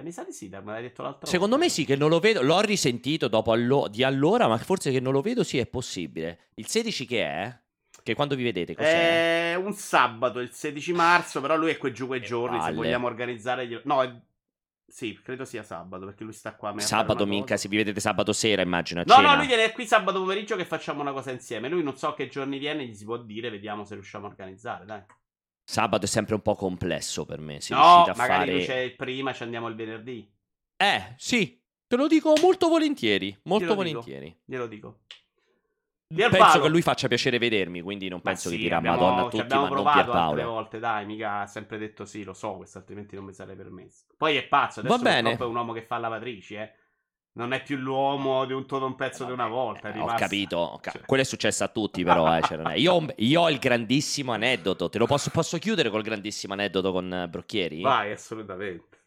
Mi sa di sì, me l'hai detto l'altro. Secondo me sì, che non lo vedo, l'ho risentito dopo di allora, ma forse che non lo vedo sì è possibile. Il 16 che è? Che quando vi vedete cos'è? È un sabato, il 16 marzo, però lui è qui giù quei giorni, se vogliamo organizzare... sì, credo sia sabato, perché lui sta qua. Sabato minchia, se vi vedete sabato sera immagino. No, lui viene qui sabato pomeriggio che facciamo una cosa insieme, lui non so che giorni viene, gli si può dire, vediamo se riusciamo a organizzare, dai. Sabato è sempre un po' complesso per me. Se no, a magari fare... c'è il prima, ci andiamo il venerdì. Sì, te lo dico molto volentieri. Molto volentieri. Glielo dico. Penso che lui faccia piacere vedermi, quindi non penso che dirà Madonna a tutti, ma non Pierpaolo. Altre volte, dai, mica ha sempre detto sì, lo so, questo altrimenti non mi sarei permesso. Poi è pazzo, adesso purtroppo è un uomo che fa lavatrici, Non è più l'uomo di un todo un pezzo di una volta. Ho capito, cioè. Quello è successo a tutti però, io ho il grandissimo aneddoto, te lo posso chiudere col grandissimo aneddoto con Brocchieri? Vai, assolutamente.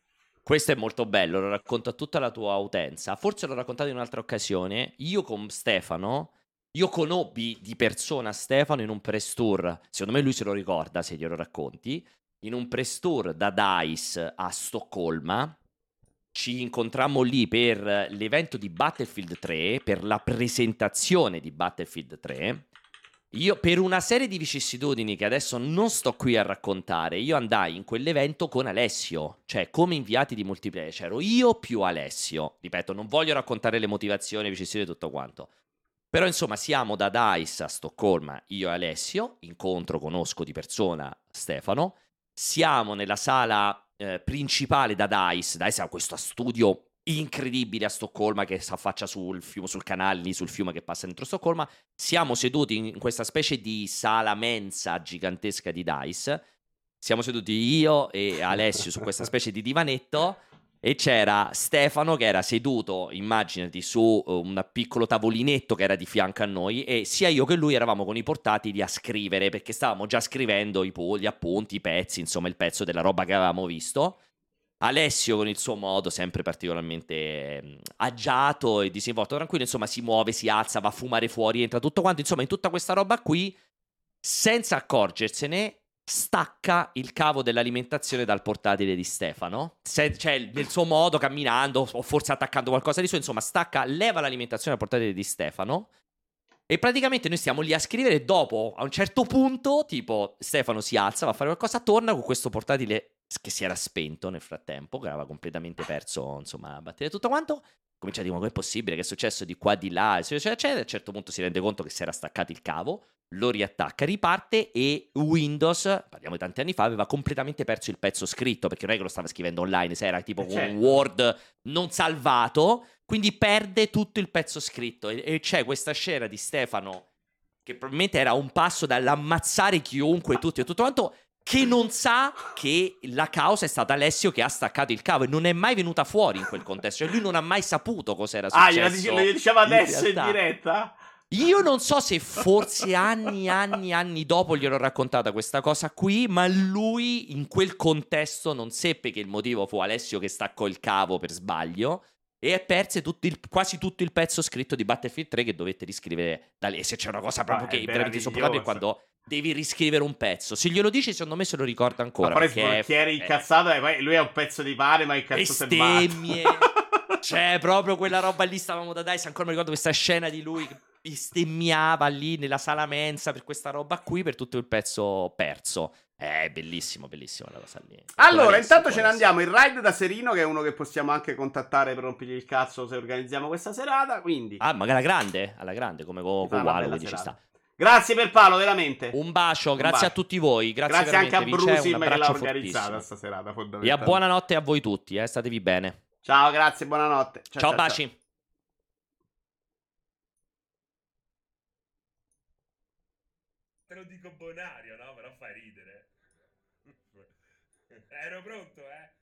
Questo è molto bello, lo racconto a tutta la tua utenza, forse l'ho raccontato in un'altra occasione, io con Stefano... Io conobbi di persona Stefano in un press tour, secondo me lui se lo ricorda se glielo racconti, in un press tour da DICE a Stoccolma, ci incontrammo lì per l'evento di Battlefield 3, per la presentazione di Battlefield 3, io per una serie di vicissitudini che adesso non sto qui a raccontare, io andai in quell'evento con Alessio, cioè come inviati di multiplayer, c'ero io più Alessio, ripeto non voglio raccontare le motivazioni, vicissitudini e tutto quanto. Però insomma siamo da DICE a Stoccolma, io e Alessio, incontro, conosco di persona Stefano, siamo nella sala principale da DICE, DICE ha questo studio incredibile a Stoccolma che si affaccia sul canale, lì sul fiume che passa dentro Stoccolma, siamo seduti in questa specie di sala mensa gigantesca di DICE, siamo seduti io e Alessio su questa specie di divanetto, e c'era Stefano che era seduto, immaginati, su un piccolo tavolinetto che era di fianco a noi e sia io che lui eravamo con i portatili a scrivere perché stavamo già scrivendo gli appunti, i pezzi, insomma il pezzo della roba che avevamo visto. Alessio con il suo modo sempre particolarmente agiato e disinvolto, tranquillo, insomma si muove, si alza, va a fumare fuori, entra tutto quanto, insomma in tutta questa roba qui senza accorgersene stacca il cavo dell'alimentazione dal portatile di Stefano, cioè nel suo modo camminando o forse attaccando qualcosa di suo, insomma stacca, leva l'alimentazione dal portatile di Stefano e praticamente noi stiamo lì a scrivere e dopo a un certo punto tipo Stefano si alza, va a fare qualcosa, torna con questo portatile che si era spento nel frattempo, che aveva completamente perso insomma a battere tutto quanto, comincia a dire ma com'è possibile, che è successo di qua di là eccetera, a un certo punto si rende conto che si era staccato il cavo, lo riattacca, riparte e Windows, parliamo di tanti anni fa, aveva completamente perso il pezzo scritto perché non è che lo stava scrivendo online, se era tipo un Word non salvato, quindi perde tutto il pezzo scritto e c'è questa scena di Stefano che probabilmente era un passo dall'ammazzare chiunque, tutti e tutto quanto, che non sa che la causa è stata Alessio che ha staccato il cavo e non è mai venuta fuori in quel contesto, cioè lui non ha mai saputo cos'era successo. Ah, glielo diceva adesso in diretta? Io non so se forse anni dopo gliel'ho raccontata questa cosa qui, ma lui in quel contesto non seppe che il motivo fu Alessio che staccò il cavo per sbaglio e perse quasi tutto il pezzo scritto di Battlefield 3 che dovette riscrivere da lì. E se c'è una cosa proprio che è veramente insopportabile quando devi riscrivere un pezzo, se glielo dici secondo me se lo ricorda ancora. Ma Brocchieri incazzato lui è un pezzo di pane ma incazzato e bestemmie. Cioè proprio quella roba lì, stavamo da DICE, ancora mi ricordo questa scena di lui che bestemmiava lì nella sala mensa per questa roba qui, per tutto il pezzo perso. È bellissimo, bellissimo la cosa lì. Allora, intanto ce ne andiamo. Il ride da Serino, che è uno che possiamo anche contattare per rompigli il cazzo se organizziamo questa serata, quindi... Ah, magari alla grande, come uguale, quindi ci sta. Grazie per Paolo, veramente. Un bacio, grazie a tutti voi. Grazie anche a Brusim che l'ha organizzata questa serata, fondamentalmente. E a buonanotte a voi tutti, statevi bene. Ciao, grazie, buonanotte. Ciao, baci. Ciao. Te lo dico bonario, no? Però fai ridere. Ero pronto,